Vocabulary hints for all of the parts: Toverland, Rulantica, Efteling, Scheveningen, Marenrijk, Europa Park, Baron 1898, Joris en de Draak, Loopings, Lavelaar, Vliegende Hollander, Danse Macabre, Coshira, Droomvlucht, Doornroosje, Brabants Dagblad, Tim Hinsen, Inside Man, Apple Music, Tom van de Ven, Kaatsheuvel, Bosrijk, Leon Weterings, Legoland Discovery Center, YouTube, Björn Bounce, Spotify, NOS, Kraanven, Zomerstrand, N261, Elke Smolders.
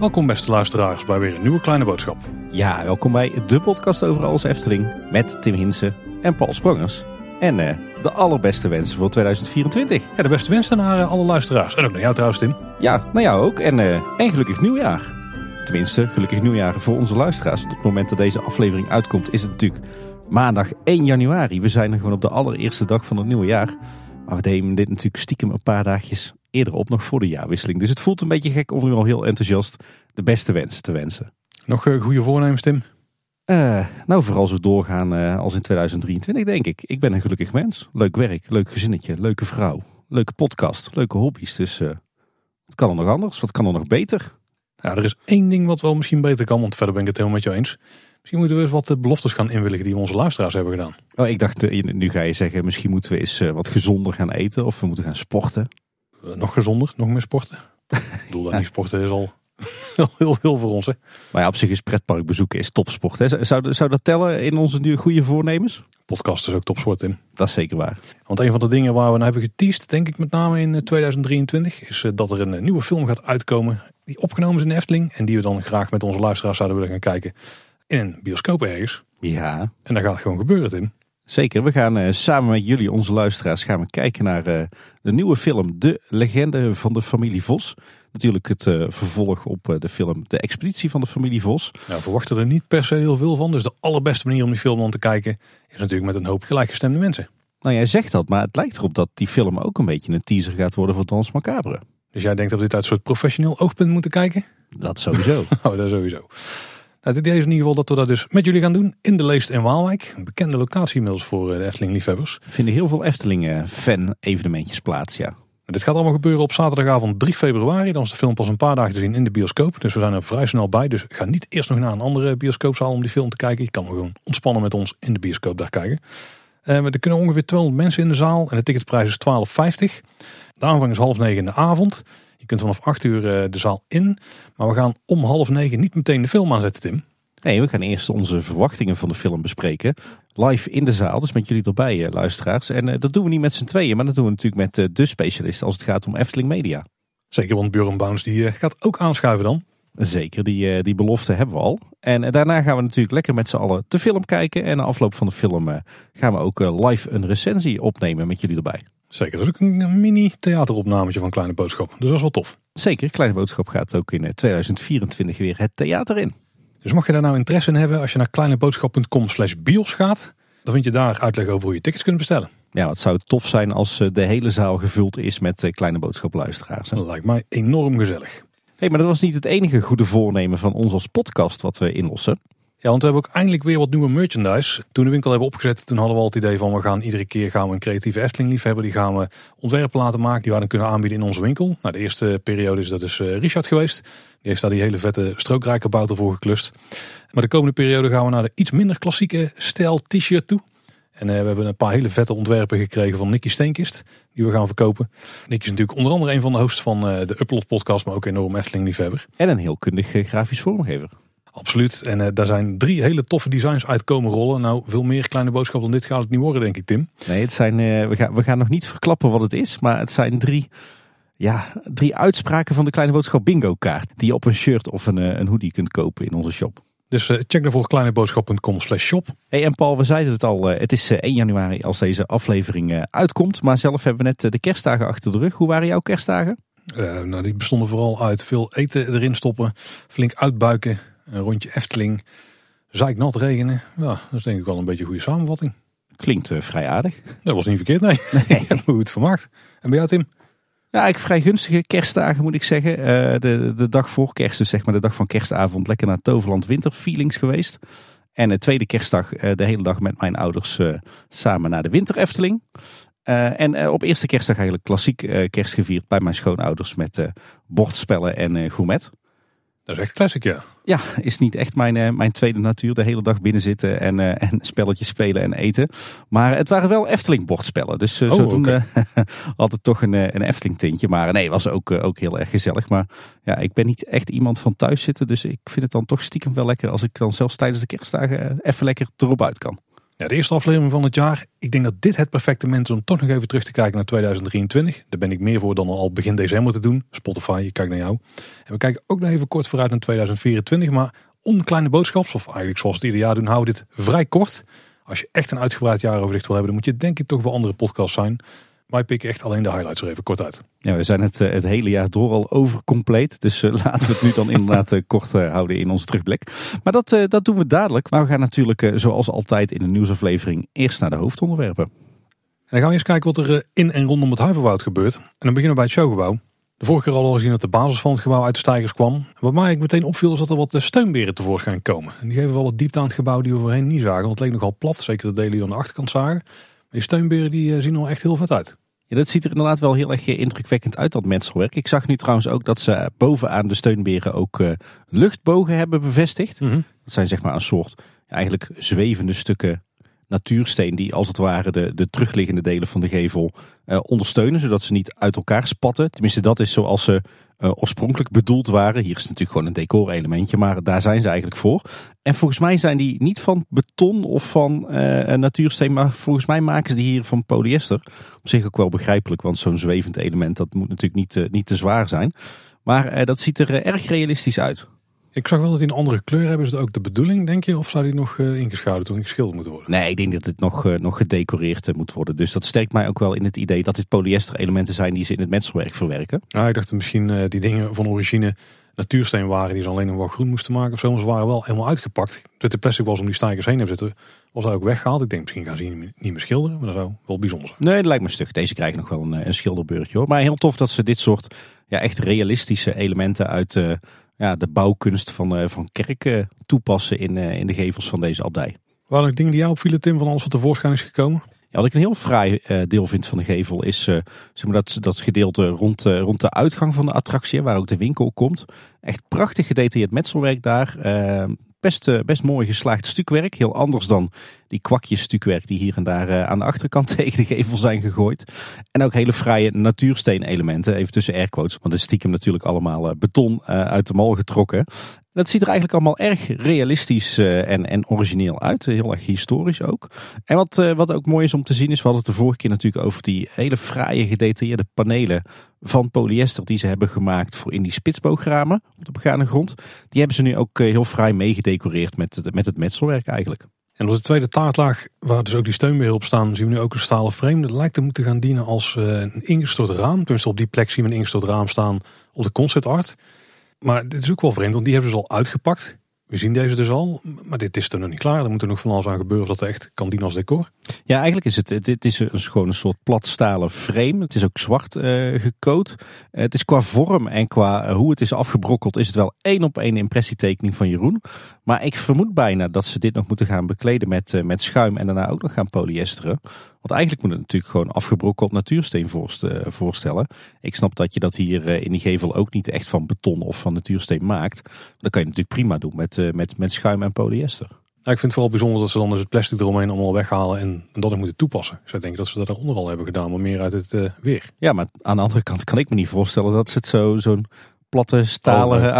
Welkom beste luisteraars bij weer een nieuwe kleine boodschap. Ja, welkom bij de podcast over alles Efteling met Tim Hinsen en Paul Sprangers. En de allerbeste wensen voor 2024. Ja, de beste wensen naar alle luisteraars. En ook naar jou trouwens, Tim. Ja, naar jou ook. En gelukkig nieuwjaar. Tenminste, gelukkig nieuwjaar voor onze luisteraars. Op het moment dat deze aflevering uitkomt is het natuurlijk maandag 1 januari. We zijn er gewoon op de allereerste dag van het nieuwe jaar. Maar we deden dit natuurlijk stiekem een paar dagjes eerder op, nog voor de jaarwisseling. Dus het voelt een beetje gek om nu al heel enthousiast de beste wensen te wensen. Nog goede voornemens, Tim? Nou, vooral zo doorgaan als in 2023, denk ik. Ik ben een gelukkig mens. Leuk werk, leuk gezinnetje, leuke vrouw, leuke podcast, leuke hobby's. Dus wat kan er nog anders? Wat kan er nog beter? Ja, er is één ding wat wel misschien beter kan, want verder ben ik het helemaal met jou eens. Misschien moeten we eens wat beloftes gaan inwilligen die onze luisteraars hebben gedaan. Oh, ik dacht, nu ga je zeggen, misschien moeten we eens wat gezonder gaan eten of we moeten gaan sporten. Nog gezonder, nog meer sporten. Ik bedoel, dat niet sporten is al heel veel voor ons. Hè? Maar ja, op zich is pretpark bezoeken is topsport. Hè? Zou dat tellen in onze nieuwe goede voornemens? Podcast is ook topsport, Tim. Dat is zeker waar. Want een van de dingen waar we naar hebben geteased, denk ik met name in 2023, is dat er een nieuwe film gaat uitkomen die opgenomen is in de Efteling en die we dan graag met onze luisteraars zouden willen gaan kijken in een bioscoop ergens. Ja. En dat gaat gewoon gebeuren, Tim. Zeker, we gaan samen met jullie, onze luisteraars, gaan we kijken naar de nieuwe film De Legende van de Familie Vos. Natuurlijk het vervolg op de film De Expeditie van de Familie Vos. Nou, we verwachten er niet per se heel veel van, dus de allerbeste manier om die film dan te kijken is natuurlijk met een hoop gelijkgestemde mensen. Nou, jij zegt dat, maar het lijkt erop dat die film ook een beetje een teaser gaat worden voor Danse Macabre. Dus jij denkt dat we dit uit een soort professioneel oogpunt moeten kijken? Dat sowieso. Dat sowieso. Het idee is in ieder geval dat we dat dus met jullie gaan doen in de Leest en Waalwijk. Een bekende locatie inmiddels voor de Efteling-liefhebbers. Er vinden heel veel Efteling-fan-evenementjes plaats, ja. Dit gaat allemaal gebeuren op zaterdagavond 3 februari. Dan is de film pas een paar dagen te zien in de bioscoop. Dus we zijn er vrij snel bij. Dus ga niet eerst nog naar een andere bioscoopzaal om die film te kijken. Je kan gewoon ontspannen met ons in de bioscoop daar kijken. Er kunnen ongeveer 200 mensen in de zaal en de ticketprijs is €12,50. De aanvang is 20:30 in de avond. Je kunt vanaf 20:00 de zaal in. Maar we gaan om 20:30 niet meteen de film aanzetten, Tim. Nee, we gaan eerst onze verwachtingen van de film bespreken. Live in de zaal, dus met jullie erbij, luisteraars. En dat doen we niet met z'n tweeën, maar dat doen we natuurlijk met de specialist als het gaat om Efteling Media. Zeker, want Björn Bounce die gaat ook aanschuiven dan. Zeker, die belofte hebben we al. En daarna gaan we natuurlijk lekker met z'n allen de film kijken. En na afloop van de film gaan we ook live een recensie opnemen met jullie erbij. Zeker, dat is ook een mini-theateropnametje van Kleine Boodschap. Dus dat is wel tof. Zeker, Kleine Boodschap gaat ook in 2024 weer het theater in. Dus mocht je daar nou interesse in hebben, als je naar kleineboodschap.com/bios gaat, dan vind je daar uitleg over hoe je tickets kunt bestellen. Ja, het zou tof zijn als de hele zaal gevuld is met Kleine Boodschap luisteraars. Dat lijkt mij enorm gezellig. Hey, maar dat was niet het enige goede voornemen van ons als podcast wat we inlossen. Ja, want we hebben ook eindelijk weer wat nieuwe merchandise. Toen de winkel hebben opgezet, toen hadden we al het idee van iedere keer gaan we een creatieve Efteling-liefhebber. Die gaan we ontwerpen laten maken, die we dan kunnen aanbieden in onze winkel. Nou, de eerste periode is dat dus Richard geweest. Die heeft daar die hele vette strookrijkerbouter voor geklust. Maar de komende periode gaan we naar de iets minder klassieke stijl t-shirt toe. En we hebben een paar hele vette ontwerpen gekregen van Nicky Steenkist, die we gaan verkopen. Nicky is natuurlijk onder andere een van de hosts van de Upload podcast, maar ook enorm Efteling-liefhebber. En een heel kundig grafisch vormgever. Absoluut. En daar zijn 3 hele toffe designs uit komen rollen. Nou, veel meer Kleine Boodschap dan dit gaat het niet worden, denk ik, Tim. Nee, het zijn, we gaan nog niet verklappen wat het is. Maar het zijn 3 uitspraken van de Kleine Boodschap bingo kaart. Die je op een shirt of een hoodie kunt kopen in onze shop. Dus check daarvoor kleineboodschap.com/shop. Hey, en Paul, we zeiden het al. Het is 1 januari als deze aflevering uitkomt. Maar zelf hebben we net de kerstdagen achter de rug. Hoe waren jouw kerstdagen? Nou, die bestonden vooral uit veel eten erin stoppen. Flink uitbuiken. Een rondje Efteling, zeiknat regenen. Ja, dat is denk ik wel een beetje een goede samenvatting. Klinkt vrij aardig. Dat was niet verkeerd, nee. Ik heb het vermaakt. En bij jou, Tim? Ja, eigenlijk vrij gunstige kerstdagen, moet ik zeggen. De dag voor kerst, dus zeg maar de dag van kerstavond, lekker naar Toverland winterfeelings geweest. En de tweede kerstdag de hele dag met mijn ouders samen naar de winter Efteling. En op eerste kerstdag eigenlijk klassiek kerst gevierd bij mijn schoonouders met bordspellen en gourmet. Dat is echt classic, ja. Ja, is niet echt mijn tweede natuur. De hele dag binnen zitten en spelletjes spelen en eten. Maar het waren wel Efteling-bordspellen. Dus zodoende had het toch een Efteling-tintje. Maar nee, was ook heel erg gezellig. Maar ja, ik ben niet echt iemand van thuis zitten. Dus ik vind het dan toch stiekem wel lekker als ik dan zelfs tijdens de kerstdagen even lekker erop uit kan. Ja, de eerste aflevering van het jaar. Ik denk dat dit het perfecte moment is om toch nog even terug te kijken naar 2023. Daar ben ik meer voor dan al begin december te doen. Spotify, ik kijk naar jou. En we kijken ook nog even kort vooruit naar 2024. Maar onkleine boodschaps, of eigenlijk zoals het ieder jaar doen, houden dit vrij kort. Als je echt een uitgebreid jaaroverzicht wil hebben, dan moet je denk ik toch wel andere podcasts zijn. Wij pikken echt alleen de highlights er even kort uit. Ja, we zijn het hele jaar door al overcompleet. Dus laten we het nu dan inderdaad kort houden in ons terugblik. Maar dat doen we dadelijk. Maar we gaan natuurlijk zoals altijd in de nieuwsaflevering eerst naar de hoofdonderwerpen. En dan gaan we eens kijken wat er in en rondom het Huiverwoud gebeurt. En dan beginnen we bij het showgebouw. De vorige keer al gezien dat de basis van het gebouw uit de steigers kwam. En wat mij eigenlijk meteen opviel is dat er wat steunberen tevoorschijn komen. En die geven wel wat diepte aan het gebouw die we voorheen niet zagen. Want het leek nogal plat, zeker de delen die we aan de achterkant zagen. Die steunberen die zien er echt heel vet uit. Ja, dat ziet er inderdaad wel heel erg indrukwekkend uit, dat metselwerk. Ik zag nu trouwens ook dat ze bovenaan de steunberen ook luchtbogen hebben bevestigd. Mm-hmm. Dat zijn zeg maar een soort eigenlijk zwevende stukken natuursteen die als het ware de terugliggende delen van de gevel ondersteunen. Zodat ze niet uit elkaar spatten. Tenminste, dat is zoals ze oorspronkelijk bedoeld waren. Hier is natuurlijk gewoon een decor-elementje, maar daar zijn ze eigenlijk voor. En volgens mij zijn die niet van beton of van natuursteen, maar volgens mij maken ze die hier van polyester. Op zich ook wel begrijpelijk, want zo'n zwevend element, dat moet natuurlijk niet te zwaar zijn. Maar dat ziet er erg realistisch uit. Ik zag wel dat die een andere kleur hebben. Is dat ook de bedoeling, denk je? Of zou die nog ingeschouden toen geschilderd moeten worden? Nee, ik denk dat het nog gedecoreerd moet worden. Dus dat sterkt mij ook wel in het idee dat dit polyester elementen zijn die ze in het metselwerk verwerken. Ja, ik dacht misschien die dingen van origine natuursteen waren die ze alleen nog wel groen moesten maken of zo. Maar ze waren wel helemaal uitgepakt. Dat de plastic was om die stijgers heen te zitten, was daar ook weggehaald. Ik denk misschien gaan ze hier niet meer schilderen, maar dat zou wel bijzonder zijn. Nee, dat lijkt me stug. Deze krijgen nog wel een schilderbeurtje, hoor. Maar heel tof dat ze dit soort echt realistische elementen uit... de bouwkunst van kerken toepassen in de gevels van deze abdij. Waren er dingen die jou opvielen, Tim, van alles wat tevoorschijn is gekomen? Ja, wat ik een heel fraai deel vind van de gevel is dat gedeelte rond de uitgang van de attractie, waar ook de winkel komt. Echt prachtig gedetailleerd metselwerk daar. Best mooi geslaagd stukwerk. Heel anders dan die kwakjes stukwerk die hier en daar aan de achterkant tegen de gevel zijn gegooid. En ook hele fraaie natuursteen elementen. Even tussen airquotes. Want het is stiekem natuurlijk allemaal beton uit de mal getrokken. Dat ziet er eigenlijk allemaal erg realistisch en origineel uit. Heel erg historisch ook. En wat ook mooi is om te zien is, we hadden het de vorige keer natuurlijk over die hele fraaie gedetailleerde panelen van polyester die ze hebben gemaakt voor in die spitsboogramen op de begane grond. Die hebben ze nu ook heel fraai meegedecoreerd met het metselwerk eigenlijk. En op de tweede taartlaag, waar dus ook die steunberen op staan, zien we nu ook een stalen frame. Dat lijkt te moeten gaan dienen als een ingestort raam. Tenminste, op die plek zien we een ingestort raam staan op de conceptart. Maar dit is ook wel vreemd, want die hebben ze al uitgepakt. We zien deze dus al, maar dit is er nog niet klaar. Er moet er nog van alles aan gebeuren of dat echt kan dienen als decor. Ja, eigenlijk is dit is gewoon een soort plat stalen frame. Het is ook zwart gecoat. Het is qua vorm en qua hoe het is afgebrokkeld, is het wel 1 op 1 impressietekening van Jeroen. Maar ik vermoed bijna dat ze dit nog moeten gaan bekleden met schuim en daarna ook nog gaan polyesteren. Want eigenlijk moet het natuurlijk gewoon afgebrokkeld natuursteen voorstellen. Ik snap dat je dat hier in die gevel ook niet echt van beton of van natuursteen maakt. Dat kan je natuurlijk prima doen met schuim en polyester. Ja, ik vind het vooral bijzonder dat ze dan dus het plastic eromheen allemaal weghalen en dat moeten toepassen. Dus ik denk dat ze dat eronder al hebben gedaan, maar meer uit het weer. Ja, maar aan de andere kant kan ik me niet voorstellen dat ze het zo'n platte, stalen,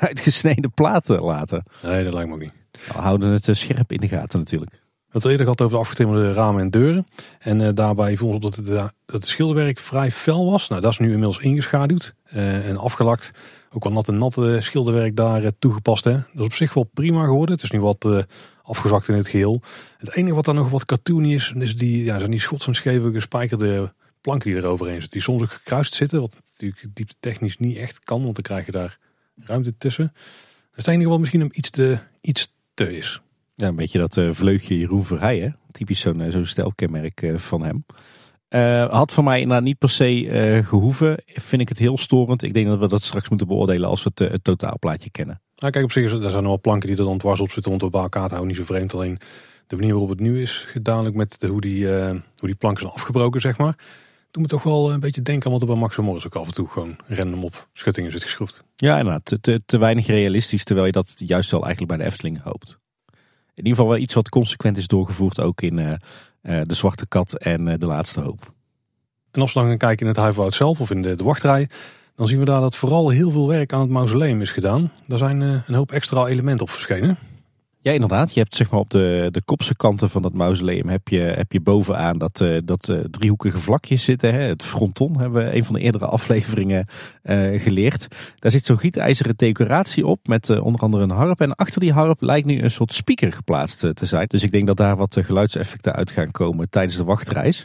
uitgesneden platen laten. Nee, dat lijkt me ook niet. We houden het scherp in de gaten natuurlijk. We hadden eerder gehad over de afgetimmerde ramen en deuren. En daarbij viel ons op dat het schilderwerk vrij fel was. Nou, dat is nu inmiddels ingeschaduwd en afgelakt. Ook al nat schilderwerk daar toegepast. Hè. Dat is op zich wel prima geworden. Het is nu wat afgezakt in het geheel. Het enige wat dan nog wat cartoony is zijn die schots en scheve gespijkerde planken die er overheen zitten. Die soms ook gekruist zitten, wat natuurlijk dieptechnisch niet echt kan. Want dan krijg je daar ruimte tussen. Dat is het enige wat misschien iets te is. Ja, een beetje dat vleugje Jeroen Verheijen. Typisch zo'n stijlkenmerk van hem. Had van mij inderdaad niet per se gehoeven. Vind ik het heel storend. Ik denk dat we dat straks moeten beoordelen als we het totaalplaatje kennen. Nou, kijk, op zich er zijn er wel planken die er dan dwars op zitten. Want we bij elkaar houden niet zo vreemd. Alleen de manier waarop het nu is gedaan. Ook met hoe die planken zijn afgebroken, zeg maar. Doet me toch wel een beetje denken aan wat er bij Max Morris ook af en toe gewoon random op schuttingen zit geschroefd. Ja, inderdaad. Te weinig realistisch. Terwijl je dat juist wel eigenlijk bij de Efteling hoopt. In ieder geval wel iets wat consequent is doorgevoerd ook in De Zwarte Kat en De Laatste Hoop. En als we dan gaan kijken in het Huiverwoud zelf of in de wachtrij, dan zien we daar dat vooral heel veel werk aan het mausoleum is gedaan. Daar zijn een hoop extra elementen op verschenen. Ja, inderdaad. Je hebt zeg maar op de kopse kanten van dat mausoleum heb je bovenaan dat driehoekige vlakje zitten. Hè? Het fronton hebben we een van de eerdere afleveringen geleerd. Daar zit zo'n gietijzeren decoratie op met onder andere een harp. En achter die harp lijkt nu een soort speaker geplaatst te zijn. Dus ik denk dat daar wat geluidseffecten uit gaan komen tijdens de wachtreis.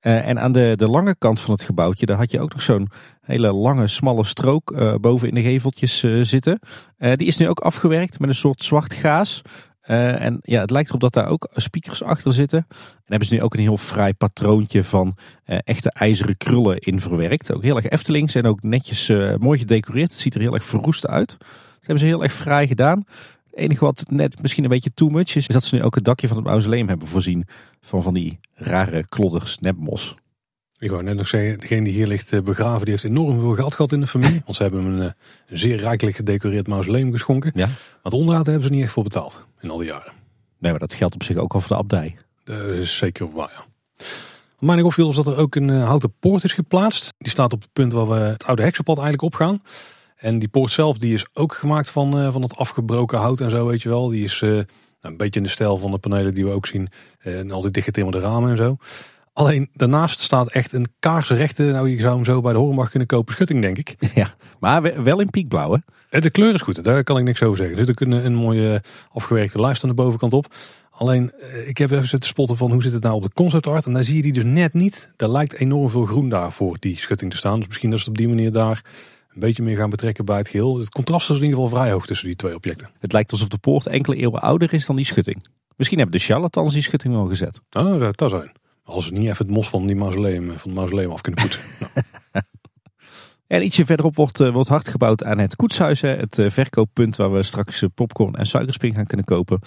En aan de lange kant van het gebouwtje, daar had je ook nog zo'n hele lange, smalle strook boven in de geveltjes zitten. Die is nu ook afgewerkt met een soort zwart gaas. En ja, het lijkt erop dat daar ook speakers achter zitten. En hebben ze nu ook een heel fraai patroontje van echte ijzeren krullen in verwerkt. Ook heel erg Eftelings en ook netjes mooi gedecoreerd. Het ziet er heel erg verroest uit. Dat hebben ze heel erg fraai gedaan. Het enige wat net misschien een beetje too much is dat ze nu ook het dakje van het mausoleum hebben voorzien van die rare klodders nepmos. Ik wou net nog zeggen, degene die hier ligt begraven, die heeft enorm veel geld gehad in de familie. Want ze hebben hem een zeer rijkelijk gedecoreerd mausoleum geschonken. Ja. Maar de onderhoud hebben ze niet echt voor betaald in al die jaren. Nee, maar dat geldt op zich ook al voor de abdij. Dat is zeker waar, ja. Wat mij nog opviel is dat er ook een houten poort is geplaatst. Die staat op het punt waar we het oude heksenpad eigenlijk opgaan. En die poort zelf die is ook gemaakt van dat afgebroken hout en zo, weet je wel. Die is een beetje in de stijl van de panelen die we ook zien. En al die dichtgetimmerde ramen en zo. Alleen daarnaast staat echt een kaarsrechte, nou je zou hem zo bij de Horenbach kunnen kopen, schutting denk ik. Ja, maar wel in piekblauw hè? De kleur is goed, daar kan ik niks over zeggen. Er zit ook een mooie afgewerkte lijst aan de bovenkant op. Alleen, ik heb even zitten spotten van hoe zit het nou op de conceptart. En daar zie je die dus net niet. Daar lijkt enorm veel groen daar voor die schutting te staan. Dus misschien dat ze op die manier daar een beetje meer gaan betrekken bij het geheel. Het contrast is in ieder geval vrij hoog tussen die twee objecten. Het lijkt alsof de poort enkele eeuwen ouder is dan die schutting. Misschien hebben de charlatans die schutting wel gezet. Oh, dat zou zijn. Als ze niet even het mos van het mausoleum af kunnen poetsen. Nou. En ietsje verderop wordt hard gebouwd aan het koetshuis. Het verkooppunt waar we straks popcorn en suikerspring gaan kunnen kopen.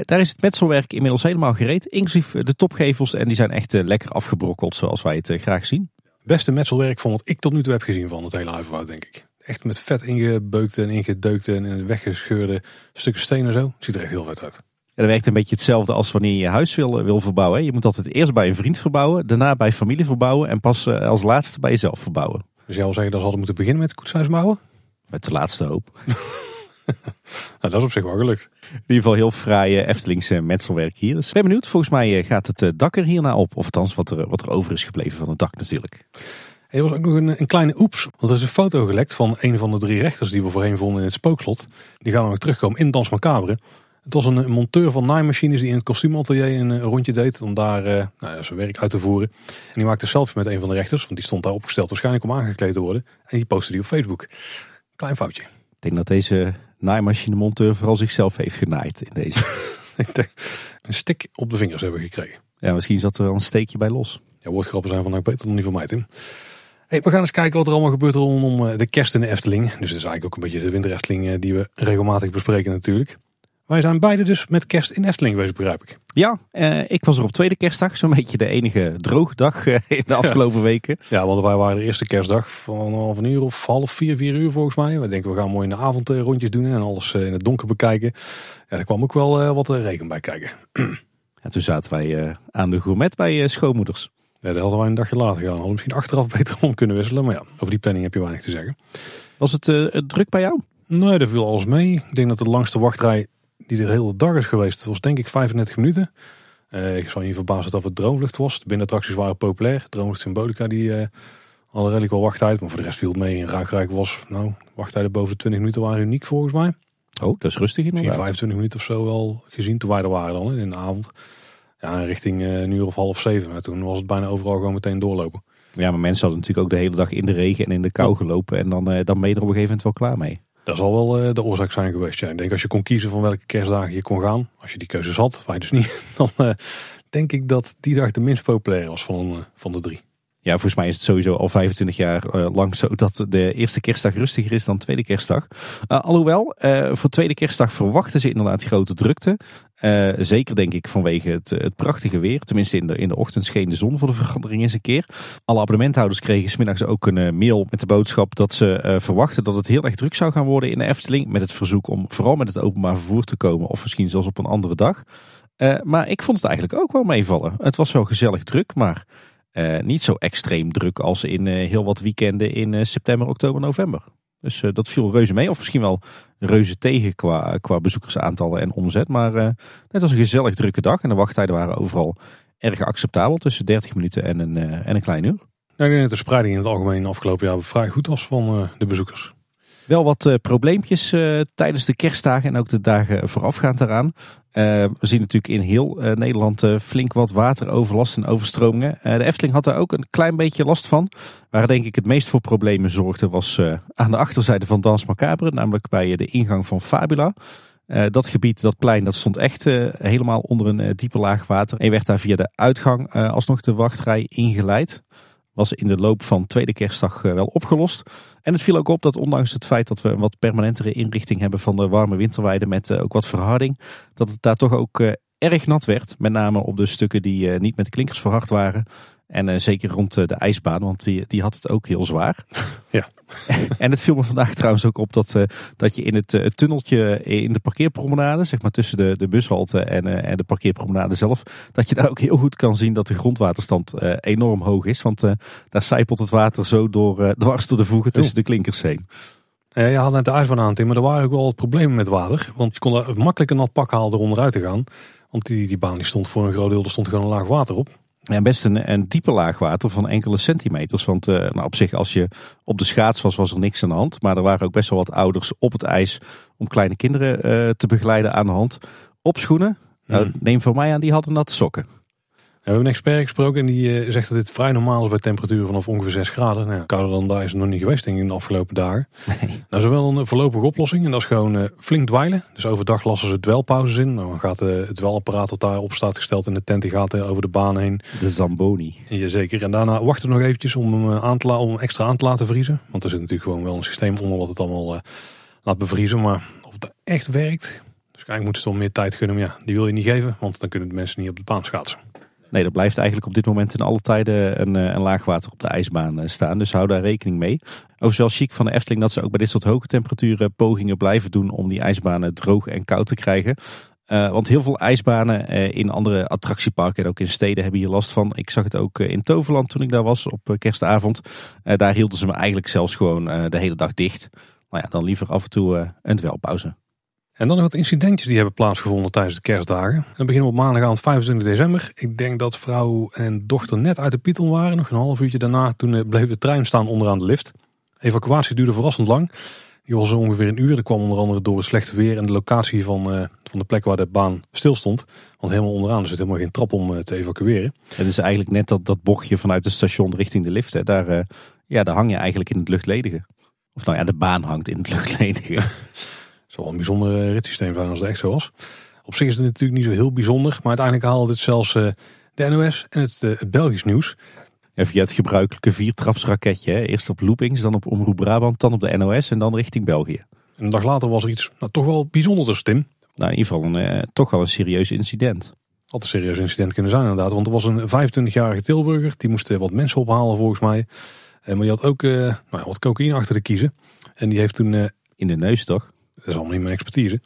Daar is het metselwerk inmiddels helemaal gereed. Inclusief de topgevels. En die zijn echt lekker afgebrokkeld zoals wij het graag zien. Beste metselwerk van wat ik tot nu toe heb gezien van het hele huiverwoud, denk ik. Echt met vet ingebeukte en ingedeukte en weggescheurde stukken steen en zo. Het ziet er echt heel vet uit. Ja, dat werkt een beetje hetzelfde als wanneer je huis wil verbouwen. Hè. Je moet altijd eerst bij een vriend verbouwen, daarna bij familie verbouwen en pas als laatste bij jezelf verbouwen. Dus jij wil zeggen dat ze hadden moeten beginnen met het koetshuis bouwen? Met de laatste hoop. Nou, dat is op zich wel gelukt. In ieder geval heel fraai Eftelingse metselwerk hier. Dus ik ben benieuwd, volgens mij gaat het dak er hierna op. Of althans wat er over is gebleven van het dak natuurlijk. En er was ook nog een kleine oeps. Want er is een foto gelekt van een van de drie rechters die we voorheen vonden in het spookslot. Die gaan namelijk terugkomen in Danse Macabre. Het was een monteur van naaimachines die in het kostuumatelier een rondje deed om daar zijn werk uit te voeren. En die maakte een selfie met een van de rechters, want die stond daar opgesteld waarschijnlijk om aangekleed te worden. En die postte die op Facebook. Klein foutje. Ik denk dat deze naaimachinemonteur vooral zichzelf heeft genaaid in deze. Ik denk, een stik op de vingers hebben gekregen. Ja, misschien zat er wel een steekje bij los. Ja, woordgrappen zijn vandaag beter dan die van mij, Tim. Hey, we gaan eens kijken wat er allemaal gebeurt rondom de kerst in de Efteling. Dus het is eigenlijk ook een beetje de winter Efteling die we regelmatig bespreken natuurlijk. Wij zijn beide dus met kerst in Efteling geweest, begrijp ik. Ja, ik was er op tweede kerstdag. Zo'n beetje de enige droge dag in de afgelopen weken. Ja, want wij waren de eerste kerstdag vanaf een uur of 3:30, 4 uur volgens mij. We denken we gaan mooi in de avond rondjes doen en alles in het donker bekijken. Ja, daar kwam ook wel wat regen bij kijken. En toen zaten wij aan de gourmet bij schoonmoeders. Ja, dat hadden wij een dagje later gedaan. Hadden misschien achteraf beter om kunnen wisselen. Maar ja, over die planning heb je weinig te zeggen. Was het druk bij jou? Nee, daar viel alles mee. Ik denk dat de langste wachtrij die de hele dag is geweest. Het was denk ik 35 minuten. Ik zal je verbazen dat het Droomvlucht was. De binnenattracties waren populair. Droomvlucht Symbolica die al redelijk wel wachttijd. Maar voor de rest viel het mee. In Ruigrijk was wachttijden boven de 20 minuten waren uniek volgens mij. Oh, dat is rustig inderdaad. Misschien 25 minuten of zo al gezien toen wij er waren dan in de avond. Ja, richting een uur of 6:30. Maar toen was het bijna overal gewoon meteen doorlopen. Ja, maar mensen hadden natuurlijk ook de hele dag in de regen en in de kou gelopen. En dan ben je er op een gegeven moment wel klaar mee. Dat zal wel de oorzaak zijn geweest. Ja. Ik denk als je kon kiezen van welke kerstdagen je kon gaan. Als je die keuzes had, wij dus niet. Dan denk ik dat die dag de minst populair was van de drie. Ja, volgens mij is het sowieso al 25 jaar lang zo dat de eerste kerstdag rustiger is dan de tweede kerstdag. Alhoewel, voor tweede kerstdag verwachten ze inderdaad grote drukte. Zeker denk ik vanwege het prachtige weer. Tenminste in de ochtend scheen de zon voor de verandering eens een keer. Alle abonnementhouders kregen 's middags ook een mail met de boodschap dat ze verwachten dat het heel erg druk zou gaan worden in de Efteling. Met het verzoek om vooral met het openbaar vervoer te komen of misschien zelfs op een andere dag. Maar ik vond het eigenlijk ook wel meevallen. Het was wel gezellig druk, maar niet zo extreem druk als in heel wat weekenden in september, oktober, november. Dus dat viel reuze mee. Of misschien wel reuze tegen qua bezoekersaantallen en omzet. Maar het was een gezellig drukke dag. En de wachttijden waren overal erg acceptabel. Tussen 30 minuten en een klein uur. Nou, ik denk dat de spreiding in het algemeen afgelopen jaar vrij goed was van de bezoekers. Wel wat probleempjes tijdens de kerstdagen en ook de dagen voorafgaand daaraan. We zien natuurlijk in heel Nederland flink wat wateroverlast en overstromingen. De Efteling had daar ook een klein beetje last van. Waar denk ik het meest voor problemen zorgde was aan de achterzijde van Danse Macabre. Namelijk bij de ingang van Fabula. Dat gebied, dat plein, dat stond echt helemaal onder een diepe laag water. En werd daar via de uitgang alsnog de wachtrij ingeleid. Was in de loop van tweede kerstdag wel opgelost. En het viel ook op dat ondanks het feit dat we een wat permanentere inrichting hebben van de Warme Winterweide met ook wat verharding, dat het daar toch ook erg nat werd. Met name op de stukken die niet met de klinkers verhard waren. En zeker rond de ijsbaan, want die had het ook heel zwaar. Ja. En het viel me vandaag trouwens ook op dat je in het tunneltje in de parkeerpromenade, zeg maar tussen de bushalte en de parkeerpromenade zelf, dat je daar ook heel goed kan zien dat de grondwaterstand enorm hoog is. Want daar sijpelt het water zo dwars door de voegen tussen de klinkers heen. Ja, je haalde net de ijsbaan aan, Tim, maar er waren ook wel wat problemen met water. Want je kon er makkelijk een nat pak halen door onderuit te gaan. Want die baan die stond voor een groot deel, er stond gewoon een laag water op. Ja, best een diepe laag water van enkele centimeters. Want op zich, als je op de schaats was er niks aan de hand. Maar er waren ook best wel wat ouders op het ijs om kleine kinderen te begeleiden aan de hand. Op schoenen, neem van mij aan, die hadden natte sokken. Ja, we hebben een expert gesproken en die zegt dat dit vrij normaal is bij temperaturen vanaf ongeveer 6 graden. Nou, kouder dan daar is het nog niet geweest denk ik in de afgelopen dagen. Nee. Nou, is er wel een voorlopige oplossing en dat is gewoon flink dweilen. Dus overdag lassen ze dweilpauzes in. Nou, dan gaat het dweilapparaat dat daarop staat gesteld in de tent, die gaat over de baan heen. De Zamboni. Jazeker. En daarna wachten we nog eventjes om hem extra aan te laten vriezen. Want er zit natuurlijk gewoon wel een systeem onder wat het allemaal laat bevriezen. Maar of het echt werkt, dus eigenlijk moeten ze toch meer tijd gunnen. Maar ja, die wil je niet geven, want dan kunnen de mensen niet op de baan schaatsen. Nee, er blijft eigenlijk op dit moment in alle tijden een laagwater op de ijsbaan staan. Dus hou daar rekening mee. Overigens wel chic van de Efteling dat ze ook bij dit soort hoge temperaturen pogingen blijven doen om die ijsbanen droog en koud te krijgen. Want heel veel ijsbanen in andere attractieparken en ook in steden hebben hier last van. Ik zag het ook in Toverland toen ik daar was op kerstavond. Daar hielden ze me eigenlijk zelfs gewoon de hele dag dicht. Nou ja, dan liever af en toe een dwelpauze. En dan nog wat incidentjes die hebben plaatsgevonden tijdens de kerstdagen. Dan beginnen we op maandagavond 25 december. Ik denk dat vrouw en dochter net uit de Python waren. Nog een half uurtje daarna, toen bleef de trein staan onderaan de lift. Evacuatie duurde verrassend lang. Die was ongeveer een uur. Dat kwam onder andere door het slechte weer en de locatie van de plek waar de baan stilstond. Want helemaal onderaan zit helemaal geen trap om te evacueren. Het is eigenlijk net dat bochtje vanuit het station richting de lift. Hè. Daar hang je eigenlijk in het luchtledige. Of nou ja, de baan hangt in het luchtledige. Het zou wel een bijzonder ritssysteem zijn als het echt zo was. Op zich is het natuurlijk niet zo heel bijzonder. Maar uiteindelijk haalde dit zelfs de NOS en het Belgisch nieuws. En via het gebruikelijke 4-trapsraketje. Hè? Eerst op Loopings, dan op Omroep Brabant, dan op de NOS en dan richting België. En een dag later was er iets toch wel bijzonders, Tim. Nou, in ieder geval toch wel een serieus incident. Had een serieus incident kunnen zijn inderdaad. Want er was een 25-jarige Tilburger. Die moest wat mensen ophalen volgens mij. Maar die had ook wat cocaïne achter de kiezen. En die heeft toen... in de neus toch? Dat is allemaal niet mijn expertise.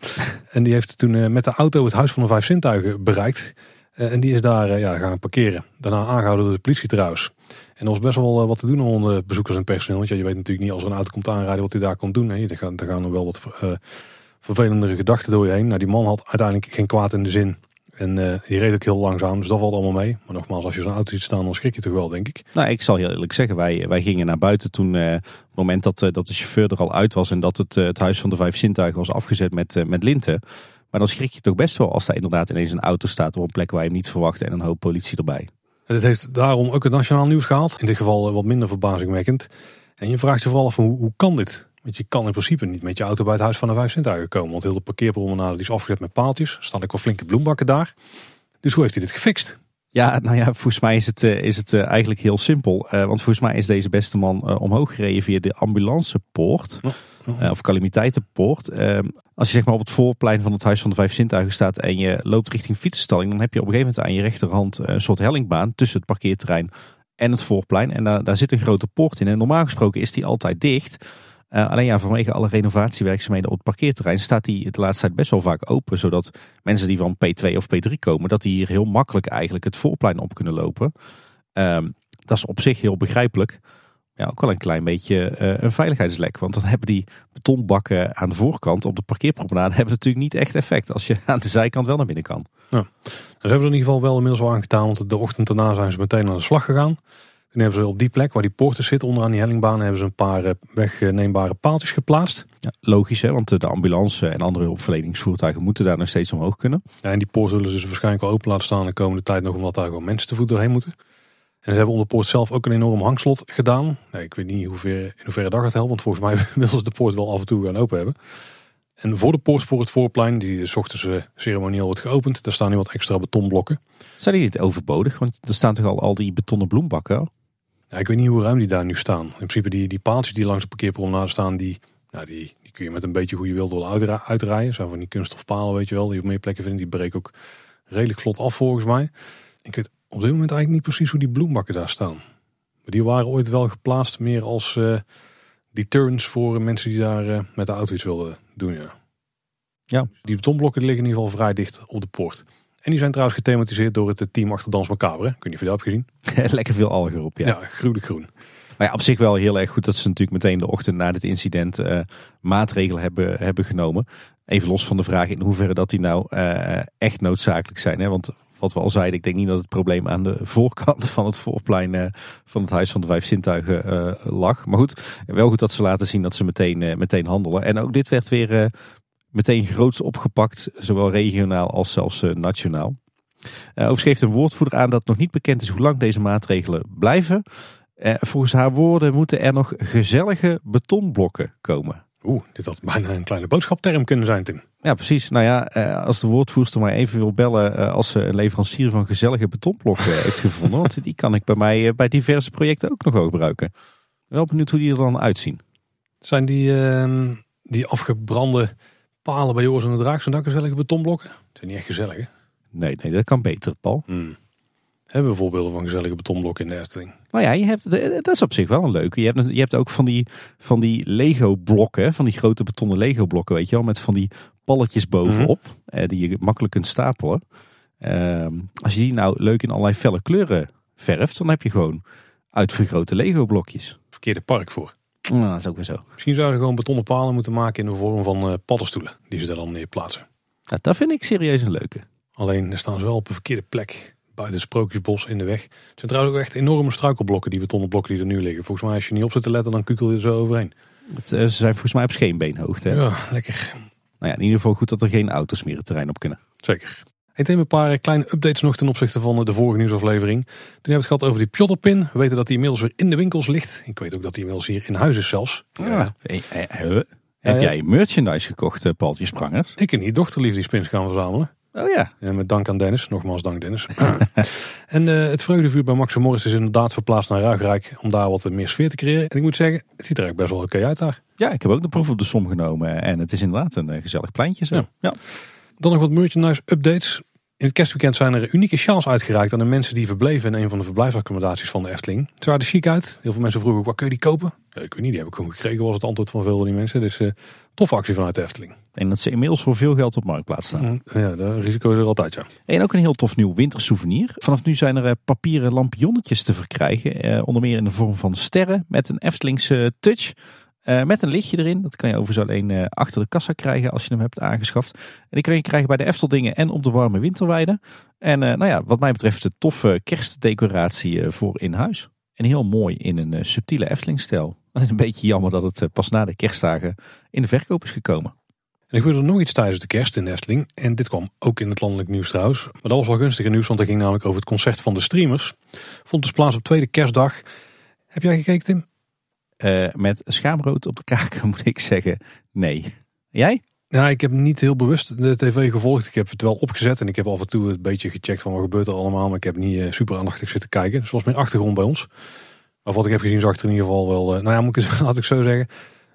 En die heeft toen met de auto het Huis van de Vijf Zintuigen bereikt. En die is daar gaan parkeren. Daarna aangehouden door de politie trouwens. En er was best wel wat te doen onder bezoekers en personeel. Want je weet natuurlijk niet als er een auto komt aanrijden wat hij daar kon doen. Daar gaan er wel wat vervelendere gedachten door je heen. Nou, die man had uiteindelijk geen kwaad in de zin. En die reed ook heel langzaam, dus dat valt allemaal mee. Maar nogmaals, als je zo'n auto ziet staan, dan schrik je toch wel, denk ik. Nou, ik zal heel eerlijk zeggen, wij gingen naar buiten toen... op het moment dat de chauffeur er al uit was... en dat het Huis van de Vijf Zintuigen was afgezet met linten. Maar dan schrik je toch best wel als daar inderdaad ineens een auto staat... op een plek waar je hem niet verwacht en een hoop politie erbij. En dit heeft daarom ook het nationaal nieuws gehaald. In dit geval wat minder verbazingwekkend. En je vraagt je vooral af, hoe kan dit? Want je kan in principe niet met je auto bij het Huis van de Vijf Zintuigen komen. Want heel de parkeerpromenade die is afgezet met paaltjes. Er staan ook wel flinke bloembakken daar. Dus hoe heeft hij dit gefixt? Ja, nou ja, volgens mij is het eigenlijk heel simpel. Want volgens mij is deze beste man omhoog gereden via de ambulancepoort. Of calamiteitenpoort. Als je zeg maar op het voorplein van het Huis van de Vijf Zintuigen staat... en je loopt richting fietsenstalling... dan heb je op een gegeven moment aan je rechterhand een soort hellingbaan... tussen het parkeerterrein en het voorplein. En daar zit een grote poort in. En normaal gesproken is die altijd dicht... alleen ja, vanwege alle renovatiewerkzaamheden op het parkeerterrein staat die de laatste tijd best wel vaak open. Zodat mensen die van P2 of P3 komen, dat die hier heel makkelijk eigenlijk het voorplein op kunnen lopen. Dat is op zich heel begrijpelijk. ja, ook wel een klein beetje een veiligheidslek. Want dan hebben die betonbakken aan de voorkant op de parkeerpromenade hebben natuurlijk niet echt effect. Als je aan de zijkant wel naar binnen kan. Ja. Ze hebben er in ieder geval wel inmiddels wel aan gedaan. Want de ochtend daarna zijn ze meteen aan de slag gegaan. Toen hebben ze op die plek waar die poorten zitten onderaan die hellingbaan hebben ze een paar wegneembare paaltjes geplaatst. Ja, logisch hè, want de ambulance en andere hulpverleningsvoertuigen moeten daar nog steeds omhoog kunnen. Ja, en die poort zullen ze dus waarschijnlijk wel open laten staan de komende tijd nog omdat daar gewoon mensen te voet doorheen moeten. En ze hebben onder de poort zelf ook een enorm hangslot gedaan. Nee, ik weet niet in hoeverre dat gaat helpen, want volgens mij willen ze de poort wel af en toe gaan open hebben. En voor de poort voor het voorplein, die 's ochtends ceremonieel wordt geopend, daar staan nu wat extra betonblokken. Zijn die niet overbodig? Want er staan toch al die betonnen bloembakken? Ja, ik weet niet hoe ruim die daar nu staan. In principe die paaltjes die langs de parkeerpromenade staan, die kun je met een beetje goede wil door uitrijden. Zijn van die kunststofpalen, weet je wel, die op meer plekken vinden. Die breken ook redelijk vlot af volgens mij. Ik weet op dit moment eigenlijk niet precies hoe die bloembakken daar staan. Maar die waren ooit wel geplaatst meer als deterrents voor mensen die daar met de auto iets wilden doen. Ja. Die betonblokken liggen in ieder geval vrij dicht op de poort. En die zijn trouwens gethematiseerd door het team achter Danse Macabre. Ik weet niet of je dat hebt gezien. Lekker veel algen op, ja. Ja, gruwelijk groen. Maar ja, op zich wel heel erg goed dat ze natuurlijk meteen de ochtend na dit incident maatregelen hebben genomen. Even los van de vraag in hoeverre dat die nou echt noodzakelijk zijn. Hè? Want wat we al zeiden, ik denk niet dat het probleem aan de voorkant van het voorplein van het Huis van de Vijf Zintuigen lag. Maar goed, wel goed dat ze laten zien dat ze meteen handelen. En ook dit werd weer meteen groots opgepakt, zowel regionaal als zelfs nationaal. Overigens geeft een woordvoerder aan dat nog niet bekend is hoe lang deze maatregelen blijven. Volgens haar woorden moeten er nog gezellige betonblokken komen. Dit had bijna een kleine boodschapterm kunnen zijn, Tim. Ja, precies. Nou ja, als de woordvoerster mij even wil bellen als ze een leverancier van gezellige betonblokken heeft gevonden. Want die kan ik bij mij bij diverse projecten ook nog wel gebruiken. Wel benieuwd hoe die er dan uitzien. Zijn die afgebrande palen bij Joris en de Draak, zijn dat gezellige betonblokken? Dat zijn niet echt gezellig, hè? Nee, dat kan beter, Paul. Hebben we voorbeelden van gezellige betonblokken in de Efteling? Nou ja, dat is op zich wel een leuke. Je hebt ook van die Lego-blokken, van die grote betonnen Lego-blokken, weet je wel, met van die palletjes bovenop, die je makkelijk kunt stapelen. Als je die nou leuk in allerlei felle kleuren verft, dan heb je gewoon uitvergrote Lego-blokjes. Verkeerde park voor. Nou, dat is ook weer zo. Misschien zouden ze gewoon betonnen palen moeten maken in de vorm van paddenstoelen. Die ze daar dan neerplaatsen. Ja, dat vind ik serieus een leuke. Alleen, er staan ze wel op een verkeerde plek. Buiten het Sprookjesbos in de weg. Het zijn trouwens ook echt enorme struikelblokken, die betonnen blokken die er nu liggen. Volgens mij, als je niet op zit te letten, dan kukel je er zo overheen. Ze zijn volgens mij op scheenbeenhoogte. Hè? Ja, lekker. Nou ja, in ieder geval goed dat er geen auto's meer het terrein op kunnen. Zeker. Ik neem een paar kleine updates nog ten opzichte van de vorige nieuwsaflevering. Toen hebben we het gehad over die Pjotterpin. We weten dat die inmiddels weer in de winkels ligt. Ik weet ook dat die inmiddels hier in huis is zelfs. Ja. Heb jij merchandise gekocht, Paultje Sprangers? Ik en die dochterliefde die pins gaan verzamelen. Oh ja. En met dank aan Dennis. Nogmaals dank Dennis. En het vreugdevuur bij Max en Morris is inderdaad verplaatst naar Ruigrijk. Om daar wat meer sfeer te creëren. En ik moet zeggen, het ziet er eigenlijk best wel oké uit daar. Ja, ik heb ook de proef op de som genomen. En het is inderdaad een gezellig pleintje zo. Ja. Dan nog wat merchandise updates. In het kerstweekend zijn er unieke sjaals uitgereikt aan de mensen die verbleven in een van de verblijfsaccommodaties van de Efteling. Ze waren er chic uit. Heel veel mensen vroegen ook, waar kun je die kopen? Ja, ik weet niet, die heb ik gewoon gekregen was het antwoord van veel van die mensen. Dus toffe actie vanuit de Efteling. En dat ze inmiddels voor veel geld op marktplaats staan. Ja, dat risico is er altijd, ja. En ook een heel tof nieuw wintersouvenir. Vanaf nu zijn er papieren lampionnetjes te verkrijgen. Onder meer in de vorm van sterren met een Eftelingse touch. Met een lichtje erin. Dat kan je overigens alleen achter de kassa krijgen als je hem hebt aangeschaft. En die kun je krijgen bij de Efteldingen en op de Warme Winterweide. En wat mij betreft de toffe kerstdecoratie voor in huis. En heel mooi in een subtiele Eftelingstijl. Alleen een beetje jammer dat het pas na de kerstdagen in de verkoop is gekomen. En ik wilde nog iets tijdens de kerst in de Efteling. En dit kwam ook in het landelijk nieuws trouwens. Maar dat was wel gunstige nieuws, want dat ging namelijk over het concert van de Streamers. Vond dus plaats op tweede kerstdag. Heb jij gekeken, Tim? Met schaamrood op de kaken moet ik zeggen, nee. Jij? Ja, ik heb niet heel bewust de tv gevolgd. Ik heb het wel opgezet en ik heb af en toe een beetje gecheckt van wat gebeurt er allemaal. Maar ik heb niet super aandachtig zitten kijken. Dus was mijn achtergrond bij ons. Maar wat ik heb gezien zag er in ieder geval wel... laat ik zo zeggen.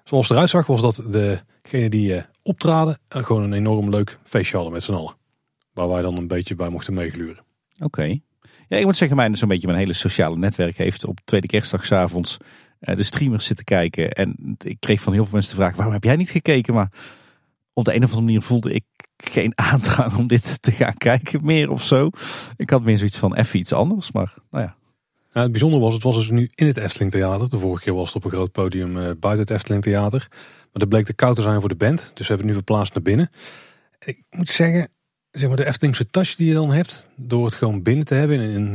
Zoals het eruit zag was dat degenen die optraden gewoon een enorm leuk feestje hadden met z'n allen. Waar wij dan een beetje bij mochten meegluren. Oké. Ja, ik moet zeggen, mijn hele sociale netwerk heeft op tweede kerstdagsavonds... de Streamers zitten kijken. En ik kreeg van heel veel mensen de vraag, waarom heb jij niet gekeken? Maar op de een of andere manier voelde ik geen aandrang om dit te gaan kijken meer of zo. Ik had meer zoiets van even iets anders, maar nou ja. Nou, het bijzondere was, het was dus nu in het Efteling Theater. De vorige keer was het op een groot podium buiten het Efteling Theater. Maar dat bleek te koud te zijn voor de band. Dus we hebben het nu verplaatst naar binnen. En ik moet zeggen, zeg maar de Eftelingse touch die je dan hebt, door het gewoon binnen te hebben in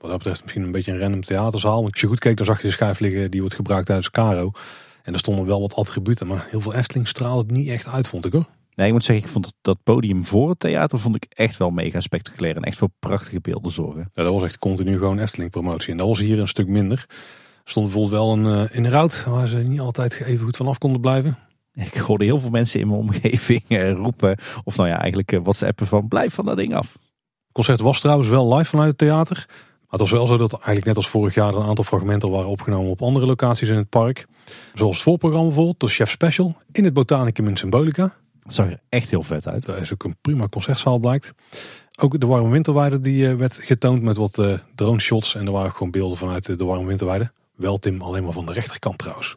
wat dat betreft misschien een beetje een random theaterzaal. Want als je goed keek, dan zag je de schijf liggen die wordt gebruikt tijdens Caro. En er stonden wel wat attributen, maar heel veel Efteling straalde het niet echt uit, vond ik hoor. Nee, ik moet zeggen, ik vond dat podium voor het theater vond ik echt wel mega spectaculair en echt voor prachtige beelden zorgen. Ja, dat was echt continu gewoon Efteling promotie. En dat was hier een stuk minder. Er stond bijvoorbeeld wel een inhoud waar ze niet altijd even goed vanaf konden blijven. Ik hoorde heel veel mensen in mijn omgeving roepen, of nou ja, eigenlijk WhatsAppen van blijf van dat ding af. Het concert was trouwens wel live vanuit het theater. Maar het was wel zo dat eigenlijk net als vorig jaar een aantal fragmenten waren opgenomen op andere locaties in het park. Zoals het voorprogramma bijvoorbeeld, de Chef Special in het Botanicum in Symbolica. Dat zag er echt heel vet uit. Daar is ook een prima concertzaal blijkt. Ook de Warme Winterweide die werd getoond met wat drone shots. En er waren gewoon beelden vanuit de Warme Winterweide. Wel Tim, alleen maar van de rechterkant trouwens.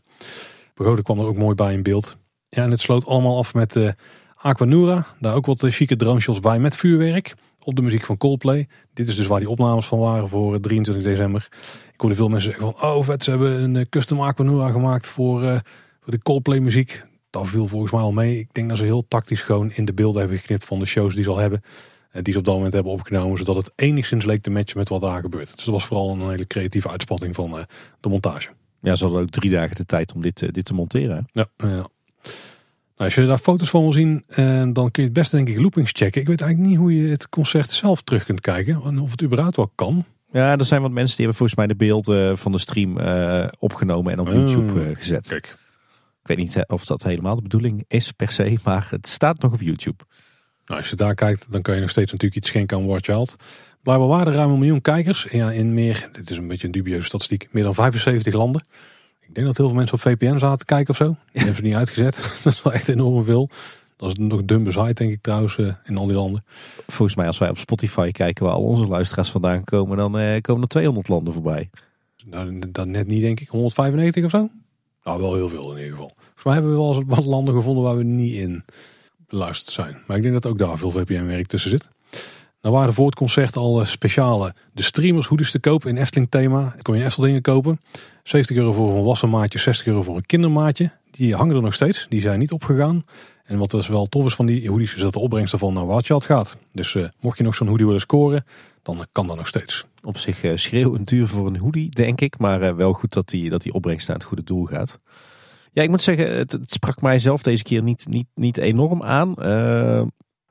Pagode kwam er ook mooi bij in beeld. Ja, en het sloot allemaal af met Aquanura. Daar ook wat chique drone shots bij met vuurwerk. Op de muziek van Coldplay. Dit is dus waar die opnames van waren voor 23 december. Ik hoorde veel mensen zeggen van oh vet, ze hebben een custom Aquanura gemaakt voor de Coldplay muziek. Dat viel volgens mij al mee. Ik denk dat ze heel tactisch gewoon in de beelden hebben geknipt van de shows die ze al hebben. Die ze op dat moment hebben opgenomen. Zodat het enigszins leek te matchen met wat daar gebeurt. Dus dat was vooral een hele creatieve uitspatting van de montage. Ja, ze hadden ook 3 dagen de tijd om dit te monteren. Hè? Ja. Nou, als je daar foto's van wil zien, dan kun je het beste denk ik Loopings checken. Ik weet eigenlijk niet hoe je het concert zelf terug kunt kijken. En of het überhaupt wel kan. Ja, er zijn wat mensen die hebben volgens mij de beelden van de stream opgenomen en op YouTube gezet. Kijk. Ik weet niet of dat helemaal de bedoeling is per se, maar het staat nog op YouTube. Nou, als je daar kijkt, dan kan je nog steeds natuurlijk iets schenken aan War Child. Blijkbaar waren er ruim 1 miljoen kijkers. Ja, in meer, dit is een beetje een dubieuze statistiek, meer dan 75 landen. Ik denk dat heel veel mensen op VPN zaten te kijken of zo. Die hebben ze niet uitgezet. Dat is wel echt enorm veel. Dat is nog dun bezaaid denk ik trouwens in al die landen. Volgens mij als wij op Spotify kijken waar al onze luisteraars vandaan komen, dan komen er 200 landen voorbij. Dat net niet denk ik, 195 of zo? Nou, wel heel veel in ieder geval. Volgens mij hebben we wel eens wat landen gevonden waar we niet in beluisterd zijn. Maar ik denk dat ook daar veel VPN-werk tussen zit. Nou waren voor het concert al speciale de Streamers hoedjes te koop in Efteling thema. Kon je in Eftelingen kopen. €70 voor een volwassen maatje, €60 voor een kindermaatje. Die hangen er nog steeds, die zijn niet opgegaan. En wat dus wel tof is van die hoedies is dat de opbrengst ervan naar Warchild gaat. Dus mocht je nog zo'n hoedie willen scoren, dan kan dat nog steeds. Op zich schreeuwend duur voor een hoodie, denk ik. Maar wel goed dat die opbrengst naar het goede doel gaat. Ja, ik moet zeggen, het sprak mijzelf deze keer niet enorm aan.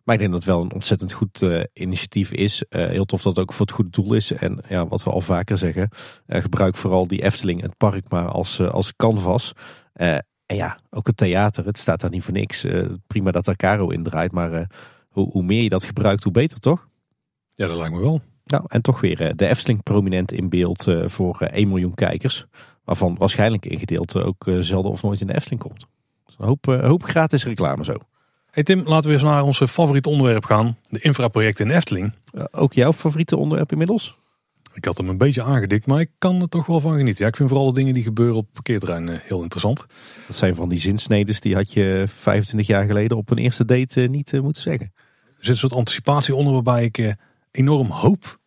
Maar ik denk dat het wel een ontzettend goed initiatief is. Heel tof dat het ook voor het goede doel is. En ja, wat we al vaker zeggen, gebruik vooral die Efteling, het park, maar als canvas. En ja, ook het theater, het staat daar niet voor niks. Prima dat daar Caro in draait, maar hoe meer je dat gebruikt, hoe beter toch? Ja, dat lijkt me wel. Nou, en toch weer de Efteling prominent in beeld voor 1 miljoen kijkers. Waarvan waarschijnlijk een gedeelte ook zelden of nooit in de Efteling komt. Dus een hoop gratis reclame zo. Hey Tim, laten we eens naar ons favoriete onderwerp gaan. De infraprojecten in de Efteling. Ook jouw favoriete onderwerp inmiddels? Ik had hem een beetje aangedikt, maar ik kan er toch wel van genieten. Ja, ik vind vooral de dingen die gebeuren op het parkeerterrein heel interessant. Dat zijn van die zinsnedes die had je 25 jaar geleden op een eerste date niet moeten zeggen. Er zit een soort anticipatie onder waarbij ik enorm hoop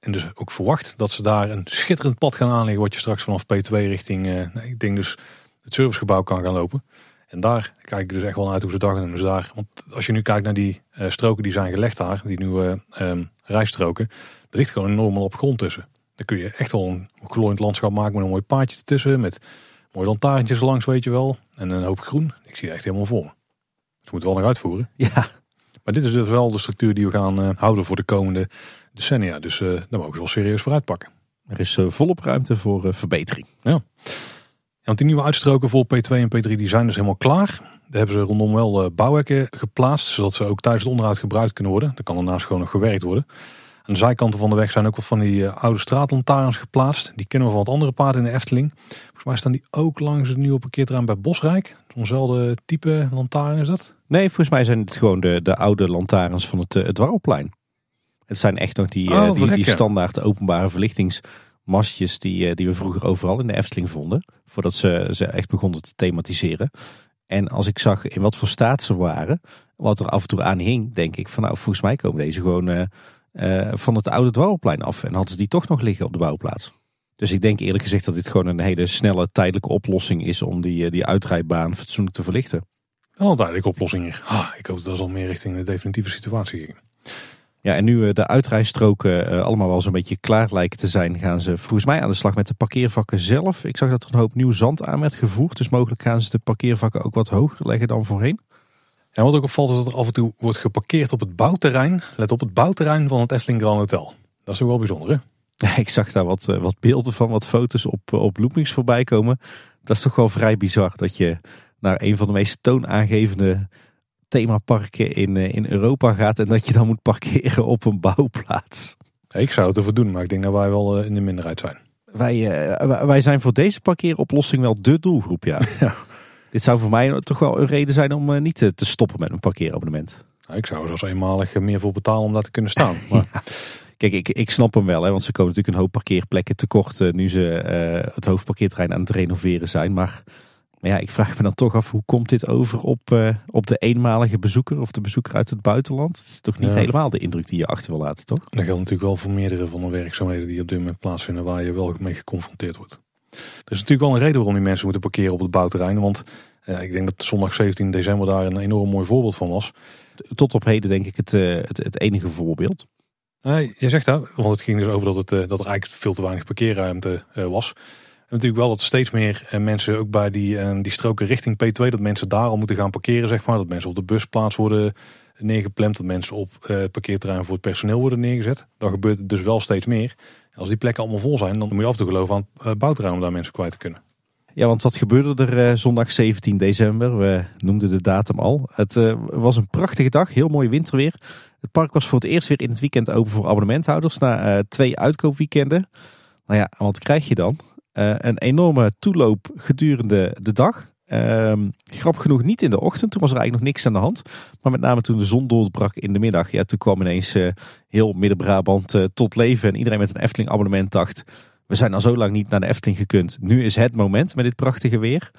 en dus ook verwacht dat ze daar een schitterend pad gaan aanleggen wat je straks vanaf P2 richting, ik denk dus het servicegebouw kan gaan lopen. En daar kijk ik dus echt wel naar uit hoe ze dag doen. Dus daar, want als je nu kijkt naar die stroken die zijn gelegd daar, die nieuwe rijstroken, er ligt gewoon enorm op grond tussen. Dan kun je echt wel een glooiend landschap maken met een mooi paadje ertussen, met mooie lantaarntjes langs, weet je wel, en een hoop groen. Ik zie het echt helemaal voor me. Dus we moeten wel nog uitvoeren. Ja. Maar dit is dus wel de structuur die we gaan houden voor de komende decennia. Dus daar mogen ze wel serieus voor uitpakken. Er is volop ruimte voor verbetering. Ja. Want die nieuwe uitstroken voor P2 en P3 die zijn dus helemaal klaar. Daar hebben ze rondom wel bouwhekken geplaatst. Zodat ze ook tijdens het onderhoud gebruikt kunnen worden. Dan kan daarnaast gewoon nog gewerkt worden. Aan de zijkanten van de weg zijn ook wat van die oude straatlantaarns geplaatst. Die kennen we van wat andere paarden in de Efteling. Volgens mij staan die ook langs het nieuwe parkeerterrein bij Bosrijk. Zo'nzelfde type lantaarn is dat? Nee, volgens mij zijn het gewoon de oude lantaarns van het Dwarrelplein. Het zijn echt nog die standaard openbare verlichtingsmastjes die we vroeger overal in de Efteling vonden. Voordat ze echt begonnen te thematiseren. En als ik zag in wat voor staat ze waren, wat er af en toe aan hing, denk ik van nou volgens mij komen deze gewoon van het oude Dwarrelplein af. En hadden ze die toch nog liggen op de bouwplaats. Dus ik denk eerlijk gezegd dat dit gewoon een hele snelle tijdelijke oplossing is om die uitrijbaan fatsoenlijk te verlichten. Wel een tijdelijke oplossing hier. Ik hoop dat ze al meer richting de definitieve situatie ging. Ja, en nu de uitrijstroken allemaal wel zo'n beetje klaar lijken te zijn, gaan ze volgens mij aan de slag met de parkeervakken zelf. Ik zag dat er een hoop nieuw zand aan werd gevoerd. Dus mogelijk gaan ze de parkeervakken ook wat hoger leggen dan voorheen. En wat ook opvalt is dat er af en toe wordt geparkeerd op het bouwterrein. Let op, het bouwterrein van het Efteling Grand Hotel. Dat is ook wel bijzonder, hè? Ik zag daar wat beelden van, wat foto's op Loopings voorbij komen. Dat is toch wel vrij bizar dat je naar een van de meest toonaangevende themaparken in Europa gaat en dat je dan moet parkeren op een bouwplaats. Ik zou het ervoor doen, maar ik denk dat wij wel in de minderheid zijn. Wij zijn voor deze parkeeroplossing wel de doelgroep, ja. Dit zou voor mij toch wel een reden zijn om niet te stoppen met een parkeerabonnement. Ik zou er zelfs eenmalig meer voor betalen om daar te kunnen staan. Maar... ja. Kijk, ik snap hem wel, hè, want ze komen natuurlijk een hoop parkeerplekken tekort nu ze het hoofdparkeerterrein aan het renoveren zijn. Maar ja, ik vraag me dan toch af, hoe komt dit over op de eenmalige bezoeker of de bezoeker uit het buitenland? Het is toch niet helemaal de indruk die je achter wil laten, toch? Dat geldt natuurlijk wel voor meerdere van de werkzaamheden die op dit moment plaatsvinden waar je wel mee geconfronteerd wordt. Er is natuurlijk wel een reden waarom die mensen moeten parkeren op het bouwterrein, want ik denk dat zondag 17 december daar een enorm mooi voorbeeld van was. Tot op heden denk ik het enige voorbeeld. Je zegt dat, want het ging dus over dat er eigenlijk veel te weinig parkeerruimte was. En natuurlijk wel dat steeds meer mensen ook bij die stroken richting P2, dat mensen daar al moeten gaan parkeren, zeg maar. Dat mensen op de busplaats worden neergeplemd, dat mensen op het parkeerterrein voor het personeel worden neergezet. Dan gebeurt het dus wel steeds meer. Als die plekken allemaal vol zijn, dan moet je af te geloven aan het bouwterrein om daar mensen kwijt te kunnen. Ja, want wat gebeurde er zondag 17 december? We noemden de datum al. Het was een prachtige dag, heel mooi winterweer. Het park was voor het eerst weer in het weekend open voor abonnementhouders na 2 uitkoopweekenden. Nou ja, wat krijg je dan? Een enorme toeloop gedurende de dag. Grappig genoeg niet in de ochtend, toen was er eigenlijk nog niks aan de hand. Maar met name toen de zon doorbrak in de middag, ja, toen kwam ineens heel Midden-Brabant tot leven. En iedereen met een Efteling abonnement dacht, we zijn al zo lang niet naar de Efteling gekund. Nu is het moment met dit prachtige weer.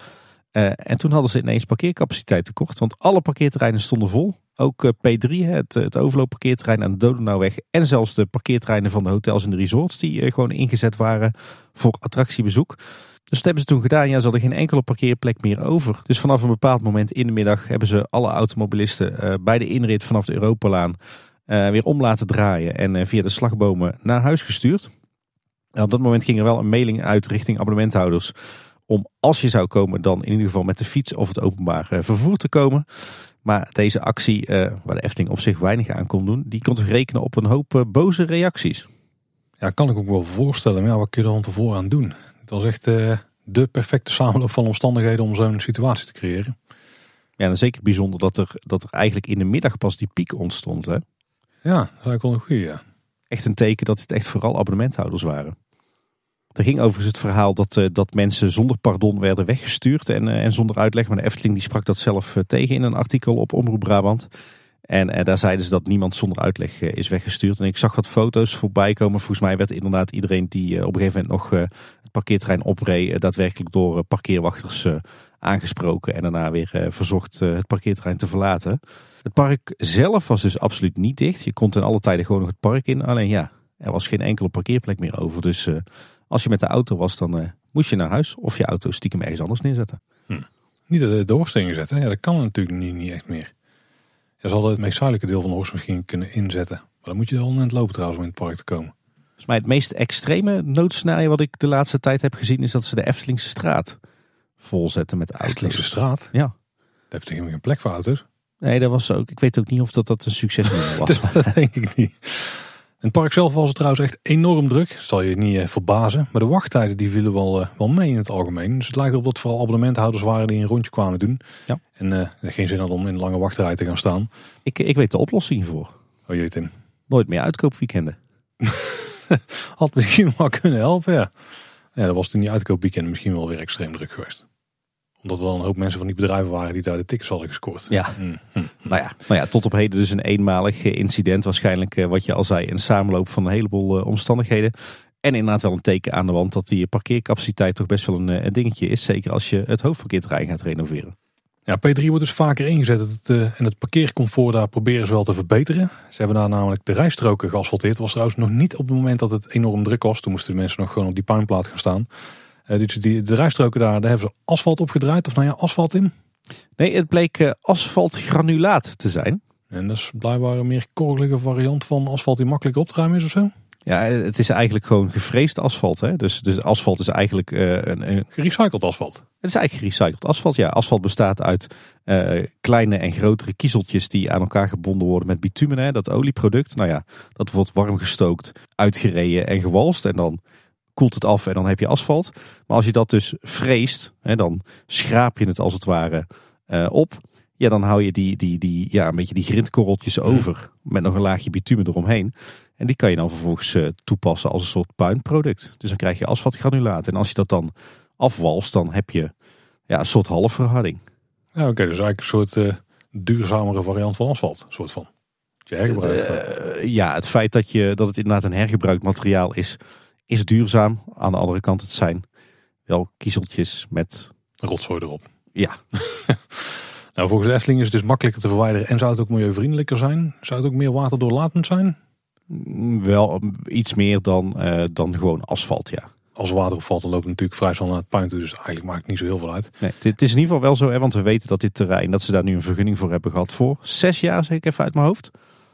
En toen hadden ze ineens parkeercapaciteit tekort, want alle parkeerterreinen stonden vol. Ook P3, het overloopparkeerterrein aan de Donauweg en zelfs de parkeerterreinen van de hotels en de resorts die gewoon ingezet waren voor attractiebezoek. Dus dat hebben ze toen gedaan. Ja, ze hadden geen enkele parkeerplek meer over. Dus vanaf een bepaald moment in de middag hebben ze alle automobilisten bij de inrit vanaf de Europalaan weer om laten draaien en via de slagbomen naar huis gestuurd. En op dat moment ging er wel een mailing uit richting abonnementhouders om, als je zou komen, dan in ieder geval met de fiets of het openbaar vervoer te komen. Maar deze actie, waar de Efteling op zich weinig aan kon doen, die kon toch rekenen op een hoop boze reacties. Ja, kan ik ook wel voorstellen. Maar ja, wat kun je er dan tevoren aan doen? Het was echt de perfecte samenloop van omstandigheden om zo'n situatie te creëren. Ja, en zeker bijzonder dat er eigenlijk in de middag pas die piek ontstond. Hè? Ja, dat is eigenlijk wel een goeie, ja. Echt een teken dat het echt vooral abonnementhouders waren. Er ging overigens het verhaal dat mensen zonder pardon werden weggestuurd en zonder uitleg. Maar de Efteling die sprak dat zelf tegen in een artikel op Omroep Brabant. En daar zeiden ze dat niemand zonder uitleg is weggestuurd. En ik zag wat foto's voorbij komen. Volgens mij werd inderdaad iedereen die op een gegeven moment nog het parkeerterrein opreed, daadwerkelijk door parkeerwachters aangesproken en daarna weer verzocht het parkeerterrein te verlaten. Het park zelf was dus absoluut niet dicht. Je kon ten alle tijden gewoon nog het park in. Alleen ja, er was geen enkele parkeerplek meer over. Dus als je met de auto was, dan moest je naar huis of je auto stiekem ergens anders neerzetten. Niet de oorsting inzetten, ja, dat kan natuurlijk niet echt meer. Ja, ze hadden het meest zuidelijke deel van de oorsting misschien kunnen inzetten. Maar dan moet je wel aan het lopen trouwens om in het park te komen. Volgens mij het meest extreme noodscenario wat ik de laatste tijd heb gezien is dat ze de Eftelingse straat volzetten met auto's. Eftelingse straat? Ja. Daar heb je toch helemaal geen plek voor auto's? Nee, dat was ook. Ik weet ook niet of dat een succes was. Dat denk ik niet. In het park zelf was het trouwens echt enorm druk. Zal je niet verbazen. Maar de wachttijden die vielen wel mee in het algemeen. Dus het lijkt erop dat vooral abonnementhouders waren die een rondje kwamen doen. Ja. En geen zin hadden om in een lange wachtrij te gaan staan. Ik weet de oplossing voor. Oh jee, Tim. Nooit meer uitkoopweekenden. Had misschien wel kunnen helpen, ja. Ja, dat was toen die uitkoopweekenden misschien wel weer extreem druk geweest. Omdat er dan een hoop mensen van die bedrijven waren die daar de tickets hadden gescoord. Ja. Nou ja, tot op heden dus een eenmalig incident. Waarschijnlijk, wat je al zei, een samenloop van een heleboel omstandigheden. En inderdaad wel een teken aan de wand dat die parkeercapaciteit toch best wel een dingetje is. Zeker als je het hoofdparkeerterrein gaat renoveren. Ja, P3 wordt dus vaker ingezet. En het parkeercomfort daar proberen ze wel te verbeteren. Ze hebben daar namelijk de rijstroken geasfalteerd. Dat was trouwens nog niet op het moment dat het enorm druk was. Toen moesten de mensen nog gewoon op die puinplaat gaan staan. De rijstroken daar hebben ze asfalt opgedraaid. Of nou ja, asfalt in. Nee, het bleek asfaltgranulaat te zijn. En dat is blijkbaar een meer korrelige variant van asfalt die makkelijk op te ruimen is of zo. Ja, het is eigenlijk gewoon gevreesd asfalt. Hè? Dus asfalt is eigenlijk... Gerecycled asfalt. Het is eigenlijk gerecycled asfalt, ja. Asfalt bestaat uit kleine en grotere kiezeltjes die aan elkaar gebonden worden met bitumen. Hè? Dat olieproduct, nou ja, dat wordt warm gestookt, uitgereden en gewalst. En dan koelt het af en dan heb je asfalt. Maar als je dat dus vreest, hè, dan schraap je het als het ware op. Ja, dan hou je een beetje die grindkorreltjes over met nog een laagje bitumen eromheen. En die kan je dan vervolgens toepassen als een soort puinproduct. Dus dan krijg je asfaltgranulaat. En als je dat dan afwalst, dan heb je een soort halfverharding. Ja, oké, dus eigenlijk een soort duurzamere variant van asfalt. Een soort van. Het feit dat het inderdaad een hergebruikt materiaal is duurzaam. Aan de andere kant, het zijn wel kiezeltjes met... rotzooi erop. Ja. Nou, volgens de Efteling is het dus makkelijker te verwijderen. En zou het ook milieuvriendelijker zijn? Zou het ook meer waterdoorlatend zijn? Wel iets meer dan gewoon asfalt, ja. Als er water opvalt, dan loopt het natuurlijk vrij snel naar het puin toe. Dus eigenlijk maakt het niet zo heel veel uit. Nee, het is in ieder geval wel zo, hè, want we weten dat dit terrein, dat ze daar nu een vergunning voor hebben gehad voor 6 jaar, zeg ik even uit mijn hoofd.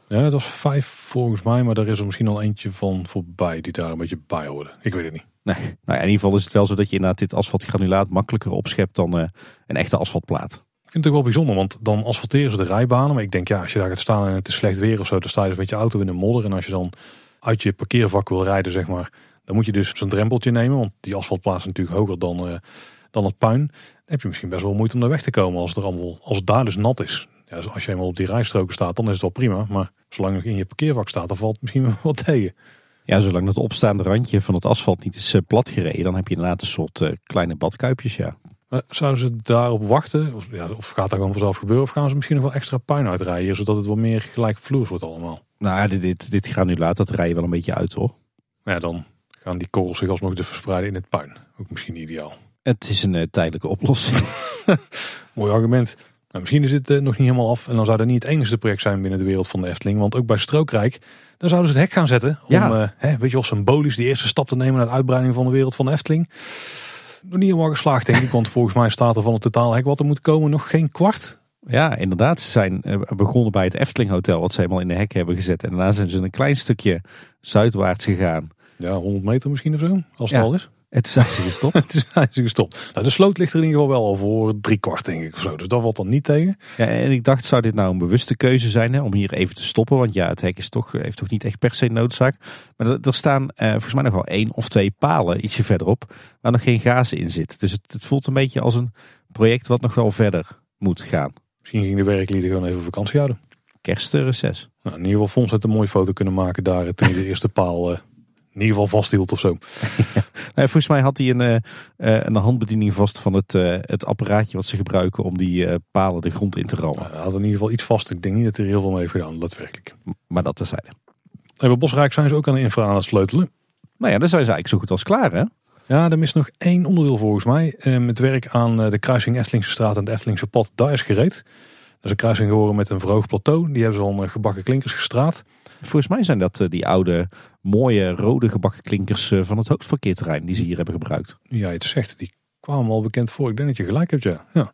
Ja, dat was 5 volgens mij, maar daar is er misschien al eentje van voorbij die daar een beetje bij hoorde. Ik weet het niet. Nee, nou ja, in ieder geval is het wel zo dat je inderdaad dit asfaltgranulaat makkelijker opschept dan een echte asfaltplaat. Ik vind het ook wel bijzonder, want dan asfalteren ze de rijbanen. Maar ik denk, ja, als je daar gaat staan en het is slecht weer of zo, dan sta je dus met je auto in de modder. En als je dan uit je parkeervak wil rijden, zeg maar, dan moet je dus zo'n drempeltje nemen. Want die asfaltplaats is natuurlijk hoger dan het puin. Dan heb je misschien best wel moeite om daar weg te komen als het daar dus nat is. Ja, dus als je eenmaal op die rijstroken staat, dan is het wel prima. Maar zolang je in je parkeervak staat, dan valt het misschien wel wat tegen. Ja, zolang dat opstaande randje van het asfalt niet is platgereden, dan heb je inderdaad een soort kleine badkuipjes, ja. Zouden ze daarop wachten? Of gaat dat gewoon vanzelf gebeuren? Of gaan ze misschien nog wel extra puin uitrijden, zodat het wat meer gelijkvloers wordt allemaal? Nou ja, dit granulaat, dat rij je wel een beetje uit, hoor. Ja, dan gaan die korrels zich alsnog verspreiden in het puin. Ook misschien ideaal. Het is een tijdelijke oplossing. Mooi argument. Nou, misschien is dit nog niet helemaal af. En dan zou dat niet het enige project zijn binnen de wereld van de Efteling. Want ook bij Strookrijk, dan zouden ze het hek gaan zetten. Ja. Om weet je wel, symbolisch die eerste stap te nemen naar de uitbreiding van de wereld van de Efteling. Nog niet helemaal geslaagd, denk ik, want volgens mij staat er van het totaal hek wat er moet komen nog geen kwart. Ja, inderdaad. Ze zijn begonnen bij het Efteling Hotel, wat ze helemaal in de hek hebben gezet. En daarna zijn ze een klein stukje zuidwaarts gegaan. Ja, 100 meter misschien of zo, als het al is. En toen zijn ze gestopt. Nou, de sloot ligt er in ieder geval wel al voor 3/4, denk ik, of zo. Dus dat valt dan niet tegen. Ja, en ik dacht, zou dit nou een bewuste keuze zijn, hè, om hier even te stoppen? Want ja, het hek heeft toch niet echt per se noodzaak. Maar er staan volgens mij nog wel 1 of 2 palen ietsje verderop, waar nog geen gazen in zit. Dus het voelt een beetje als een project wat nog wel verder moet gaan. Misschien ging de werklieden gewoon even vakantie houden. Kerstreces. Nou, in ieder geval Fons had een mooie foto kunnen maken daar toen je de eerste paal... in ieder geval vasthield of zo. Ja. Volgens mij had hij een handbediening vast van het apparaatje wat ze gebruiken om die palen de grond in te rammen. Hij had in ieder geval iets vast. Ik denk niet dat hij er heel veel mee heeft gedaan, daadwerkelijk. Maar dat terzijde. Bij Bosrijk zijn ze ook aan de infra aan het sleutelen. Nou ja, dan zijn ze eigenlijk zo goed als klaar, hè? Ja, er mist nog 1 onderdeel volgens mij. Het werk aan de kruising Eftelingse straat en het Eftelingse pad, daar is gereed. Dat is een kruising geworden met een verhoogd plateau. Die hebben ze al gebakken klinkers gestraat. Volgens mij zijn dat die oude, mooie, rode gebakken klinkers van het hoofdparkeerterrein die ze hier hebben gebruikt. Ja, het zegt, die kwamen al bekend voor. Ik denk dat je gelijk hebt, ja.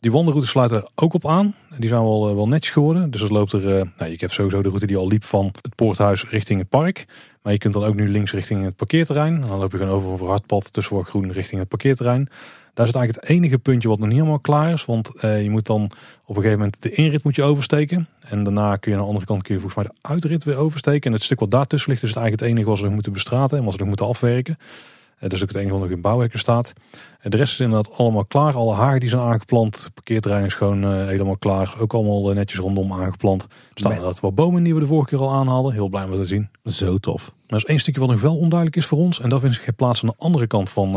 Die wandelroutes sluiten er ook op aan. Die zijn wel netjes geworden. Dus dat loopt je hebt sowieso de route die al liep van het poorthuis richting het park. Maar je kunt dan ook nu links richting het parkeerterrein. En dan loop je gewoon over een verhard pad tussen wat groen richting het parkeerterrein. Daar is het eigenlijk het enige puntje wat nog niet helemaal klaar is. Want je moet dan op een gegeven moment de inrit moet je oversteken. En daarna kun je aan de andere kant volgens mij de uitrit weer oversteken. En het stuk wat daartussen ligt is het eigenlijk het enige wat ze nog moeten bestraten. En wat ze nog moeten afwerken. Dat is ook het enige wat nog in bouwhekken staat. De rest is inderdaad allemaal klaar. Alle hagen die zijn aangeplant. Het parkeerterrein is gewoon helemaal klaar. Ook allemaal netjes rondom aangeplant. Er staan inderdaad wat bomen die we de vorige keer al aanhadden. Heel blij om dat te zien. Zo tof. Er is 1 stukje wat nog wel onduidelijk is voor ons. En dat vindt zich plaats aan de andere kant van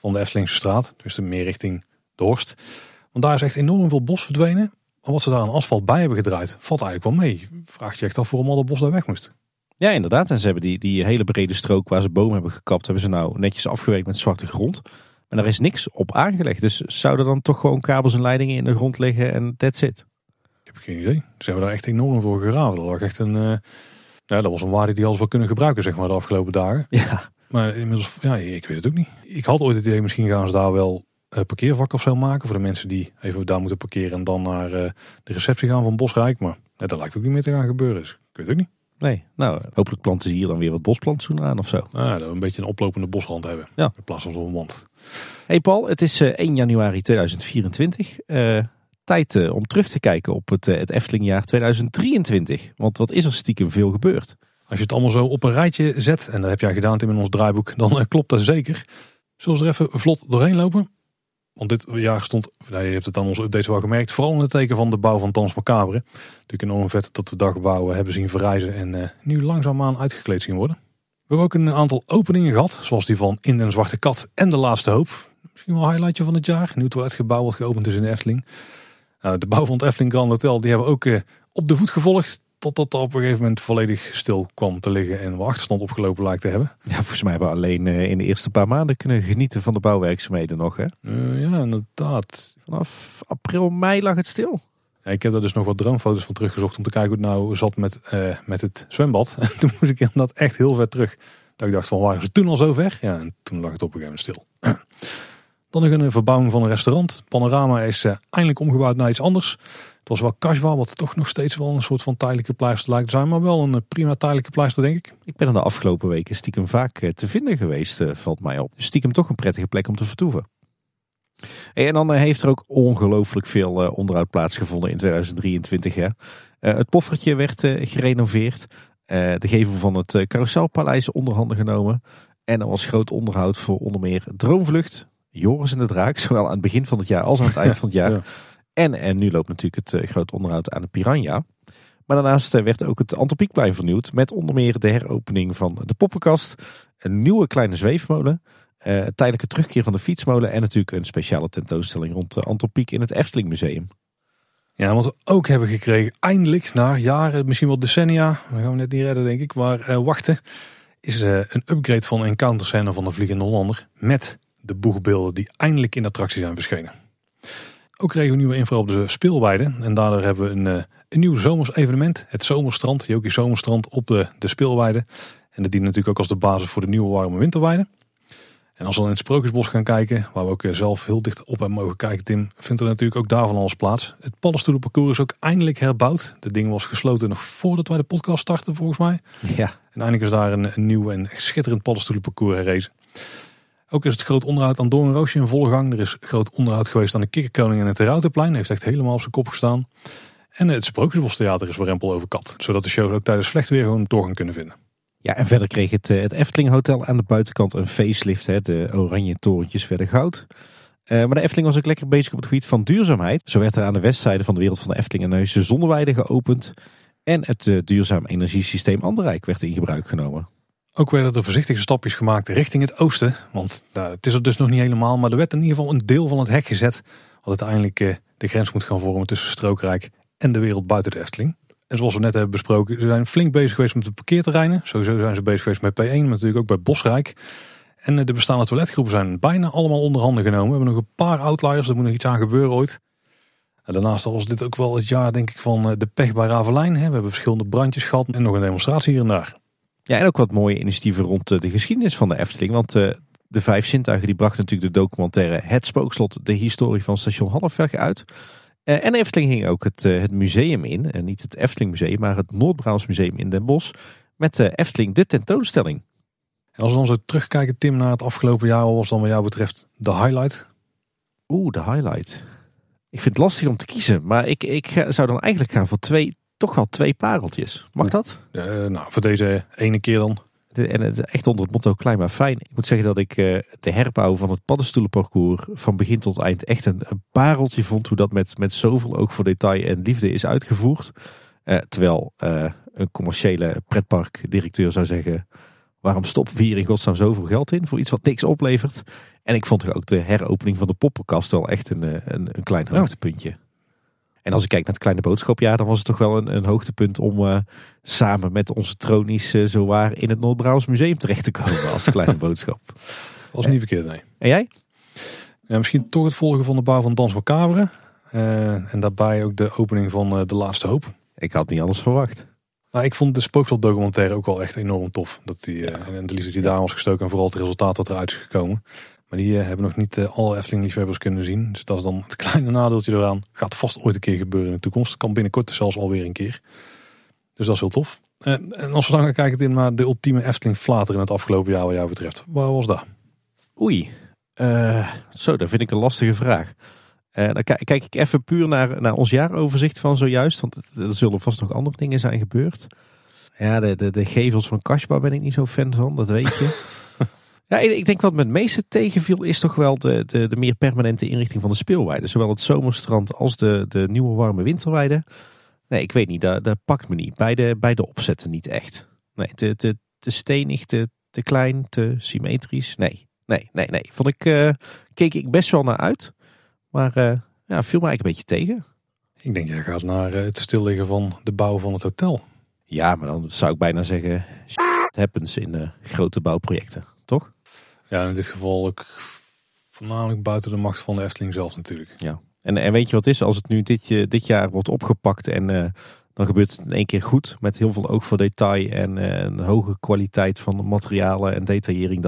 de Eftelingse straat. Dus meer richting de Horst. Want daar is echt enorm veel bos verdwenen. Maar wat ze daar aan asfalt bij hebben gedraaid, valt eigenlijk wel mee. Vraagt je echt af waarom al dat bos daar weg moest. Ja, inderdaad. En ze hebben die hele brede strook waar ze bomen hebben gekapt, hebben ze nou netjes afgewerkt met zwarte grond. En daar is niks op aangelegd. Dus zouden dan toch gewoon kabels en leidingen in de grond liggen en that's it? Ik heb geen idee. Ze hebben daar echt enorm voor geraven. Dat lag echt een... Ja, dat was een waarde die alles wel kunnen gebruiken, zeg maar, de afgelopen dagen. Ja. Maar inmiddels, ja, ik weet het ook niet. Ik had ooit het idee, misschien gaan ze daar wel parkeervakken of zo maken. Voor de mensen die even daar moeten parkeren en dan naar de receptie gaan van Bosrijk. Maar dat lijkt ook niet meer te gaan gebeuren. Dus ik weet het ook niet. Nee, nou, hopelijk planten ze hier dan weer wat bosplantsoen aan of zo. Ja, dat we een beetje een oplopende bosrand hebben. Ja. In plaats van een wand. Hey Paul, het is 1 januari 2024. Tijd om terug te kijken op het Eftelingjaar 2023. Want wat is er stiekem veel gebeurd? Als je het allemaal zo op een rijtje zet, en dat heb jij gedaan Tim in ons draaiboek, dan klopt dat zeker. Zullen we er even vlot doorheen lopen? Want dit jaar stond, je hebt het aan onze updates wel gemerkt, vooral in het teken van de bouw van Danse Macabre. Natuurlijk enorm vet dat we dagbouw hebben zien verrijzen en nu langzaamaan uitgekleed zien worden. We hebben ook een aantal openingen gehad, zoals die van In den Zwarte Kat en De Laatste Hoop. Misschien wel een highlightje van het jaar, nieuw toiletgebouw wat geopend is in de Efteling. De bouw van het Efteling Grand Hotel, die hebben we ook op de voet gevolgd. Totdat dat op een gegeven moment volledig stil kwam te liggen en we achterstand opgelopen lijkt te hebben. Ja, volgens mij hebben we alleen in de eerste paar maanden kunnen genieten van de bouwwerkzaamheden nog, hè? Ja, inderdaad. Vanaf april, mei lag het stil. Ja, ik heb daar dus nog wat droomfoto's van teruggezocht om te kijken hoe het nou zat met het zwembad. Toen moest ik inderdaad echt heel ver terug. Dat ik dacht van, waren ze toen al zo ver? Ja, en toen lag het op een gegeven moment stil. Dan nog een verbouwing van een restaurant. Panorama is eindelijk omgebouwd naar iets anders. Het was wel casual, wat toch nog steeds wel een soort van tijdelijke pleister lijkt te zijn. Maar wel een prima tijdelijke pleister, denk ik. Ik ben er de afgelopen weken stiekem vaak te vinden geweest, valt mij op. Stiekem toch een prettige plek om te vertoeven. En dan heeft er ook ongelooflijk veel onderhoud plaatsgevonden in 2023. Hè. Het poffertje werd gerenoveerd. De gevel van het Carouselpaleis onderhanden genomen. En er was groot onderhoud voor onder meer Droomvlucht, Joris en de Draak, zowel aan het begin van het jaar als aan het eind van het jaar. Ja. En nu loopt natuurlijk het groot onderhoud aan de Piranha. Maar daarnaast werd ook het Antropiekplein vernieuwd, met onder meer de heropening van de poppenkast, een nieuwe kleine zweefmolen, tijdelijke terugkeer van de fietsmolen en natuurlijk een speciale tentoonstelling rond de Antropiek in het Efteling Museum. Ja, wat we ook hebben gekregen, eindelijk na jaren, misschien wel decennia, we gaan we net niet redden denk ik, maar wachten, is een upgrade van de encounterscène van de Vliegende Hollander met de boegbeelden die eindelijk in de attractie zijn verschenen. Ook kregen we nieuwe info op de speelweide. En daardoor hebben we een nieuw zomers evenement. Het Zomerstrand, Jokie Zomerstrand op de speelweide. En dat dient natuurlijk ook als de basis voor de nieuwe Warme Winterweide. En als we dan in het Sprookjesbos gaan kijken, waar we ook zelf heel dicht op hebben mogen kijken, Tim, vindt er natuurlijk ook daarvan alles plaats. Het paddenstoelenparcours is ook eindelijk herbouwd. Dat ding was gesloten nog voordat wij de podcast starten, volgens mij. Ja. En eindelijk is daar een nieuw en schitterend paddenstoelenparcours herrezen. Ook is het groot onderhoud aan Doornroosje in volle gang. Er is groot onderhoud geweest aan de Kikkerkoning en het Routerplein. Heeft echt helemaal op zijn kop gestaan. En het Sprookjesbostheater is weer rempel overkapt. Zodat de shows ook tijdens slecht weer gewoon doorgang kunnen vinden. Ja, en verder kreeg het Efteling Hotel aan de buitenkant een facelift. Hè. De oranje torentjes werden goud. Maar de Efteling was ook lekker bezig op het gebied van duurzaamheid. Zo werd er aan de westzijde van de wereld van de Efteling een heuse zonneweide geopend. En het duurzaam energiesysteem Anderrijk werd in gebruik genomen. Ook werden er voorzichtige stapjes gemaakt richting het oosten. Want het is er dus nog niet helemaal. Maar er werd in ieder geval een deel van het hek gezet. Wat uiteindelijk de grens moet gaan vormen tussen Strookrijk en de wereld buiten de Efteling. En zoals we net hebben besproken, ze zijn flink bezig geweest met de parkeerterreinen. Sowieso zijn ze bezig geweest met P1, maar natuurlijk ook bij Bosrijk. En de bestaande toiletgroepen zijn bijna allemaal onder handen genomen. We hebben nog een paar outliers, er moet nog iets aan gebeuren ooit. En daarnaast was dit ook wel het jaar denk ik van de pech bij Ravelijn. We hebben verschillende brandjes gehad en nog een demonstratie hier en daar. Ja, en ook wat mooie initiatieven rond de geschiedenis van de Efteling. Want de vijf zintuigen die brachten natuurlijk de documentaire Het Spookslot, de historie van station Halfweg uit. En de Efteling ging ook het museum in. En niet het Efteling Museum, maar het Noord-Brabants Museum in Den Bosch. Met de Efteling, de tentoonstelling. En als we dan zo terugkijken, Tim, naar het afgelopen jaar, wat was dan wat jou betreft de highlight? De highlight. Ik vind het lastig om te kiezen. Maar ik zou dan eigenlijk gaan voor toch wel twee pareltjes. Mag dat? Nou, voor deze ene keer dan. En echt onder het motto klein maar fijn. Ik moet zeggen dat ik de herbouw van het paddenstoelenparcours van begin tot eind echt een pareltje vond. Hoe dat met zoveel oog voor detail en liefde is uitgevoerd. Terwijl een commerciële pretparkdirecteur zou zeggen, waarom stoppen we hier in godsnaam zoveel geld in voor iets wat niks oplevert? En ik vond toch ook de heropening van de poppenkast wel echt een klein hoogtepuntje. En als ik kijk naar het kleine boodschapjaar, dan was het toch wel een hoogtepunt om samen met onze tronies zowaar in het Noord-Brabants Museum terecht te komen als kleine boodschap. Was niet verkeerd, nee. En jij? Ja, misschien toch het volgen van de bouw van Danse Macabre. En daarbij ook de opening van De Laatste Hoop. Ik had niet anders verwacht. Nou, ik vond de Spookslot-documentaire ook wel echt enorm tof. Dat en de liefde die daar was gestoken en vooral het resultaat wat eruit is gekomen. Maar die hebben nog niet alle Efteling-liefhebbers kunnen zien. Dus dat is dan het kleine nadeeltje eraan. Gaat vast ooit een keer gebeuren in de toekomst. Kan binnenkort zelfs alweer een keer. Dus dat is heel tof. En als we dan gaan kijken naar de ultieme Efteling-flater in het afgelopen jaar wat jou betreft. Waar was dat? Oei. Dat vind ik een lastige vraag. Dan kijk ik even puur naar ons jaaroverzicht van zojuist. Want er zullen vast nog andere dingen zijn gebeurd. Ja, de gevels van Kasba ben ik niet zo fan van. Dat weet je. Ja, ik denk wat me het meeste tegenviel is toch wel de meer permanente inrichting van de speelweide. Zowel het Zomerstrand als de nieuwe Warme Winterweide. Nee, ik weet niet. Dat pakt me niet. Bij de opzetten niet echt. Nee, te stenig, te klein, te symmetrisch. Nee. Keek ik best wel naar uit. Maar viel me eigenlijk een beetje tegen. Ik denk, jij gaat naar het stilliggen van de bouw van het hotel. Ja, maar dan zou ik bijna zeggen, shit happens in grote bouwprojecten, toch? Ja, in dit geval ook voornamelijk buiten de macht van de Efteling zelf natuurlijk. Ja. En weet je wat is, als het nu dit jaar wordt opgepakt en dan gebeurt het in één keer goed, met heel veel oog voor detail en een hoge kwaliteit van materialen en detaillering,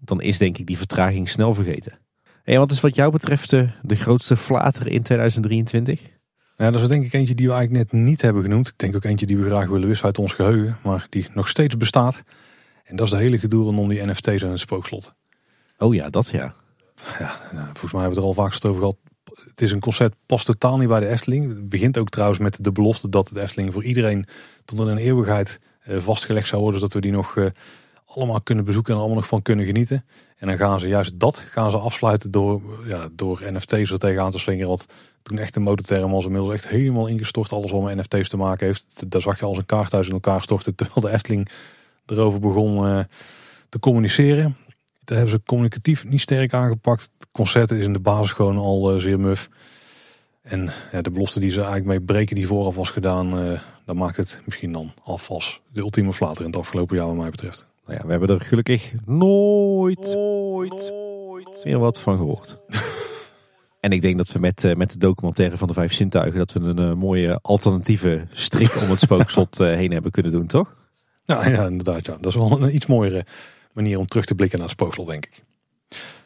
dan is denk ik die vertraging snel vergeten. En wat is wat jou betreft de grootste flater in 2023? Ja, dat is denk ik eentje die we eigenlijk net niet hebben genoemd. Ik denk ook eentje die we graag willen wissen uit ons geheugen, maar die nog steeds bestaat. En dat is de hele gedoe rondom die NFT's en het spookslot. Oh ja, dat ja. Ja, nou, volgens mij hebben we het er al vaak over gehad. Het is een concept, past totaal niet bij de Efteling. Het begint ook trouwens met de belofte dat de Efteling voor iedereen tot in een eeuwigheid vastgelegd zou worden. Zodat we die nog allemaal kunnen bezoeken en allemaal nog van kunnen genieten. En dan gaan ze juist dat afsluiten door NFT's er tegenaan te slingeren. Wat toen echt een modeterm was, inmiddels echt helemaal ingestort. Alles wat met NFT's te maken heeft. Daar zag je als een kaarthuis in elkaar storten. Terwijl de Efteling erover begon te communiceren. Daar hebben ze communicatief niet sterk aangepakt. Het concert is in de basis gewoon al zeer muf. En ja, de belofte die ze eigenlijk mee breken die vooraf was gedaan, dat maakt het misschien dan alvast de ultieme flater in het afgelopen jaar wat mij betreft. Nou ja, we hebben er gelukkig nooit meer wat van gehoord. En ik denk dat we met de documentaire van de 5 zintuigen dat we een mooie alternatieve strik om het spookslot heen hebben kunnen doen, toch? Ja, inderdaad. Ja. Dat is wel een iets mooiere manier om terug te blikken naar het spookslot, denk ik.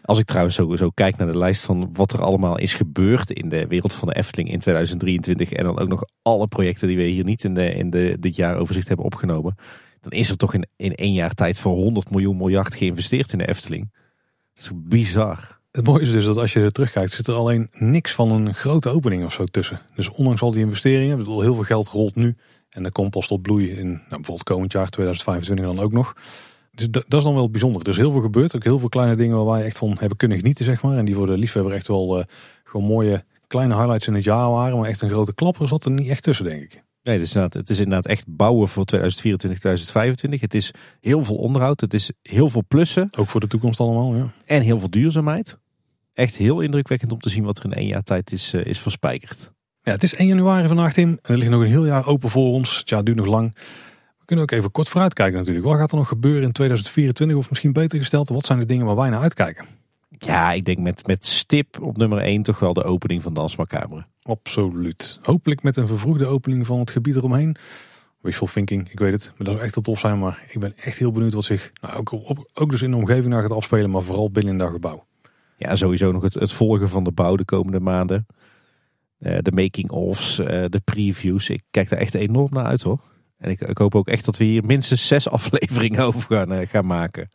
Als ik trouwens zo kijk naar de lijst van wat er allemaal is gebeurd in de wereld van de Efteling in 2023. En dan ook nog alle projecten die we hier niet in dit jaaroverzicht hebben opgenomen. Dan is er toch in 1 jaar tijd van 100 miljoen miljard geïnvesteerd in de Efteling. Dat is bizar. Het mooie is dus dat als je er terugkijkt, zit er alleen niks van een grote opening of zo tussen. Dus ondanks al die investeringen, heel veel geld rolt nu. En dat komt pas tot bloei in bijvoorbeeld komend jaar 2025 dan ook nog. Dus dat is dan wel bijzonder. Er is heel veel gebeurd. Ook heel veel kleine dingen waar je echt van hebben kunnen genieten, zeg maar. En die voor de liefhebber echt wel gewoon mooie kleine highlights in het jaar waren. Maar echt een grote klapper zat er niet echt tussen, denk ik. Nee, het is inderdaad echt bouwen voor 2024, 2025. Het is heel veel onderhoud. Het is heel veel plussen. Ook voor de toekomst allemaal, ja. En heel veel duurzaamheid. Echt heel indrukwekkend om te zien wat er in 1 jaar tijd is verspijkerd. Ja, het is 1 januari vandaag, Tim. En er ligt nog een heel jaar open voor ons. Het jaar duurt nog lang. We kunnen ook even kort vooruitkijken natuurlijk. Wat gaat er nog gebeuren in 2024? Of misschien beter gesteld, wat zijn de dingen waar wij naar uitkijken? Ja, ik denk met stip op nummer 1 toch wel de opening van Danse Macabre. Absoluut. Hopelijk met een vervroegde opening van het gebied eromheen. Wishful thinking, ik weet het. Maar dat zou echt wel tof zijn. Maar ik ben echt heel benieuwd wat zich ook dus in de omgeving naar gaat afspelen. Maar vooral binnen dat gebouw. Ja, sowieso nog het volgen van de bouw de komende maanden. De making-ofs, de previews. Ik kijk daar echt enorm naar uit hoor. En ik hoop ook echt dat we hier minstens 6 afleveringen over gaan maken.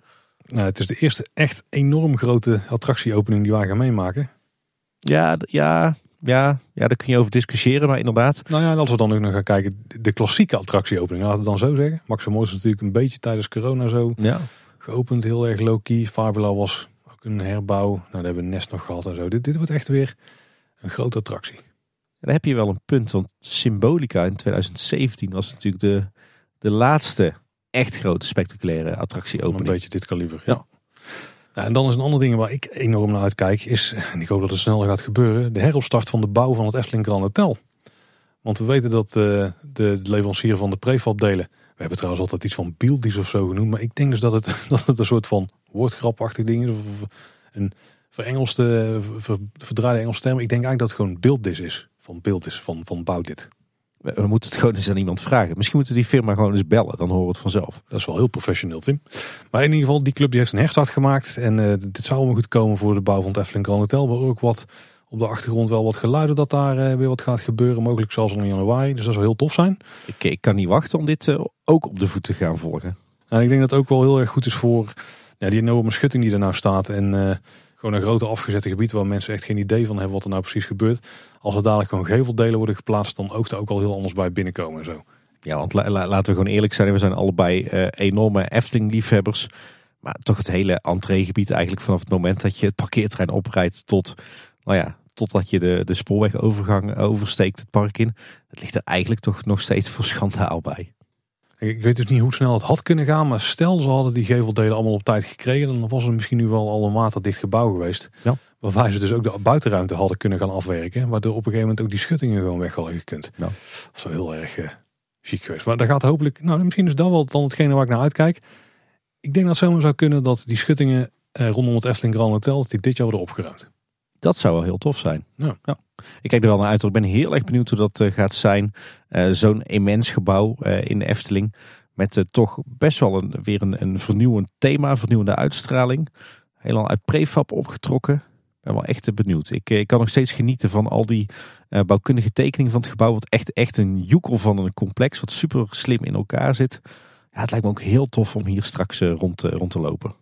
Nou, het is de eerste echt enorm grote attractieopening die wij gaan meemaken. Ja, daar kun je over discussiëren, maar inderdaad. Nou ja, en als we dan ook nog gaan kijken, de klassieke attractieopening, laten we dan zo zeggen. Maximo is natuurlijk een beetje tijdens corona zo geopend, heel erg low-key. Fabula was ook een herbouw. Nou, daar hebben we Nest nog gehad en zo. Dit wordt echt weer een grote attractie. Daar heb je wel een punt, want Symbolica in 2017 was natuurlijk de laatste echt grote spectaculaire attractieopening. Een beetje dit kaliber, ja. Nou, en dan is een ander ding waar ik enorm naar uitkijk is, en ik hoop dat het snel gaat gebeuren, de heropstart van de bouw van het Efteling Grand Hotel. Want we weten dat de leverancier van de prefab delen, we hebben trouwens altijd iets van Bieldies of zo genoemd, maar ik denk dus dat het een soort van woordgrapachtig ding is, of een verengels de verdraaide Engelse term. Ik denk eigenlijk dat het gewoon beeldis is. Van beeldis, van bouw dit. We moeten het gewoon eens aan iemand vragen. Misschien moeten die firma gewoon eens bellen. Dan horen we het vanzelf. Dat is wel heel professioneel, Tim. Maar in ieder geval, die club die heeft een herstart gemaakt. En dit zou allemaal goed komen voor de bouw van het Efteling Grand Hotel. Maar ook wat op de achtergrond wel wat geluiden dat daar weer wat gaat gebeuren. Mogelijk zelfs in januari. Dus dat zou heel tof zijn. Ik kan niet wachten om dit ook op de voet te gaan volgen. Nou, ik denk dat het ook wel heel erg goed is voor die enorme schutting die er nou staat. En gewoon een grote afgezette gebied waar mensen echt geen idee van hebben wat er nou precies gebeurt. Als er dadelijk gewoon geveldelen worden geplaatst, dan oogt er ook al heel anders bij binnenkomen en zo. Ja, want laten we gewoon eerlijk zijn. We zijn allebei enorme Efteling-liefhebbers. Maar toch het hele entreegebied eigenlijk vanaf het moment dat je het parkeerterrein oprijdt tot, totdat je de spoorwegovergang oversteekt het park in. Het ligt er eigenlijk toch nog steeds voor schandaal bij. Ik weet dus niet hoe snel het had kunnen gaan. Maar stel ze hadden die geveldelen allemaal op tijd gekregen. Dan was er misschien nu wel al een waterdicht gebouw geweest. Ja. Waarbij ze dus ook de buitenruimte hadden kunnen gaan afwerken. Waardoor op een gegeven moment ook die schuttingen gewoon weg hadden gekund. Ja. Dat is wel heel erg chic geweest. Maar daar gaat hopelijk, misschien is dat wel dan hetgene waar ik naar uitkijk. Ik denk dat het zomaar zou kunnen dat die schuttingen rondom het Efteling Grand Hotel, dat die dit jaar worden opgeruimd. Dat zou wel heel tof zijn. Ja. Ja. Ik kijk er wel naar uit. Ik ben heel erg benieuwd hoe dat gaat zijn. Zo'n immens gebouw in de Efteling. Met toch best wel weer een vernieuwend thema. Vernieuwende uitstraling. Helemaal uit prefab opgetrokken. Ik ben wel echt benieuwd. Ik kan nog steeds genieten van al die bouwkundige tekeningen van het gebouw. Wat echt een joekel van een complex. Wat super slim in elkaar zit. Ja, het lijkt me ook heel tof om hier straks rond te lopen.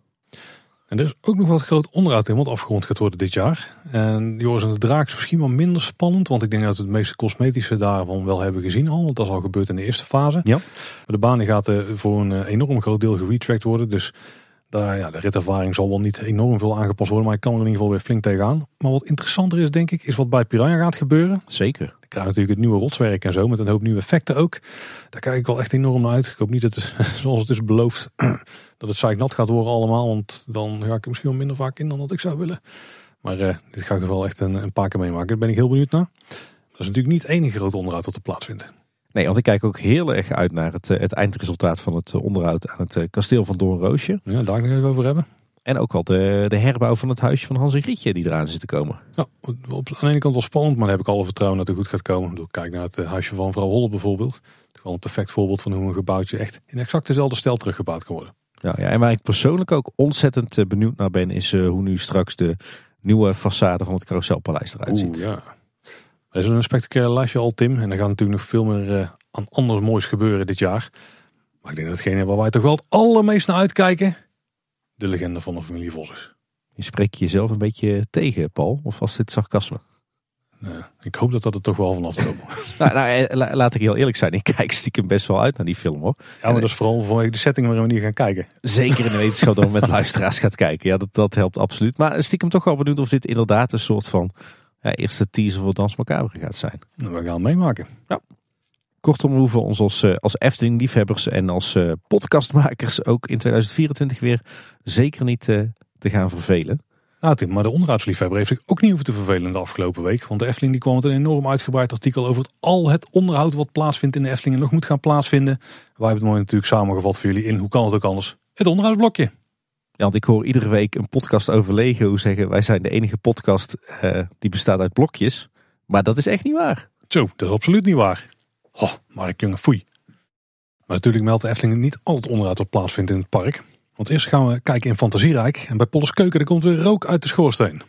En er is ook nog wat groot onderhoud in wat afgerond gaat worden dit jaar. En Joris en de Draak is misschien wel minder spannend. Want ik denk dat we het meeste cosmetische daarvan wel hebben gezien al. Want dat is al gebeurd in de eerste fase. Ja. Maar de baan gaat voor een enorm groot deel geretrackt worden. Dus daar, de ritervaring zal wel niet enorm veel aangepast worden. Maar ik kan er in ieder geval weer flink tegenaan. Maar wat interessanter is denk ik, is wat bij Piranha gaat gebeuren. Zeker. Dan krijg je natuurlijk het nieuwe rotswerk en zo. Met een hoop nieuwe effecten ook. Daar kijk ik wel echt enorm naar uit. Ik hoop niet dat het, zoals het is beloofd, dat het zeiknat gaat worden allemaal, want dan ga ik er misschien wel minder vaak in dan dat ik zou willen. Maar dit ga ik er wel echt een paar keer meemaken. Daar ben ik heel benieuwd naar. Dat is natuurlijk niet het enige grote onderhoud dat er plaatsvindt. Nee, want ik kijk ook heel erg uit naar het eindresultaat van het onderhoud aan het kasteel van Doornroosje. Ja, daar gaan we het over hebben. En ook al de herbouw van het huisje van Hans en Grietje die eraan zit te komen. Ja, aan de ene kant wel spannend, maar daar heb ik alle vertrouwen dat het goed gaat komen. Kijk naar het huisje van mevrouw Holle bijvoorbeeld. Het is wel een perfect voorbeeld van hoe een gebouwtje echt in exact dezelfde stijl teruggebouwd kan worden. Ja, en waar ik persoonlijk ook ontzettend benieuwd naar ben, is hoe nu straks de nieuwe façade van het Carouselpaleis eruit ziet. Ja. Er is een spectaculair lijstje al, Tim. En er gaat natuurlijk nog veel meer aan anders moois gebeuren dit jaar. Maar ik denk dat hetgene waar wij toch wel het allermeest naar uitkijken, de legende van de familie Vossers. Je spreekt jezelf een beetje tegen, Paul. Of was dit sarcasme? Nou, ik hoop dat er toch wel vanaf komt. Laat ik heel eerlijk zijn. Ik kijk stiekem best wel uit naar die film, hoor. Ja, maar dat is vooral vanwege de setting waarin we niet gaan kijken. Zeker in de wetenschap dat we met luisteraars gaat kijken. Ja, dat helpt absoluut. Maar stiekem toch wel benieuwd of dit inderdaad een soort van eerste teaser voor Danse Macabre gaat zijn. Nou, we gaan het meemaken. Ja. Kortom, we hoeven ons als Efteling-liefhebbers en als podcastmakers ook in 2024 weer zeker niet te gaan vervelen. Nou Tim, maar de onderhoudsliefhebber heeft zich ook niet hoeven te vervelen de afgelopen week. Want de Efteling die kwam met een enorm uitgebreid artikel over al het onderhoud wat plaatsvindt in de Efteling en nog moet gaan plaatsvinden. Wij hebben het mooi natuurlijk samengevat voor jullie in, hoe kan het ook anders, het onderhoudsblokje. Ja, want ik hoor iedere week een podcast over Lego zeggen, wij zijn de enige podcast die bestaat uit blokjes. Maar dat is echt niet waar. Zo, dat is absoluut niet waar. Oh, Mark Jongen, foei. Maar natuurlijk meldt de Efteling niet al het onderhoud wat plaatsvindt in het park. Want eerst gaan we kijken in Fantasierijk. En bij Polles Keuken, er komt weer rook uit de schoorsteen.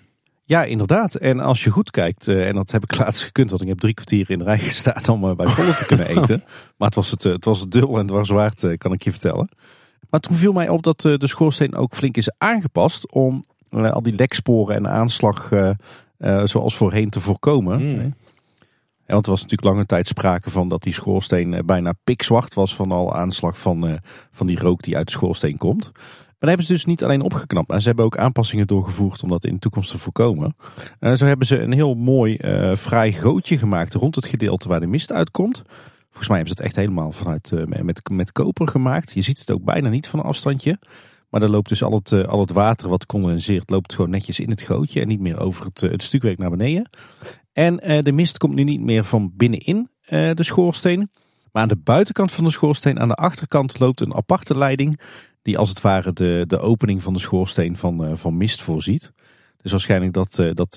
Ja, inderdaad. En als je goed kijkt, en dat heb ik laatst gekund, want ik heb 3 kwartier in de rij gestaan om bij Polles te kunnen eten. Maar het was het dul en het was waard, kan ik je vertellen. Maar toen viel mij op dat de schoorsteen ook flink is aangepast om al die leksporen en aanslag zoals voorheen te voorkomen. Mm. Ja, want er was natuurlijk lange tijd sprake van dat die schoorsteen bijna pikzwart was van al aanslag van die rook die uit de schoorsteen komt. Maar daar hebben ze dus niet alleen opgeknapt, maar ze hebben ook aanpassingen doorgevoerd om dat in de toekomst te voorkomen. Zo hebben ze een heel mooi fraai gootje gemaakt rond het gedeelte waar de mist uitkomt. Volgens mij hebben ze het echt helemaal vanuit met koper gemaakt. Je ziet het ook bijna niet van een afstandje. Maar dan loopt dus al het water wat condenseert, loopt gewoon netjes in het gootje en niet meer over het stukwerk naar beneden. En de mist komt nu niet meer van binnenin de schoorsteen. Maar aan de buitenkant van de schoorsteen, aan de achterkant, loopt een aparte leiding die als het ware de opening van de schoorsteen van mist voorziet. Dus waarschijnlijk dat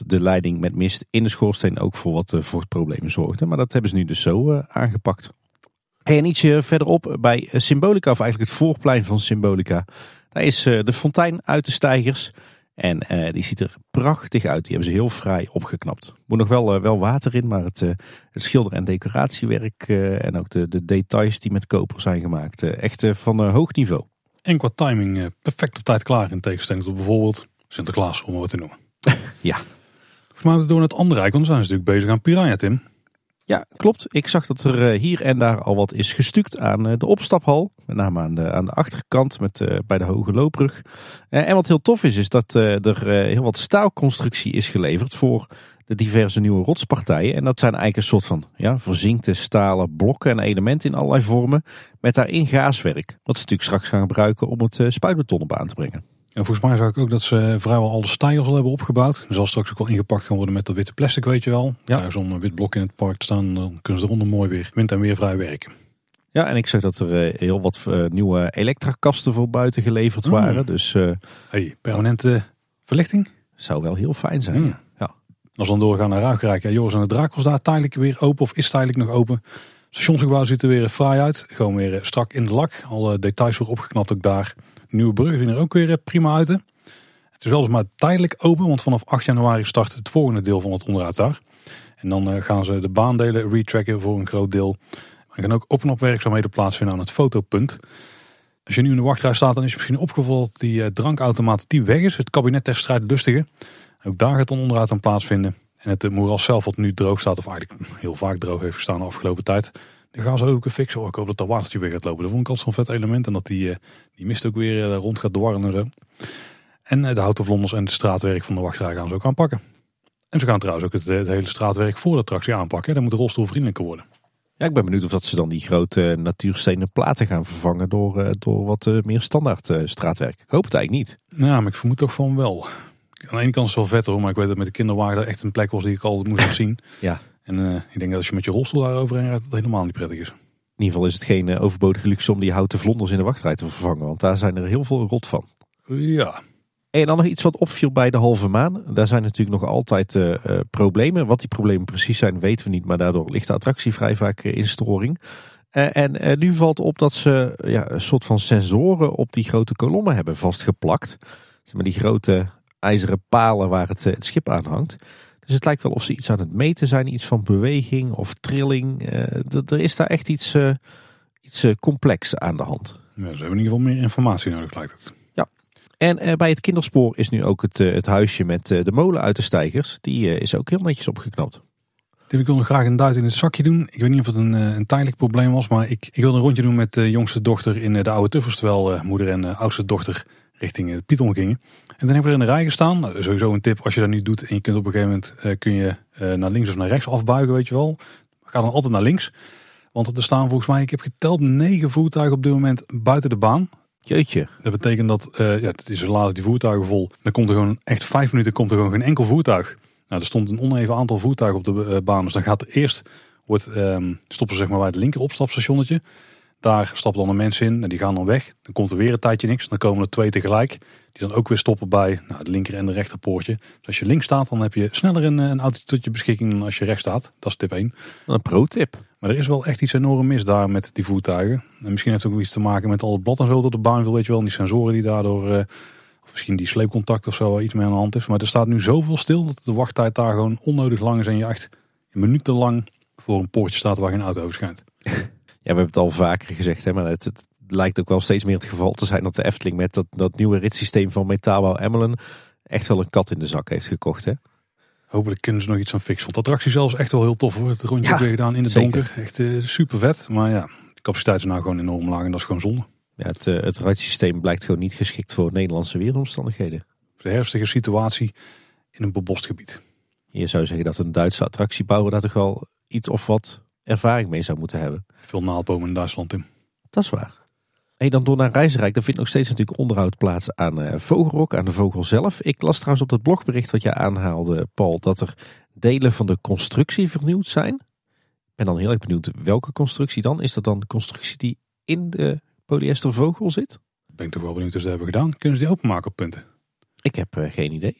de leiding met mist in de schoorsteen ook voor wat vochtproblemen zorgde. Maar dat hebben ze nu dus zo aangepakt. En ietsje verderop bij Symbolica, of eigenlijk het voorplein van Symbolica. Daar is de fontein uit de steigers. En die ziet er prachtig uit. Die hebben ze heel fraai opgeknapt. Moet nog wel water in, maar het schilder- en decoratiewerk en ook de details die met koper zijn gemaakt. Echt van hoog niveau. En qua timing perfect op tijd klaar. In tegenstelling tot bijvoorbeeld Sinterklaas, om het te noemen. Ja. Volgens mij door naar het andere eiland, want we zijn natuurlijk bezig aan Piranha, Tim. Ja, klopt. Ik zag dat er hier en daar al wat is gestuukt aan de opstaphal. Met name aan de achterkant bij de hoge loopbrug. En wat heel tof is dat er heel wat staalconstructie is geleverd voor de diverse nieuwe rotspartijen. En dat zijn eigenlijk een soort van verzinkte stalen blokken en elementen in allerlei vormen. Met daarin gaaswerk. Wat ze natuurlijk straks gaan gebruiken om het spuitbeton op aan te brengen. En volgens mij zag ik ook dat ze vrijwel al de steigers al hebben opgebouwd. Er zal straks ook wel ingepakt gaan worden met dat witte plastic, weet je wel. Ja. Daar is zo'n wit blok in het park staan, dan kunnen ze eronder mooi weer wind en weer vrij werken. Ja, en ik zag dat er heel wat nieuwe elektrakasten voor buiten geleverd waren. Dus, permanente verlichting? Zou wel heel fijn zijn, ja. Als we dan doorgaan naar Ruigrijk, en de Drakels daar tijdelijk weer open of is tijdelijk nog open? Stationsgebouw ziet er weer fraai uit, gewoon weer strak in de lak. Alle details worden opgeknapt ook daar. Nieuwe bruggen zien er ook weer prima uit. Het is wel eens maar tijdelijk open, want vanaf 8 januari start het volgende deel van het onderhoud daar. En dan gaan ze de baandelen retracken voor een groot deel. Er gaan ook op- en werkzaamheden plaatsvinden aan het fotopunt. Als je nu in de wachtrij staat, dan is je misschien opgevallen dat die drankautomaat die weg is. Het kabinet ter strijdlustige. Ook daar gaat dan onderhoud aan plaatsvinden. En het moeras zelf, wat nu droog staat, of eigenlijk heel vaak droog heeft gestaan de afgelopen tijd... Dan gaan ze ook weer fixen. Ik hoop dat dat watertje weer gaat lopen. Dat vond ik altijd zo'n vet element. En dat die mist ook weer rond gaat dwarren en zo. En de houten vlonders en het straatwerk van de wachtrij gaan ze ook aanpakken. En ze gaan trouwens ook het hele straatwerk voor de attractie aanpakken. Dat moet rolstoelvriendelijker worden. Ja, ik ben benieuwd of dat ze dan die grote natuurstenen platen gaan vervangen door wat meer standaard straatwerk. Ik hoop het eigenlijk niet. Ja, maar ik vermoed toch van wel. Aan de ene kant is het wel vet hoor. Maar ik weet dat met de kinderwagen dat echt een plek was die ik altijd moest zien. Ja. En ik denk dat als je met je rolstoel daar overheen rijdt, dat het helemaal niet prettig is. In ieder geval is het geen overbodige luxe om die houten vlonders in de wachtrij te vervangen. Want daar zijn er heel veel rot van. Ja. En dan nog iets wat opviel bij de halve maan. Daar zijn natuurlijk nog altijd problemen. Wat die problemen precies zijn, weten we niet. Maar daardoor ligt de attractie vrij vaak in storing. En nu valt op dat ze een soort van sensoren op die grote kolommen hebben vastgeplakt. Zeg maar die grote ijzeren palen waar het schip aan hangt. Dus het lijkt wel of ze iets aan het meten zijn. Iets van beweging of trilling. Er is daar echt iets complex aan de hand. Ja, ze hebben in ieder geval meer informatie nodig, lijkt het. Ja. En bij het kinderspoor is nu ook het huisje met de molen uit de steigers. Die is ook heel netjes opgeknapt. Ik wil nog graag een duit in het zakje doen. Ik weet niet of het een tijdelijk probleem was. Maar ik wil een rondje doen met de jongste dochter in de oude tuffers. Terwijl moeder en oudste dochter richting de Python gingen. En dan hebben we er in de rij gestaan. Nou, sowieso een tip als je dat nu doet en je kunt op een gegeven moment naar links of naar rechts afbuigen, weet je wel. Ga dan altijd naar links. Want er staan volgens mij, ik heb geteld 9 voertuigen op dit moment buiten de baan. Jeetje. Dat betekent dat, het is laden die voertuigen vol. Dan komt er gewoon echt 5 minuten geen enkel voertuig. Nou, er stond een oneven aantal voertuigen op de baan. Dus dan gaat er eerst, stoppen ze bij het linker opstapstationnetje. Daar stappen dan de mensen in en die gaan dan weg. Dan komt er weer een tijdje niks. Dan komen er 2 tegelijk. Die dan ook weer stoppen bij het linker en de rechter poortje. Dus als je links staat, dan heb je sneller een auto tot je beschikking dan als je rechts staat. Dat is tip 1. Een pro-tip. Maar er is wel echt iets enorm mis daar met die voertuigen. En misschien heeft het ook iets te maken met al het blad en zo dat de baan wil, weet je wel. En die sensoren die daardoor, of misschien die sleepcontact of zo, iets mee aan de hand is. Maar er staat nu zoveel stil dat de wachttijd daar gewoon onnodig lang is. En je echt minutenlang voor een poortje staat waar geen auto over schijnt. Ja, we hebben het al vaker gezegd, hè, maar het lijkt ook wel steeds meer het geval te zijn dat de Efteling met dat nieuwe ritssysteem van metaalbouw Emmelen echt wel een kat in de zak heeft gekocht, hè. Hopelijk kunnen ze nog iets aan fixen. Want de attractie zelf is echt wel heel tof hoor. Het rondje weer gedaan in het donker. Echt super vet. Maar ja, de capaciteit is nou gewoon enorm laag en dat is gewoon zonde. Ja, het ritssysteem blijkt gewoon niet geschikt voor Nederlandse weeromstandigheden. De herfstige situatie in een bebost gebied. Je zou zeggen dat een Duitse attractiebouwer daar toch wel iets of wat ervaring mee zou moeten hebben. Veel naaldbomen in Duitsland, Tim. Dat is waar. Dan door naar Reisrijk. Daar vindt nog steeds natuurlijk onderhoud plaats aan Vogelrok, aan de vogel zelf. Ik las trouwens op dat blogbericht wat je aanhaalde, Paul, dat er delen van de constructie vernieuwd zijn. Ik ben dan heel erg benieuwd welke constructie dan. Is dat dan de constructie die in de polyestervogel zit? Ben ik toch wel benieuwd of ze dat hebben gedaan. Kunnen ze die openmaken op punten? Ik heb geen idee.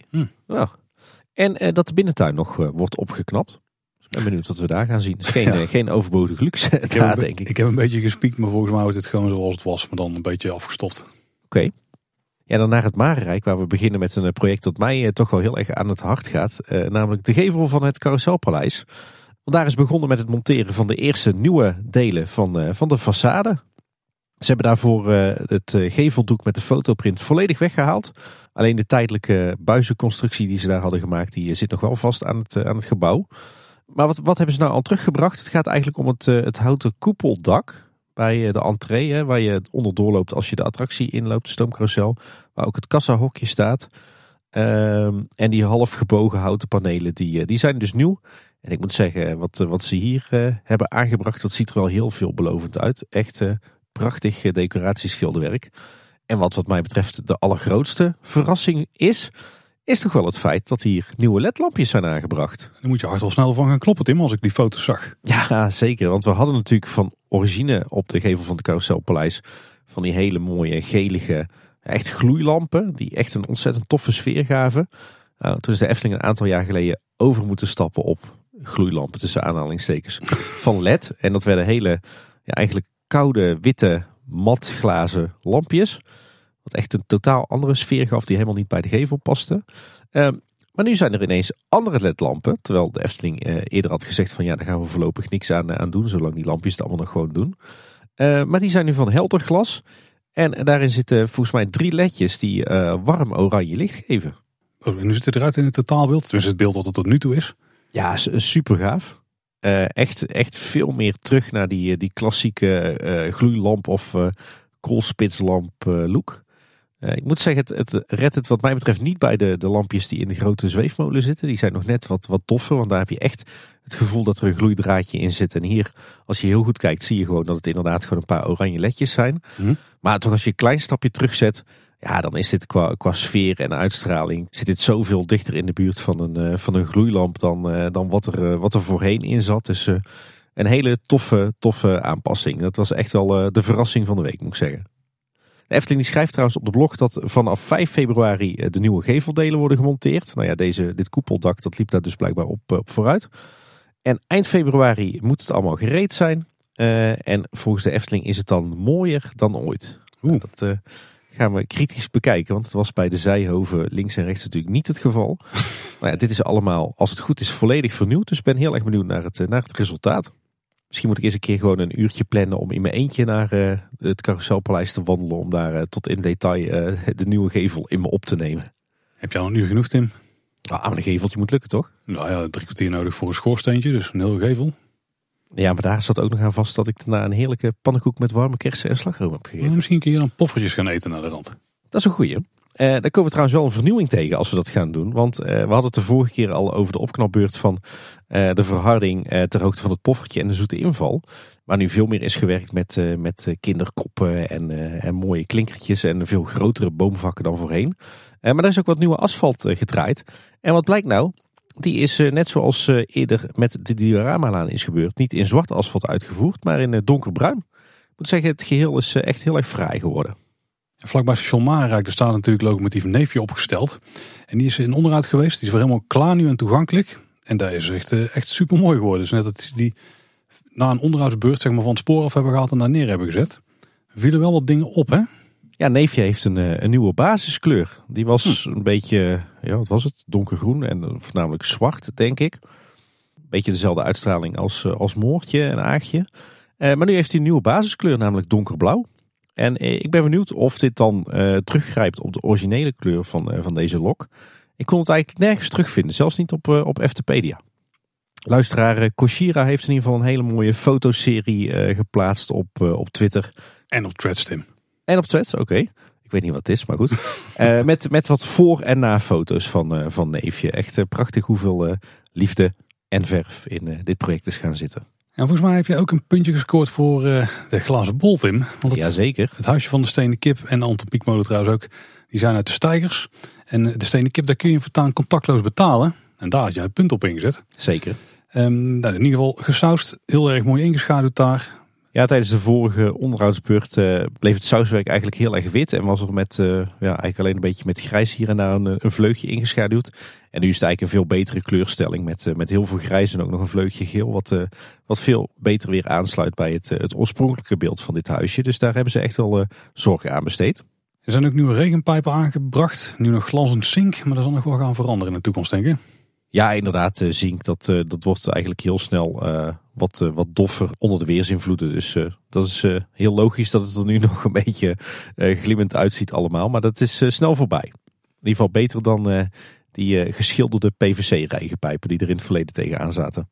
Nou. En dat de binnentuin nog wordt opgeknapt. Dus ik ben benieuwd wat we daar gaan zien. Dus geen overbodig luxe, denk ik. Ik heb een beetje gespiekt, maar volgens mij houdt het gewoon zoals het was. Maar dan een beetje afgestopt. Oké. Ja, dan naar het Marenrijk, waar we beginnen met een project dat mij toch wel heel erg aan het hart gaat. Namelijk de gevel van het Carouselpaleis. Want daar is begonnen met het monteren van de eerste nieuwe delen van de façade. Ze hebben daarvoor het geveldoek met de fotoprint volledig weggehaald. Alleen de tijdelijke buizenconstructie die ze daar hadden gemaakt, die zit nog wel vast aan het gebouw. Maar wat hebben ze nou al teruggebracht? Het gaat eigenlijk om het houten koepeldak bij de entree, waar je onderdoor loopt als je de attractie inloopt, de stoomcarousel, waar ook het kassahokje staat. En die half gebogen houten panelen, die zijn dus nieuw. En ik moet zeggen, wat ze hier hebben aangebracht, dat ziet er wel heel veelbelovend uit. Echt prachtig decoratieschilderwerk. En wat mij betreft de allergrootste verrassing is toch wel het feit dat hier nieuwe ledlampjes zijn aangebracht. Daar moet je hart al snel van gaan kloppen, Tim, als ik die foto's zag. Ja, zeker. Want we hadden natuurlijk van origine op de gevel van het Carouselpaleis van die hele mooie gelige, echt gloeilampen, die echt een ontzettend toffe sfeer gaven. Toen is de Efteling een aantal jaar geleden over moeten stappen op gloeilampen, tussen aanhalingstekens, van LED. En dat werden hele, eigenlijk koude, witte, matglazen lampjes. Wat echt een totaal andere sfeer gaf die helemaal niet bij de gevel paste. Maar nu zijn er ineens andere ledlampen. Terwijl de Efteling eerder had gezegd van daar gaan we voorlopig niks aan doen. Zolang die lampjes het allemaal nog gewoon doen. Maar die zijn nu van helder glas. En daarin zitten volgens mij 3 ledjes die warm oranje licht geven. Oh, en hoe ziet het eruit in het totaalbeeld? Dus het beeld wat er tot nu toe is. Ja, super gaaf. Echt veel meer terug naar die klassieke gloeilamp of koolspitslamp look. Ik moet zeggen, het redt het wat mij betreft niet bij de lampjes die in de grote zweefmolen zitten. Die zijn nog net wat toffer, want daar heb je echt het gevoel dat er een gloeidraadje in zit. En hier, als je heel goed kijkt, zie je gewoon dat het inderdaad gewoon een paar oranje ledjes zijn. Maar toch, als je een klein stapje terugzet, dan is dit qua sfeer en uitstraling, zit dit zoveel dichter in de buurt van een gloeilamp dan wat er voorheen in zat. Dus een hele toffe aanpassing. Dat was echt wel de verrassing van de week, moet ik zeggen. De Efteling die schrijft trouwens op de blog dat vanaf 5 februari de nieuwe geveldelen worden gemonteerd. Nou ja, dit koepeldak, dat liep daar dus blijkbaar op vooruit. En eind februari moet het allemaal gereed zijn. En volgens de Efteling is het dan mooier dan ooit. Dat gaan we kritisch bekijken, want het was bij de Zijhoven links en rechts natuurlijk niet het geval. Dit is allemaal, als het goed is, volledig vernieuwd. Dus ik ben heel erg benieuwd naar het resultaat. Misschien moet ik eens een keer gewoon een uurtje plannen om in mijn eentje naar het Carouselpaleis te wandelen. Om daar tot in detail de nieuwe gevel in me op te nemen. Heb je al een uur genoeg, Tim? Aan een geveltje moet lukken, toch? 3 kwartier nodig voor een schoorsteentje, dus een heel gevel. Ja, maar daar zat ook nog aan vast dat ik daarna een heerlijke pannenkoek met warme kersen en slagroom heb gegeten. Misschien kun je dan poffertjes gaan eten naar de rand. Dat is een goeie. Daar komen we trouwens wel een vernieuwing tegen als we dat gaan doen. Want we hadden het de vorige keer al over de opknapbeurt van de verharding ter hoogte van het poffertje en de zoete inval. Maar nu veel meer is gewerkt met kinderkoppen en mooie klinkertjes en veel grotere boomvakken dan voorheen. Maar daar is ook wat nieuwe asfalt gedraaid. En wat blijkt nou? Die is net zoals eerder met de dioramalaan is gebeurd, niet in zwart asfalt uitgevoerd, maar in donkerbruin. Ik moet zeggen, het geheel is echt heel erg fraai geworden. Vlakbij station Marenrijk, daar staat natuurlijk locomotief Neefje opgesteld. En die is in onderhoud geweest. Die is weer helemaal klaar nu en toegankelijk. En daar is echt super mooi geworden. Dus net dat die na een onderhoudsbeurt van het spoor af hebben gehaald en daar neer hebben gezet. Vielen wel wat dingen op, hè? Ja, Neefje heeft een nieuwe basiskleur. Die was een beetje, donkergroen en voornamelijk zwart, denk ik. Een beetje dezelfde uitstraling als Moortje en Aagje. Maar nu heeft hij een nieuwe basiskleur, namelijk donkerblauw. En ik ben benieuwd of dit dan teruggrijpt op de originele kleur van deze lok. Ik kon het eigenlijk nergens terugvinden, zelfs niet op Eftepedia. Luisteraar Koshira heeft in ieder geval een hele mooie fotoserie geplaatst op Twitter. En op Threads, Tim. En op Threads, oké. Ik weet niet wat het is, maar goed. Met wat voor- en na-foto's van Neefje. Echt prachtig hoeveel liefde en verf in dit project is gaan zitten. En volgens mij heb jij ook een puntje gescoord voor de glazen bol, Tim. Jazeker. Het huisje van de stenen kip en Anton Pieckmolen trouwens ook. Die zijn uit de Steigers. En de stenen kip, daar kun je voortaan contactloos betalen. En daar had jij het punt op ingezet. Zeker. In ieder geval gesausd. Heel erg mooi ingeschaduwd daar. Ja, tijdens de vorige onderhoudsbeurt bleef het sauswerk eigenlijk heel erg wit. En was er met eigenlijk alleen een beetje met grijs hier en daar een vleugje ingeschaduwd. En nu is het eigenlijk een veel betere kleurstelling met heel veel grijs en ook nog een vleugje geel. Wat veel beter weer aansluit bij het oorspronkelijke beeld van dit huisje. Dus daar hebben ze echt wel zorg aan besteed. Er zijn ook nieuwe regenpijpen aangebracht. Nu nog glanzend zink, maar dat zal nog wel gaan veranderen in de toekomst, denk ik. Ja, inderdaad, zink. Dat wordt eigenlijk heel snel wat doffer onder de weersinvloeden. Dus dat is heel logisch dat het er nu nog een beetje glimmend uitziet allemaal. Maar dat is snel voorbij. In ieder geval beter dan die geschilderde PVC-regenpijpen die er in het verleden tegenaan zaten.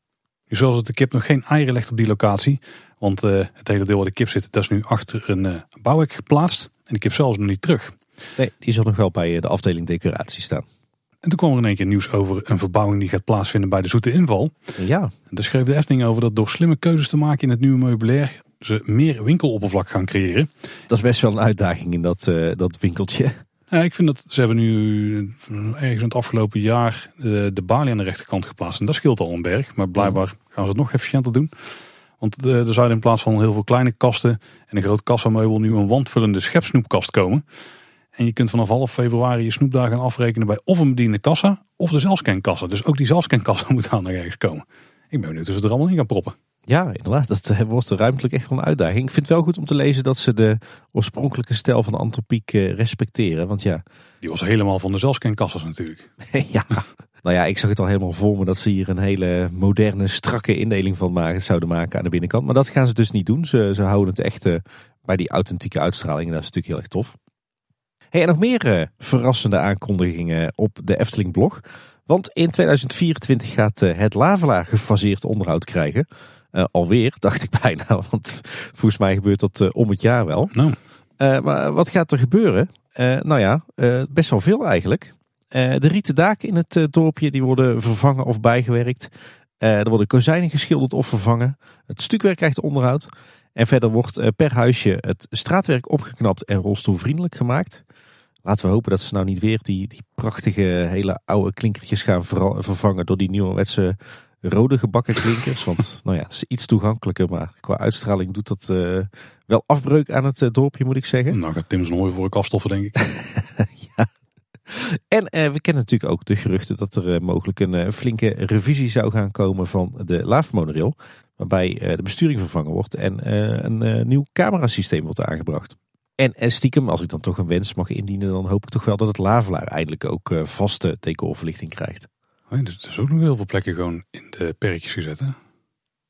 Nu zoals het de kip nog geen eieren legt op die locatie. Want het hele deel waar de kip zit, dat is nu achter een bouwhek geplaatst. En de kip zelf is nog niet terug. Nee, die zal nog wel bij de afdeling decoratie staan. En toen kwam er in één keer nieuws over een verbouwing die gaat plaatsvinden bij de Zoete Inval. Ja. En daar schreef de Efteling over dat door slimme keuzes te maken in het nieuwe meubilair ze meer winkeloppervlak gaan creëren. Dat is best wel een uitdaging in dat winkeltje. Ja, ik vind dat ze hebben nu ergens in het afgelopen jaar de balie aan de rechterkant geplaatst. En dat scheelt al een berg, maar blijkbaar gaan ze het nog efficiënter doen. Want er zouden in plaats van heel veel kleine kasten en een groot kassameubel nu een wandvullende schepsnoepkast komen. En je kunt vanaf half februari je snoepdagen afrekenen bij of een bediende kassa of de zelfscankassa. Dus ook die zelfscankassa moet aan nog ergens komen. Ik ben benieuwd of ze er allemaal in gaan proppen. Ja, inderdaad. Dat wordt ruimtelijk echt wel een uitdaging. Ik vind het wel goed om te lezen dat ze de oorspronkelijke stijl van de antropiek respecteren. Want ja, die was helemaal van de zelfscankassas natuurlijk. Ja. Nou ja, ik zag het al helemaal voor me dat ze hier een hele moderne, strakke indeling van zouden maken aan de binnenkant. Maar dat gaan ze dus niet doen. Ze houden het echt bij die authentieke uitstraling. En dat is natuurlijk heel erg tof. Hey, en nog meer verrassende aankondigingen op de Efteling blog. Want in 2024 gaat het Lavelaar gefaseerd onderhoud krijgen. Alweer, dacht ik bijna. Want volgens mij gebeurt dat om het jaar wel. No. Maar wat gaat er gebeuren? Best wel veel eigenlijk. De rieten daken in het dorpje die worden vervangen of bijgewerkt. Er worden kozijnen geschilderd of vervangen. Het stukwerk krijgt onderhoud. En verder wordt per huisje het straatwerk opgeknapt en rolstoelvriendelijk gemaakt. Laten we hopen dat ze nou niet weer die prachtige hele oude klinkertjes gaan vervangen door die nieuwerwetse rode gebakken klinkers. Want dat is iets toegankelijker, maar qua uitstraling doet dat wel afbreuk aan het dorpje, moet ik zeggen. Nou gaat Tim zijn hooi voor ik afstoffen, denk ik. Ja. En we kennen natuurlijk ook de geruchten dat er mogelijk een flinke revisie zou gaan komen van de laafmonorail. Waarbij de besturing vervangen wordt en een nieuw camerasysteem wordt aangebracht. En stiekem, als ik dan toch een wens mag indienen, dan hoop ik toch wel dat het Lavelaar eindelijk ook vaste decoverlichting krijgt. Er is ook nog heel veel plekken gewoon in de perkjes gezet, hè?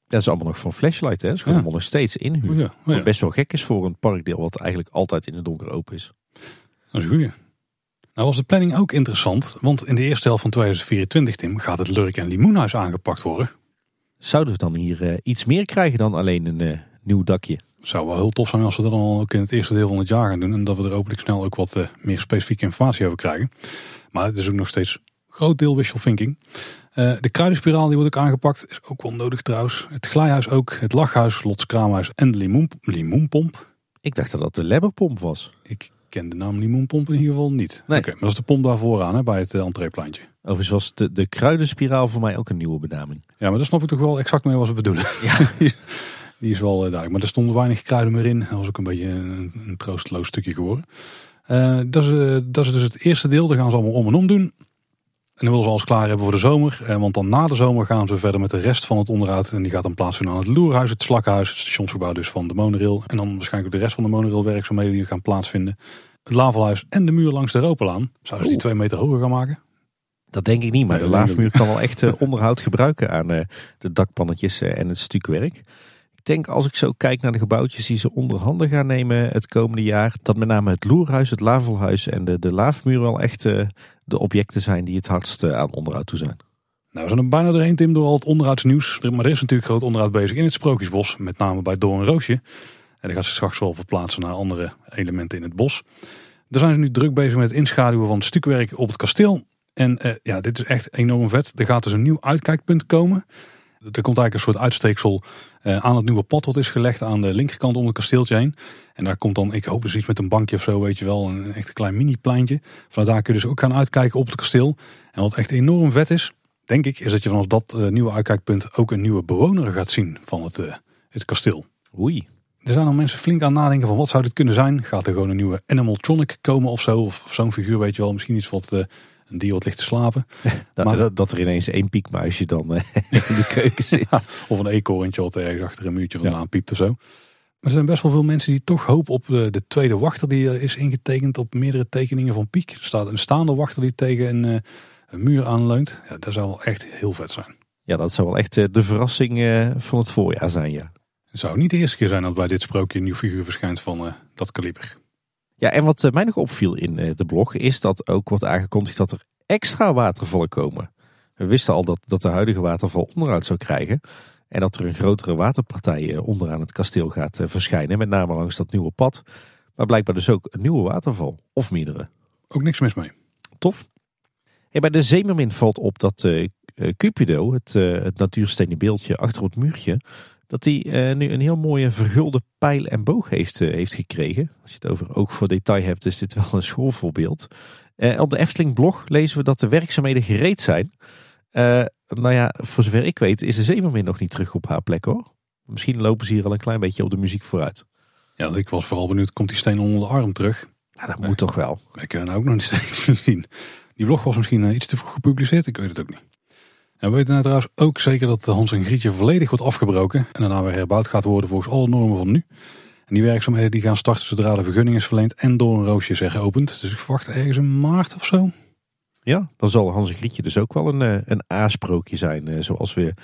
Dat is allemaal nog van flashlight, hè? Dat is gewoon allemaal nog steeds inhuur. Oh ja. Wat best wel gek is voor een parkdeel wat eigenlijk altijd in het donker open is. Dat is goed, ja. Nou was de planning ook interessant, want in de eerste helft van 2024, Tim, gaat het Lurk en Limoenhuis aangepakt worden. Zouden we dan hier iets meer krijgen dan alleen een nieuw dakje? Zou wel heel tof zijn als we dat dan ook in het eerste deel van het jaar gaan doen. En dat we er hopelijk snel ook wat meer specifieke informatie over krijgen. Maar het is ook nog steeds groot deel wishful thinking. De kruidenspiraal die wordt ook aangepakt. Is ook wel nodig trouwens. Het glijhuis ook. Het lachhuis, Lots Kraamhuis en de limoenpomp. Ik dacht dat dat de lebberpomp was. Ik ken de naam limoenpomp in ieder geval niet. Nee. Okay, maar dat is de pomp daar vooraan, hè, bij het entreeplantje. Overigens was de kruidenspiraal voor mij ook een nieuwe benaming. Ja, maar daar snap ik toch wel exact mee wat ze bedoelen. Ja. Die is wel duidelijk. Maar er stonden weinig kruiden meer in. Dat was ook een beetje een troosteloos stukje geworden. Dat is dus het eerste deel. Daar gaan ze allemaal om en om doen. En dan willen ze alles klaar hebben voor de zomer. Want dan na de zomer gaan ze verder met de rest van het onderhoud. En die gaat dan plaatsvinden aan het Loerhuis, het Slakhuis, het stationsgebouw dus van de monorail. En dan waarschijnlijk ook de rest van de monorailwerkzaamheden die gaan plaatsvinden. Het Lavelhuis en de muur langs de Ropelaan. Zouden ze die 2 meter hoger gaan maken? Dat denk ik niet, maar de laafmuur kan wel echt onderhoud gebruiken aan de dakpannetjes en het stukwerk. Ik denk als ik zo kijk naar de gebouwtjes die ze onder handen gaan nemen het komende jaar, dat met name het Loerhuis, het Lavelhuis en de laafmuur wel echt de objecten zijn die het hardst aan onderhoud toe zijn. Nou, we zijn er bijna doorheen, Tim, door al het onderhoudsnieuws. Maar er is natuurlijk groot onderhoud bezig in het Sprookjesbos, met name bij Doornroosje. En die gaat ze straks wel verplaatsen naar andere elementen in het bos. Daar zijn ze nu druk bezig met het inschaduwen van het stukwerk op het kasteel. En dit is echt enorm vet. Er gaat dus een nieuw uitkijkpunt komen. Er komt eigenlijk een soort uitsteeksel aan het nieuwe pad wat is gelegd aan de linkerkant om het kasteeltje heen. En daar komt dan, ik hoop dus iets met een bankje of zo, weet je wel, een echt klein mini-pleintje. Vanuit daar kun je dus ook gaan uitkijken op het kasteel. En wat echt enorm vet is, denk ik, is dat je vanaf dat nieuwe uitkijkpunt ook een nieuwe bewoner gaat zien van het kasteel. Oei. Er zijn al mensen flink aan nadenken van wat zou dit kunnen zijn. Gaat er gewoon een nieuwe animatronic komen of zo? Of zo'n figuur, weet je wel. Misschien iets wat een dier wat ligt te slapen. Maar dat er ineens één piekmuisje dan in de keuken zit. Ja, of een eekhoorntje wat ergens achter een muurtje vandaan piept of zo. Maar er zijn best wel veel mensen die toch hoop op de tweede wachter. Die is ingetekend op meerdere tekeningen van Piek. Er staat een staande wachter die tegen een muur aanleunt. Ja, dat zou wel echt heel vet zijn. Ja, dat zou wel echt de verrassing van het voorjaar zijn, ja. Het zou niet de eerste keer zijn dat bij dit sprookje een nieuw figuur verschijnt van dat kaliber. Ja, en wat mij nog opviel in de blog is dat ook wordt aangekondigd dat er extra watervallen komen. We wisten al dat de huidige waterval onderhoud zou krijgen. En dat er een grotere waterpartij onderaan het kasteel gaat verschijnen. Met name langs dat nieuwe pad. Maar blijkbaar dus ook een nieuwe waterval. Of meerdere. Ook niks mis mee. Tof. En bij de Zeemermin valt op dat Cupido, het natuurstenen beeldje achter op het muurtje, dat hij nu een heel mooie vergulde pijl en boog heeft gekregen. Als je het over oog voor detail hebt, is dit wel een schoolvoorbeeld. Op de Efteling blog lezen we dat de werkzaamheden gereed zijn. Nou ja, voor zover ik weet is de Zeemermin nog niet terug op haar plek hoor. Misschien lopen ze hier al een klein beetje op de muziek vooruit. Ja, ik was vooral benieuwd, komt die steen onder de arm terug? Nou, dat moet toch wel. Wij kunnen nou ook nog niet steeds zien. Die blog was misschien iets te vroeg gepubliceerd, ik weet het ook niet. En we weten nou trouwens ook zeker dat de Hans en Grietje volledig wordt afgebroken en daarna weer herbouwd gaat worden volgens alle normen van nu. En die werkzaamheden die gaan starten zodra de vergunning is verleend en Doornroosje is heropend. Dus ik verwacht ergens in maart of zo. Ja, dan zal Hans en Grietje dus ook wel een A-sprookje zijn, zoals we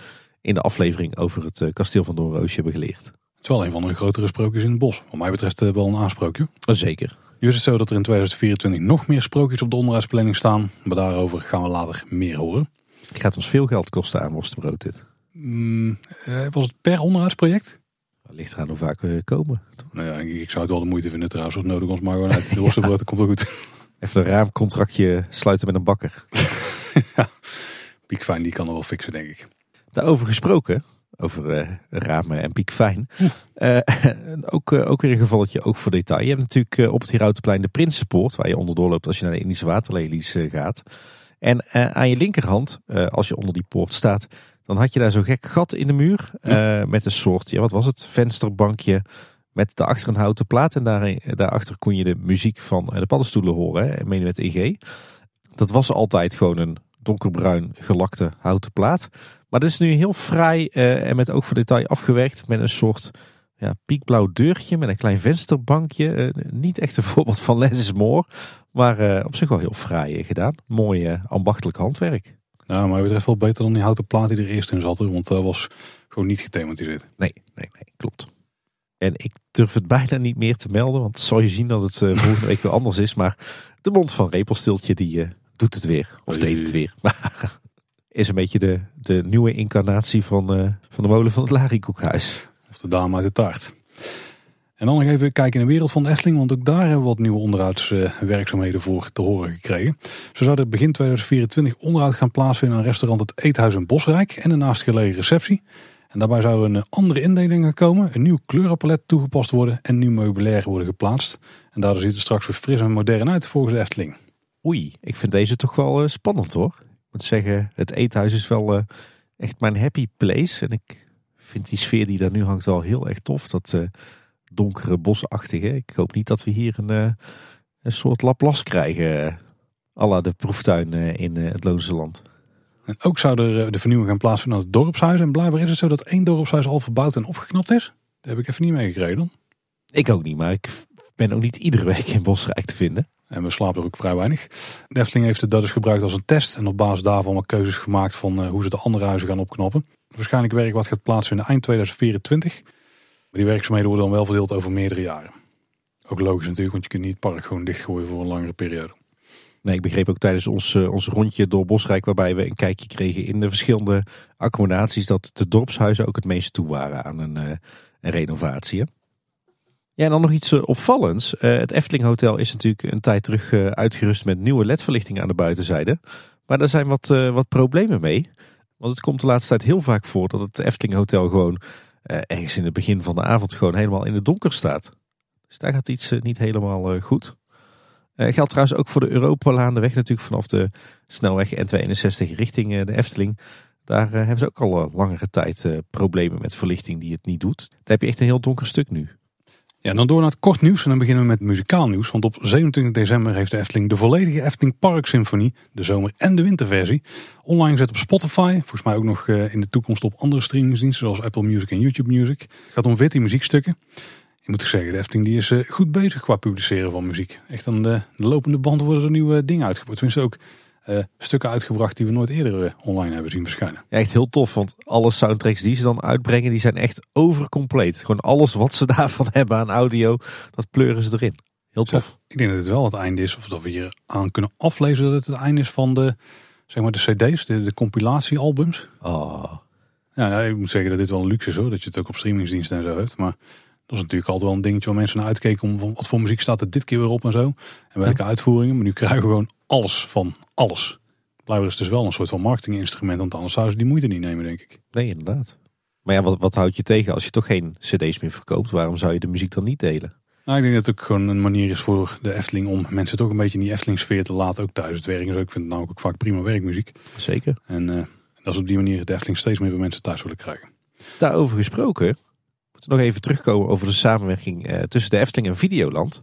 in de aflevering over het kasteel van Doornroosje hebben geleerd. Het is wel een van de grotere sprookjes in het bos. Wat mij betreft wel een A-sprookje. Zeker. Nu is het zo dat er in 2024 nog meer sprookjes op de onderhoudsplanning staan. Maar daarover gaan we later meer horen. Het gaat ons veel geld kosten aan worstenbrood dit. Was het per onderhoudsproject? Dat ligt eraan hoe vaak we komen. Toch? Nou ja, ik zou het wel de moeite vinden trouwens. Als het nodig ons maar gewoon uit de worstenbrood, dat komt wel goed. Even een raamcontractje sluiten met een bakker. Ja, Piekfijn die kan er wel fixen denk ik. Daarover gesproken, over ramen en Piekfijn. Ook weer een gevalletje, ook voor detail. Je hebt natuurlijk op het Herautenplein de Prinsenpoort, waar je onderdoor loopt als je naar de Indische waterlelies gaat. En aan je linkerhand, als je onder die poort staat, dan had je daar zo'n gek gat in de muur. Ja. Met een soort, ja wat was het, vensterbankje met daarachter een houten plaat. En daarachter kon je de muziek van de paddenstoelen horen, hè, meen je met EG. Dat was altijd gewoon een donkerbruin gelakte houten plaat. Maar dat is nu heel fraai en met ook voor detail afgewerkt met een soort piekblauw deurtje met een klein vensterbankje. Niet echt een voorbeeld van Less is More, maar op zich wel heel fraai gedaan. Mooi ambachtelijk handwerk. Ja, maar het is wel beter dan die houten plaat die er eerst in zat, want dat was gewoon niet gethematiseerd. Nee, klopt. En ik durf het bijna niet meer te melden, want zal je zien dat het volgende week weer anders is. Maar de mond van Repelstiltje die doet het weer, of deed het weer. Maar is een beetje de nieuwe incarnatie van de molen van het Larikoekhuis. Of de dame uit de taart. En dan nog even kijken in de wereld van de Efteling, want ook daar hebben we wat nieuwe onderhoudswerkzaamheden voor te horen gekregen. Zo zou er begin 2024 onderhoud gaan plaatsvinden aan restaurant Het Eethuis in Bosrijk en de naastgelegen receptie. En daarbij zou een andere indeling gaan komen, een nieuw kleurenpalet toegepast worden en nieuw meubilair worden geplaatst. En daardoor ziet het straks weer fris en modern uit volgens de Efteling. Oei, ik vind deze toch wel spannend hoor. Ik moet zeggen, het eethuis is wel echt mijn happy place. En ik vind die sfeer die daar nu hangt wel heel erg tof, dat donkere bosachtige. Ik hoop niet dat we hier een soort Laplace krijgen, à la de proeftuin in het Loonse Land. En ook zou er de vernieuwing gaan plaatsvinden aan het dorpshuis. En blijkbaar is het zo dat 1 dorpshuis al verbouwd en opgeknapt is. Dat heb ik even niet meegekregen dan. Ik ook niet, maar ik ben ook niet iedere week in Bosrijk te vinden. En we slapen er ook vrij weinig. De Efteling heeft dat dus gebruikt als een test. En op basis daarvan wat keuzes gemaakt van hoe ze de andere huizen gaan opknappen. Waarschijnlijk werk wat gaat plaatsvinden eind 2024. Maar die werkzaamheden worden dan wel verdeeld over meerdere jaren. Ook logisch natuurlijk, want je kunt niet het park gewoon dichtgooien voor een langere periode. Nee, ik begreep ook tijdens ons rondje door Bosrijk, waarbij we een kijkje kregen in de verschillende accommodaties, dat de dorpshuizen ook het meest toe waren aan een renovatie. Ja, en dan nog iets opvallends. Het Efteling Hotel is natuurlijk een tijd terug uitgerust met nieuwe LED-verlichting aan de buitenzijde. Maar daar zijn wat problemen mee. Want het komt de laatste tijd heel vaak voor dat het Efteling Hotel gewoon ergens in het begin van de avond gewoon helemaal in het donker staat. Dus daar gaat iets niet helemaal goed. Geldt trouwens ook voor de Europalaan, de weg natuurlijk vanaf de snelweg N261 richting de Efteling. Daar hebben ze ook al langere tijd problemen met verlichting die het niet doet. Daar heb je echt een heel donker stuk nu. Ja, dan door naar het kort nieuws en dan beginnen we met muzikaal nieuws. Want op 27 december heeft de Efteling de volledige Efteling Parksymfonie, de zomer- en de winterversie, online gezet op Spotify. Volgens mij ook nog in de toekomst op andere streamingsdiensten zoals Apple Music en YouTube Music. Het gaat om 14 muziekstukken. Ik moet zeggen, de Efteling die is goed bezig qua publiceren van muziek. Echt aan de lopende band worden er nieuwe dingen uitgebracht. Tenminste ook stukken uitgebracht die we nooit eerder online hebben zien verschijnen. Ja, echt heel tof, want alle soundtracks die ze dan uitbrengen, die zijn echt overcompleet. Gewoon alles wat ze daarvan hebben aan audio, dat pleuren ze erin. Heel tof. Ja, ik denk dat het wel het einde is, of dat we hier aan kunnen aflezen dat het het einde is van de, zeg maar, de cd's, de compilatiealbums. Oh. Ja, nou, ik moet zeggen dat dit wel een luxe is hoor, dat je het ook op streamingsdiensten en zo hebt, maar dat is natuurlijk altijd wel een dingetje waar mensen naar uitkeken om van wat voor muziek staat er dit keer weer op en zo. En welke uitvoeringen. Maar nu krijgen we gewoon alles van alles. Blijkbaar is dus wel een soort van marketinginstrument. Want anders zouden ze die moeite niet nemen, denk ik. Nee, inderdaad. Maar ja, wat houdt je tegen als je toch geen cd's meer verkoopt? Waarom zou je de muziek dan niet delen? Nou, ik denk dat het ook gewoon een manier is voor de Efteling om mensen toch een beetje in die Efteling-sfeer te laten. Ook thuis het werken. Dus ik vind het namelijk ook vaak prima werkmuziek. Zeker. En dat is op die manier de Efteling steeds meer bij mensen thuis willen krijgen. Daarover gesproken, nog even terugkomen over de samenwerking tussen de Efteling en Videoland.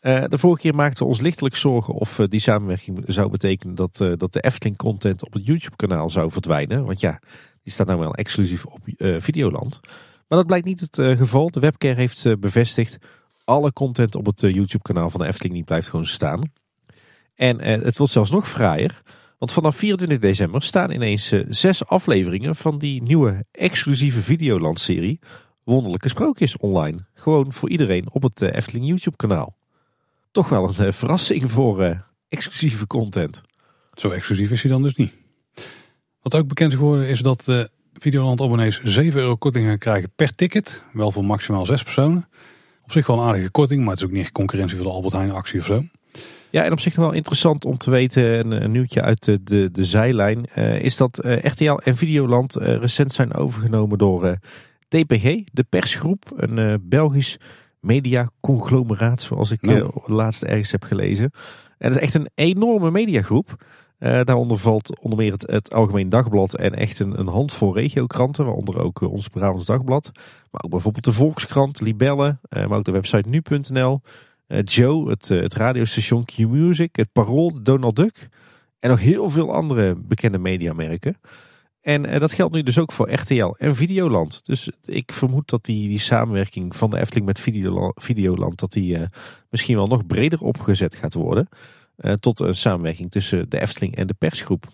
De vorige keer maakten we ons lichtelijk zorgen of die samenwerking zou betekenen dat de Efteling content op het YouTube kanaal zou verdwijnen. Want ja, die staat nou wel exclusief op Videoland. Maar dat blijkt niet het geval. De webcare heeft bevestigd, alle content op het YouTube kanaal van de Efteling die blijft gewoon staan. En het wordt zelfs nog fraaier. Want vanaf 24 december staan ineens 6 afleveringen van die nieuwe exclusieve Videoland serie Wonderlijke Sprookjes online. Gewoon voor iedereen op het Efteling YouTube kanaal. Toch wel een verrassing voor exclusieve content. Zo exclusief is hij dan dus niet. Wat ook bekend is geworden is dat Videoland abonnees €7 korting gaan krijgen per ticket. Wel voor maximaal 6 personen. Op zich wel een aardige korting, maar het is ook niet echt concurrentie voor de Albert Heijn actie of zo. Ja, en op zich nog wel interessant om te weten, een nieuwtje uit de zijlijn, is dat RTL en Videoland recent zijn overgenomen door TPG, de persgroep, een Belgisch mediaconglomeraat, zoals ik laatst ergens heb gelezen. En dat is echt een enorme mediagroep. Daaronder valt onder meer het Algemeen Dagblad en echt een handvol regiokranten, waaronder ook ons Brabants Dagblad. Maar ook bijvoorbeeld de Volkskrant, Libelle, maar ook de website nu.nl, Joe, het radiostation Q-Music, het Parool, Donald Duck en nog heel veel andere bekende mediamerken. En dat geldt nu dus ook voor RTL en Videoland. Dus ik vermoed dat die samenwerking van de Efteling met Videoland, dat die misschien wel nog breder opgezet gaat worden. Tot een samenwerking tussen de Efteling en de persgroep.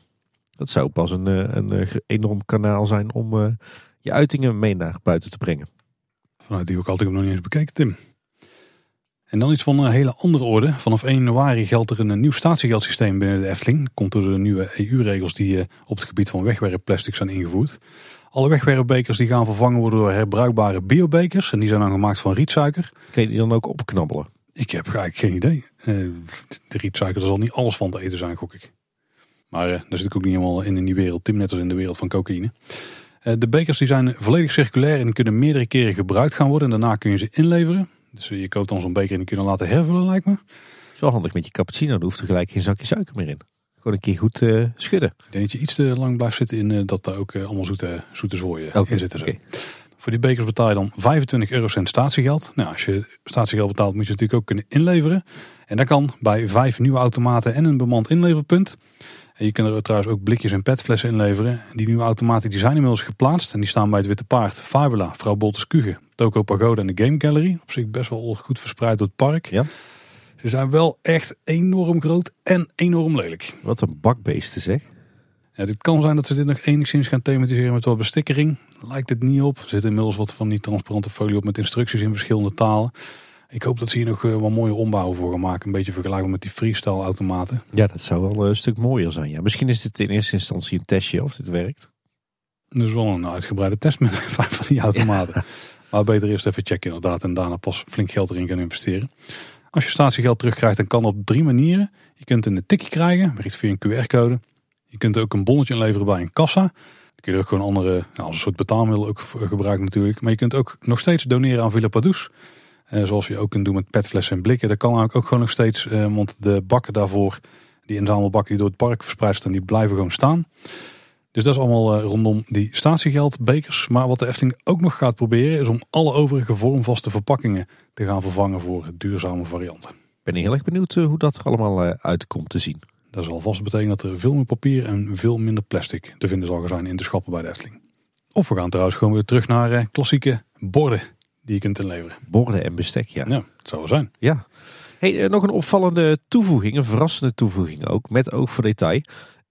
Dat zou pas een enorm kanaal zijn om je uitingen mee naar buiten te brengen. Vanuit die ook altijd nog niet eens bekeken, Tim. En dan iets van een hele andere orde. Vanaf 1 januari geldt er een nieuw statiegeldsysteem binnen de Efteling. Dat komt door de nieuwe EU-regels die op het gebied van wegwerpplastic zijn ingevoerd. Alle wegwerpbekers die gaan vervangen worden door herbruikbare biobekers. En die zijn dan gemaakt van rietsuiker. Kun je die dan ook opknabbelen? Ik heb eigenlijk geen idee. De rietsuiker zal niet alles van te eten zijn, gok ik. Maar daar zit ik ook niet helemaal in die wereld. Tim, net als in de wereld van cocaïne. De bekers die zijn volledig circulair en kunnen meerdere keren gebruikt gaan worden. En daarna kun je ze inleveren. Dus je koopt dan zo'n beker en die kun je dan laten hervullen, lijkt me. Het is wel handig met je cappuccino. Er hoeft er gelijk geen zakje suiker meer in. Gewoon een keer goed schudden. Ik denk dat je iets te lang blijft zitten in dat daar ook allemaal zoete zwooien in zitten. Okay. Voor die bekers betaal je dan €25 statiegeld. Nou, als je statiegeld betaalt moet je natuurlijk ook kunnen inleveren. En dat kan bij 5 nieuwe automaten en een bemand inleverpunt. En je kunt er trouwens ook blikjes en petflessen inleveren. Die nieuwe automaten die zijn inmiddels geplaatst. En die staan bij het Witte Paard, Fabula, Vrouw Bolters Kuge, Toko Pagoda en de Game Gallery. Op zich best wel goed verspreid door het park. Ja. Ze zijn wel echt enorm groot en enorm lelijk. Wat een bakbeesten zeg. Ja, dit kan zijn dat ze dit nog enigszins gaan thematiseren met wat bestikkering. Lijkt het niet op. Er zit inmiddels wat van die transparante folie op met instructies in verschillende talen. Ik hoop dat ze hier nog wat mooie ombouwen voor gaan maken. Een beetje vergelijkbaar met die freestyle automaten. Ja, dat zou wel een stuk mooier zijn. Ja. Misschien is dit in eerste instantie een testje of dit werkt. Dat is wel een uitgebreide test met 5 van die automaten. Ja. Maar beter eerst even checken inderdaad. En daarna pas flink geld erin gaan investeren. Als je statiegeld terugkrijgt, dan kan dat op 3 manieren. Je kunt een tikje krijgen, bericht via een QR-code. Je kunt ook een bonnetje inleveren bij een kassa. Dan kun je ook gewoon andere, als een soort betaalmiddel ook gebruiken natuurlijk. Maar je kunt ook nog steeds doneren aan Villa Padoues. Zoals je ook kunt doen met petflessen en blikken. Dat kan eigenlijk ook gewoon nog steeds. Want de bakken daarvoor, die inzamelbakken die door het park verspreid staan, die blijven gewoon staan. Dus dat is allemaal rondom die statiegeldbekers. Maar wat de Efteling ook nog gaat proberen is om alle overige vormvaste verpakkingen te gaan vervangen voor duurzame varianten. Ik ben heel erg benieuwd hoe dat er allemaal uit komt te zien. Dat zal vast betekenen dat er veel meer papier en veel minder plastic te vinden zal zijn in de schappen bij de Efteling. Of we gaan trouwens gewoon weer terug naar klassieke borden die je kunt inleveren. Borden en bestek, ja. Ja, dat zou wel zijn. Ja. Hey, nog een opvallende toevoeging, een verrassende toevoeging ook, met oog voor detail.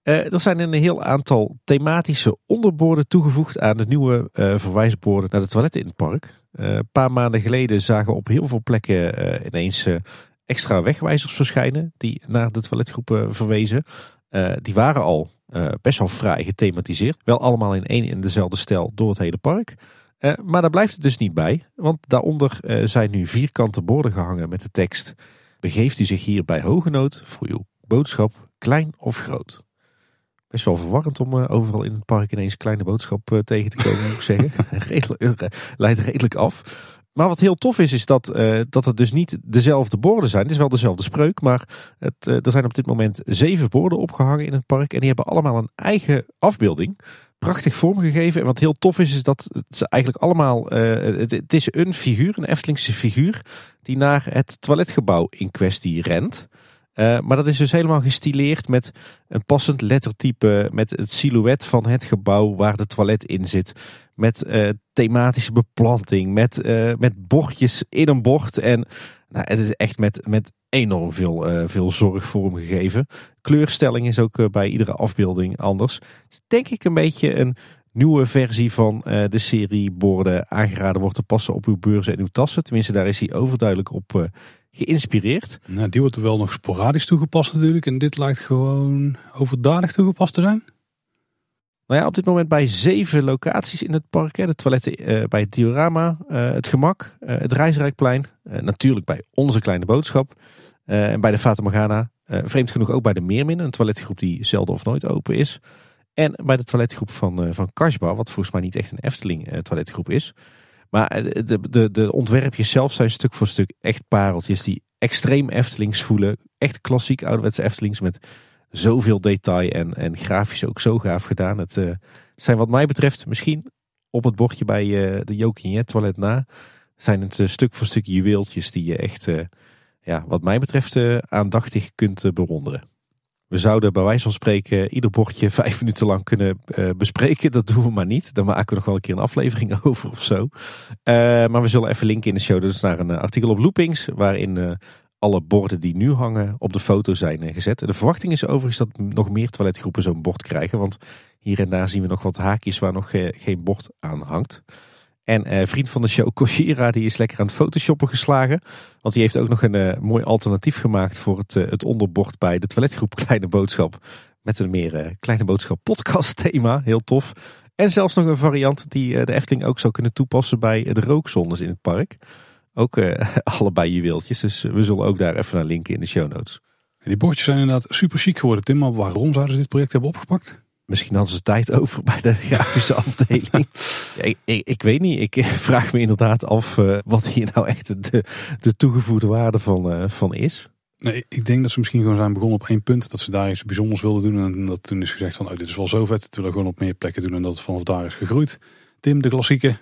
Er zijn een heel aantal thematische onderborden toegevoegd aan de nieuwe verwijsborden naar de toiletten in het park. Een paar maanden geleden zagen op heel veel plekken ineens extra wegwijzers verschijnen die naar de toiletgroepen verwezen. Die waren al best wel fraai gethematiseerd. Wel allemaal in één en dezelfde stijl door het hele park. Maar daar blijft het dus niet bij. Want daaronder zijn nu vierkante borden gehangen met de tekst: begeeft u zich hier bij Hogenoot voor uw boodschap, klein of groot? Best wel verwarrend om overal in het park ineens kleine boodschap tegen te komen, moet ik zeggen. Leidt redelijk af. Maar wat heel tof is, is dat het dus niet dezelfde borden zijn. Het is wel dezelfde spreuk, maar er zijn op dit moment 7 borden opgehangen in het park. En die hebben allemaal een eigen afbeelding. Prachtig vormgegeven. En wat heel tof is, is dat ze eigenlijk allemaal... Het is een figuur, een Eftelingse figuur, die naar het toiletgebouw in kwestie rent. Maar dat is dus helemaal gestileerd met een passend lettertype, met het silhouet van het gebouw waar de toilet in zit, met thematische beplanting, met bordjes in een bord. En nou, het is echt met enorm veel zorg vormgegeven. Kleurstelling is ook bij iedere afbeelding anders. Het is denk ik een beetje een nieuwe versie van de serie borden aangeraden wordt te passen op uw beurzen en uw tassen. Tenminste, daar is hij overduidelijk op geïnspireerd. Nou, die wordt er wel nog sporadisch toegepast natuurlijk. En dit lijkt gewoon overdadig toegepast te zijn. Nou ja, op dit moment bij 7 locaties in het park. Hè. De toiletten bij het diorama, het gemak, het Reisrijkplein. Natuurlijk bij onze kleine boodschap. En bij de Fata Morgana. Vreemd genoeg ook bij de Meermin. Een toiletgroep die zelden of nooit open is. En bij de toiletgroep van Kasba. Wat volgens mij niet echt een Efteling toiletgroep is. Maar de ontwerpjes zelf zijn stuk voor stuk echt pareltjes die extreem Eftelings voelen. Echt klassiek ouderwetse Eftelings met zoveel detail en grafisch ook zo gaaf gedaan. Het zijn wat mij betreft misschien op het bordje bij de Jokinjet toilet na. Zijn het stuk voor stuk juweeltjes die je echt wat mij betreft aandachtig kunt bewonderen. We zouden bij wijze van spreken ieder bordje 5 minuten lang kunnen bespreken. Dat doen we maar niet. Daar maken we nog wel een keer een aflevering over of zo. Maar we zullen even linken in de show dus naar een artikel op Loopings, waarin alle borden die nu hangen op de foto zijn gezet. De verwachting is overigens dat nog meer toiletgroepen zo'n bord krijgen. Want hier en daar zien we nog wat haakjes waar nog geen bord aan hangt. En vriend van de show, Koshira, die is lekker aan het photoshoppen geslagen. Want die heeft ook nog een mooi alternatief gemaakt voor het onderbord bij de toiletgroep Kleine Boodschap. Met een meer Kleine Boodschap podcast thema. Heel tof. En zelfs nog een variant die de Efteling ook zou kunnen toepassen bij de rookzones in het park. Ook allebei juweeltjes. Dus we zullen ook daar even naar linken in de show notes. En die bordjes zijn inderdaad super chic geworden, Tim. Maar waarom zouden ze dit project hebben opgepakt? Misschien hadden ze tijd over bij de grafische afdeling. Ja, ik weet niet. Ik vraag me inderdaad af wat hier nou echt de toegevoegde waarde van is. Nee, ik denk dat ze misschien gewoon zijn begonnen op één punt. Dat ze daar iets bijzonders wilden doen. En dat toen is gezegd van dit is wel zo vet. Dat willen we gewoon op meer plekken doen. En dat het vanaf daar is gegroeid. Tim, de klassieke.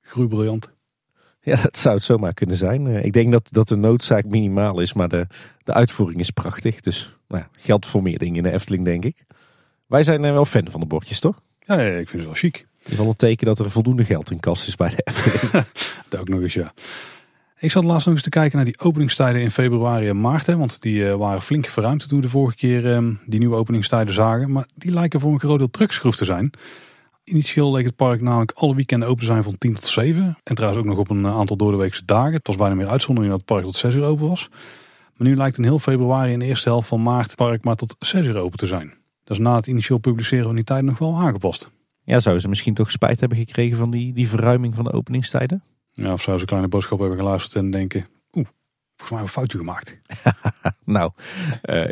Groeibriljant. Ja, dat zou het zomaar kunnen zijn. Ik denk dat de noodzaak minimaal is. Maar de uitvoering is prachtig. Dus geldt voor meer dingen in de Efteling, denk ik. Wij zijn wel fan van de bordjes, toch? Ja, ik vind het wel chic. Het is wel een teken dat er voldoende geld in kas is bij de Efteling. Dat ook nog eens, ja. Ik zat laatst nog eens te kijken naar die openingstijden in februari en maart. Hè, want die waren flink verruimd toen we de vorige keer die nieuwe openingstijden zagen. Maar die lijken voor een groot deel teruggeschroefd te zijn. Initieel leek het park namelijk alle weekenden open te zijn van 10 tot 7. En trouwens ook nog op een aantal doordeweekse dagen. Het was bijna meer uitzondering dat het park tot 6 uur open was. Maar nu lijkt in heel februari en de eerste helft van maart het park maar tot 6 uur open te zijn. Dat is na het initieel publiceren van die tijden nog wel aangepast. Ja, zouden ze misschien toch spijt hebben gekregen van die verruiming van de openingstijden? Ja, of zouden ze een kleine boodschap hebben geluisterd en denken: volgens mij hebben we een foutje gemaakt.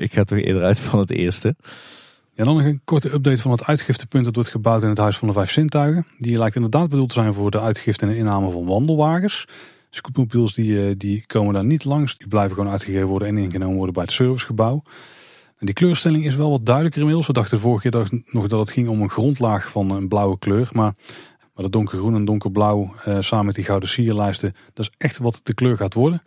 Ik ga toch eerder uit van het eerste. Ja, dan nog een korte update van het uitgiftepunt dat wordt gebouwd in het Huis van de 5 Zintuigen. Die lijkt inderdaad bedoeld te zijn voor de uitgifte en de inname van wandelwagens. Scootmobiels die komen daar niet langs. Die blijven gewoon uitgegeven worden en ingenomen worden bij het servicegebouw. En die kleurstelling is wel wat duidelijker inmiddels. We dachten de vorige keer nog dat het ging om een grondlaag van een blauwe kleur. Maar dat donkergroen en donkerblauw samen met die gouden sierlijsten, dat is echt wat de kleur gaat worden.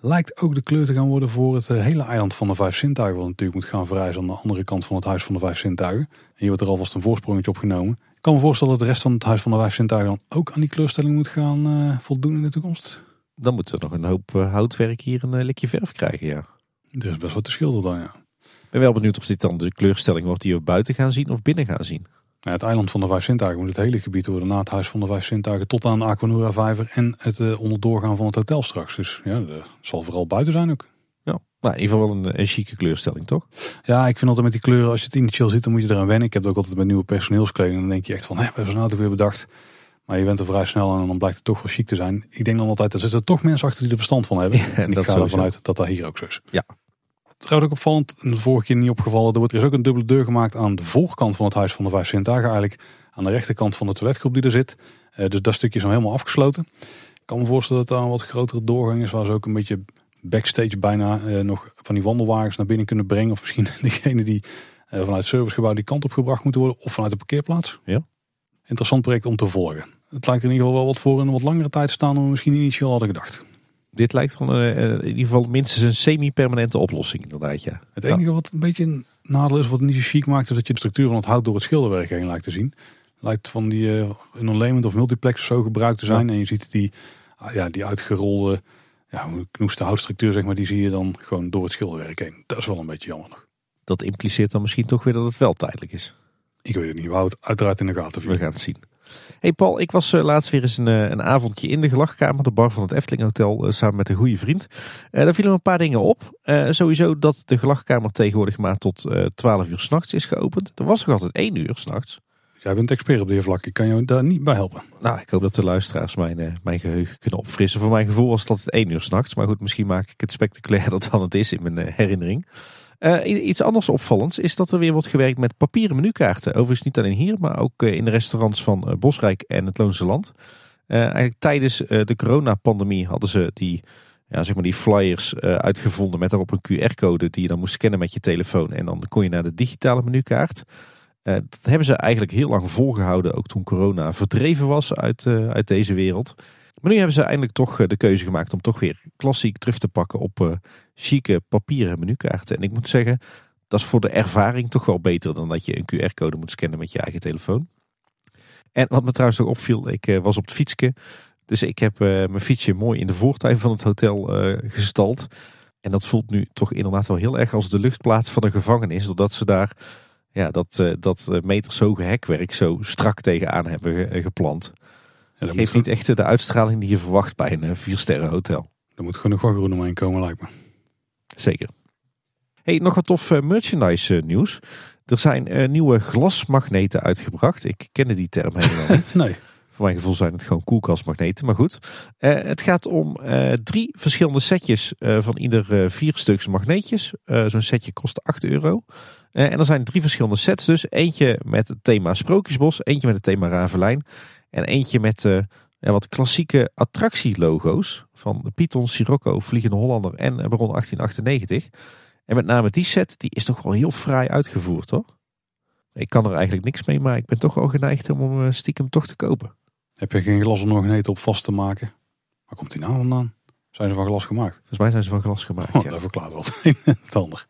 Lijkt ook de kleur te gaan worden voor het hele eiland van de Vijf Zintuigen. Wat natuurlijk moet gaan verrijzen aan de andere kant van het Huis van de Vijf Zintuigen. En hier wordt er alvast een voorsprongetje opgenomen. Ik kan me voorstellen dat de rest van het Huis van de Vijf Zintuigen dan ook aan die kleurstelling moet gaan voldoen in de toekomst. Dan moet ze nog een hoop houtwerk hier een likje verf krijgen, ja. Er is best wat te schilderen dan, ja. Ik ben wel benieuwd of dit dan de kleurstelling wordt die we buiten gaan zien of binnen gaan zien. Ja, het eiland van de Vijf Zintuigen moet het hele gebied worden. Na het Huis van de Vijf Zintuigen tot aan de Aquanura vijver en het onderdoorgaan van het hotel straks. Dus ja, dat zal vooral buiten zijn ook. Ja, maar in ieder geval een chique kleurstelling, toch? Ja, ik vind altijd met die kleuren, als je het initieel ziet, dan moet je eraan wennen. Ik heb het ook altijd met nieuwe personeelskleding. Dan denk je echt van, hebben we ze nou toch weer bedacht? Maar je bent er vrij snel en dan blijkt het toch wel chic te zijn. Ik denk dan altijd, er zitten toch mensen achter die er verstand van hebben. Ja, en ik ga ervan uit dat dat hier ook zo is. Ja. Trouwens ook opvallend, de vorige keer niet opgevallen, er is ook een dubbele deur gemaakt aan de voorkant van het Huis van de Vijf Zintuigen. Eigenlijk aan de rechterkant van de toiletgroep die er zit. Dus dat stukje is nou helemaal afgesloten. Ik kan me voorstellen dat daar een wat grotere doorgang is, waar ze ook een beetje backstage bijna nog van die wandelwagens naar binnen kunnen brengen. Of misschien degene die vanuit het servicegebouw die kant op gebracht moeten worden. Of vanuit de parkeerplaats. Ja. Interessant project om te volgen. Het lijkt er in ieder geval wel wat voor een wat langere tijd te staan dan we misschien initieel hadden gedacht. Dit lijkt van in ieder geval minstens een semi-permanente oplossing inderdaad, ja. Het enige wat een beetje een nadeel is, wat het niet zo chic maakt, is dat je de structuur van het hout door het schilderwerk heen lijkt te zien. Lijkt van die non-layment of multiplex of zo gebruikt te zijn. Ja. En je ziet die uitgerolde, knoeste houtstructuur, zeg maar, die zie je dan gewoon door het schilderwerk heen. Dat is wel een beetje jammer nog. Dat impliceert dan misschien toch weer dat het wel tijdelijk is. Ik weet het niet, we houden het uiteraard in de gaten. We gaan het zien. Hey Paul, ik was laatst weer eens een avondje in de gelagkamer, de bar van het Efteling Hotel, samen met een goede vriend. Daar vielen een paar dingen op. Sowieso dat de gelagkamer tegenwoordig maar tot 12 uur 's nachts is geopend. Er was nog altijd 1 uur 's nachts. Jij bent expert op dit vlak, ik kan jou daar niet bij helpen. Nou, ik hoop dat de luisteraars mijn geheugen kunnen opfrissen. Voor mijn gevoel was het altijd 1 uur 's nachts, maar goed, misschien maak ik het spectaculairder dan het is in mijn herinnering. Iets anders opvallends is dat er weer wordt gewerkt met papieren menukaarten. Overigens niet alleen hier, maar ook in de restaurants van Bosrijk en het Loonse Land. Eigenlijk tijdens de coronapandemie hadden ze die flyers uitgevonden met daarop een QR-code die je dan moest scannen met je telefoon. En dan kon je naar de digitale menukaart. Dat hebben ze eigenlijk heel lang volgehouden, ook toen corona verdreven was uit deze wereld. Maar nu hebben ze eindelijk toch de keuze gemaakt om toch weer klassiek terug te pakken op chique papieren menukaarten. En ik moet zeggen, dat is voor de ervaring toch wel beter dan dat je een QR-code moet scannen met je eigen telefoon. En wat me trouwens ook opviel, ik was op het fietsje. Dus ik heb mijn fietsje mooi in de voortuin van het hotel gestald. En dat voelt nu toch inderdaad wel heel erg als de luchtplaats van een gevangenis. Doordat ze daar dat metershoge hekwerk zo strak tegenaan hebben geplant. Ja, dat geeft niet echt de uitstraling die je verwacht bij een 4-sterren hotel. Er moet gewoon nog wat groen omheen komen, lijkt me. Zeker. Hey, nog wat tof merchandise nieuws. Er zijn nieuwe glasmagneten uitgebracht. Ik kende die term helemaal niet. Nee. Voor mijn gevoel zijn het gewoon koelkastmagneten, maar goed. Het gaat om 3 verschillende setjes van ieder 4 stuks magneetjes. Zo'n setje kost €8. En er zijn 3 verschillende sets dus. Eentje met het thema Sprookjesbos, eentje met het thema Ravelijn. En eentje met wat klassieke attractielogo's van Python, Sirocco, Vliegende Hollander en Baron 1898. En met name die set, die is toch wel heel fraai uitgevoerd, hoor. Ik kan er eigenlijk niks mee, maar ik ben toch wel geneigd om stiekem toch te kopen. Heb je geen glas om nog een eten op vast te maken? Waar komt die naam vandaan? Zijn ze van glas gemaakt? Volgens mij zijn ze van glas gemaakt, ja. Dat verklaart wat het ander.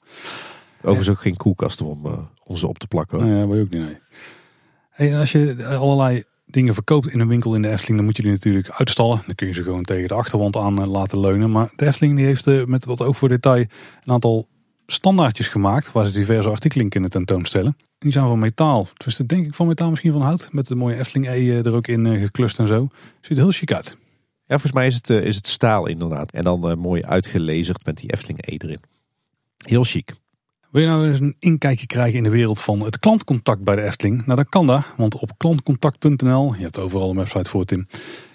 Overigens ook geen koelkast om ze op te plakken, hoor. Nee, dat wil je ook niet, nee. Hey, als je allerlei dingen verkoopt in een winkel in de Efteling, dan moet je die natuurlijk uitstallen. Dan kun je ze gewoon tegen de achterwand aan laten leunen. Maar de Efteling die heeft met wat ook voor detail een aantal standaardjes gemaakt, waar ze diverse artikelen kunnen tentoonstellen. En die zijn van metaal. Dus dat denk ik van metaal, misschien van hout. Met de mooie Efteling E er ook in geklust en zo. Ziet er heel chic uit. Ja, volgens mij is het staal inderdaad. En dan mooi uitgelezerd met die Efteling E erin. Heel chic. Wil je nou eens een inkijkje krijgen in de wereld van het klantcontact bij de Efteling? Nou, dat kan daar, want op klantcontact.nl, je hebt overal een website voor, Tim,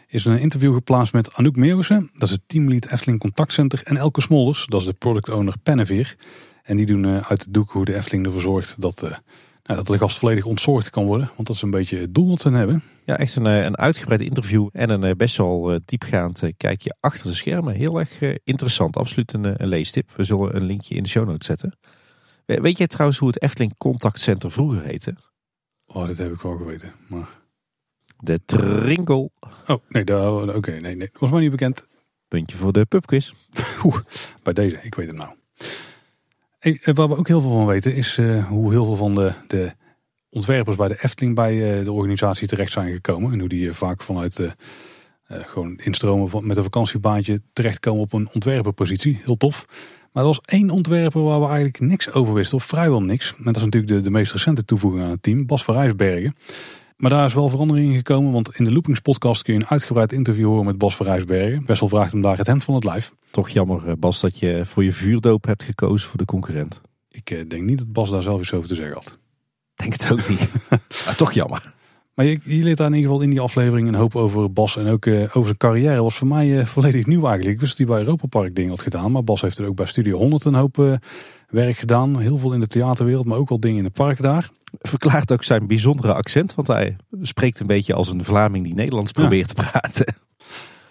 is een interview geplaatst met Anouk Meeuwsen. Dat is het teamlead Efteling Contactcenter. En Elke Smolders, dat is de product owner Penneveer. En die doen uit de doek hoe de Efteling ervoor zorgt dat de gast volledig ontzorgd kan worden. Want dat is een beetje het doel wat ze hebben. Ja, echt een uitgebreid interview en een best wel diepgaand kijkje achter de schermen. Heel erg interessant, absoluut een leestip. We zullen een linkje in de show notes zetten. Weet jij trouwens hoe het Efteling Contactcenter vroeger heette? Oh, dat heb ik wel geweten, maar... De Trinkel. Oh, nee, nee. Was mij niet bekend. Puntje voor de pubquiz. Oeh, bij deze, ik weet het nou. En waar we ook heel veel van weten is hoe heel veel van de ontwerpers bij de Efteling bij de organisatie terecht zijn gekomen. En hoe die vaak vanuit gewoon instromen met een vakantiebaantje terechtkomen op een ontwerperpositie. Heel tof. Maar er was één ontwerper waar we eigenlijk niks over wisten, of vrijwel niks. En dat is natuurlijk de meest recente toevoeging aan het team, Bas van Rijsbergen. Maar daar is wel verandering in gekomen, want in de Loopings podcast kun je een uitgebreid interview horen met Bas van Rijsbergen. Best wel vraagt hem daar het hemd van het lijf. Toch jammer, Bas, dat je voor je vuurdoop hebt gekozen voor de concurrent. Ik denk niet dat Bas daar zelf iets over te zeggen had. Denk het ook niet. Maar toch jammer. Maar je leert daar in ieder geval in die aflevering een hoop over Bas. En ook over zijn carrière was voor mij volledig nieuw eigenlijk. Ik wist dat hij bij Europa Park dingen had gedaan. Maar Bas heeft er ook bij Studio 100 een hoop werk gedaan. Heel veel in de theaterwereld, maar ook wel dingen in het park daar. Verklaart ook zijn bijzondere accent. Want hij spreekt een beetje als een Vlaming die Nederlands probeert te praten.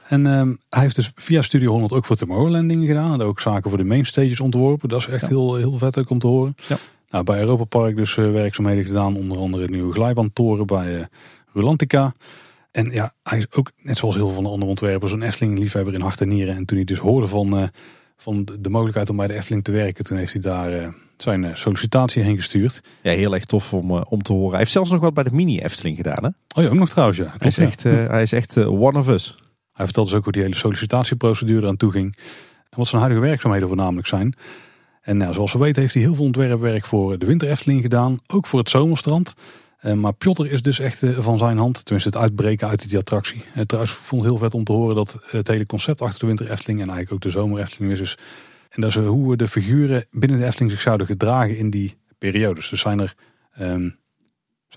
En hij heeft dus via Studio 100 ook voor Tomorrowland dingen gedaan. En ook zaken voor de mainstages ontworpen. Dat is echt heel, heel vet ook om te horen. Ja. Nou, bij Europa Park dus werkzaamheden gedaan. Onder andere het nieuwe glijbaantoren bij Rulantica. En ja, hij is ook, net zoals heel veel van de andere ontwerpers, een Efteling-liefhebber in hart en nieren. En toen hij dus hoorde van de mogelijkheid om bij de Efteling te werken, toen heeft hij daar zijn sollicitatie heen gestuurd. Ja, heel erg tof om te horen. Hij heeft zelfs nog wat bij de mini-Efteling gedaan, hè? Oh ja, ook nog trouwens, ja. Klopt, hij is echt one of us. Hij vertelt dus ook hoe die hele sollicitatieprocedure aan toe ging. En wat zijn huidige werkzaamheden voornamelijk zijn. En nou, zoals we weten heeft hij heel veel ontwerpwerk voor de Winter Efteling gedaan. Ook voor het Zomerstrand. Maar Piotr is dus echt van zijn hand. Tenminste het uitbreken uit die attractie. Trouwens vond het heel vet om te horen dat het hele concept achter de Winter Efteling en eigenlijk ook de Zomer Efteling is. Dus, en dat is hoe de figuren binnen de Efteling zich zouden gedragen in die periodes. Dus zijn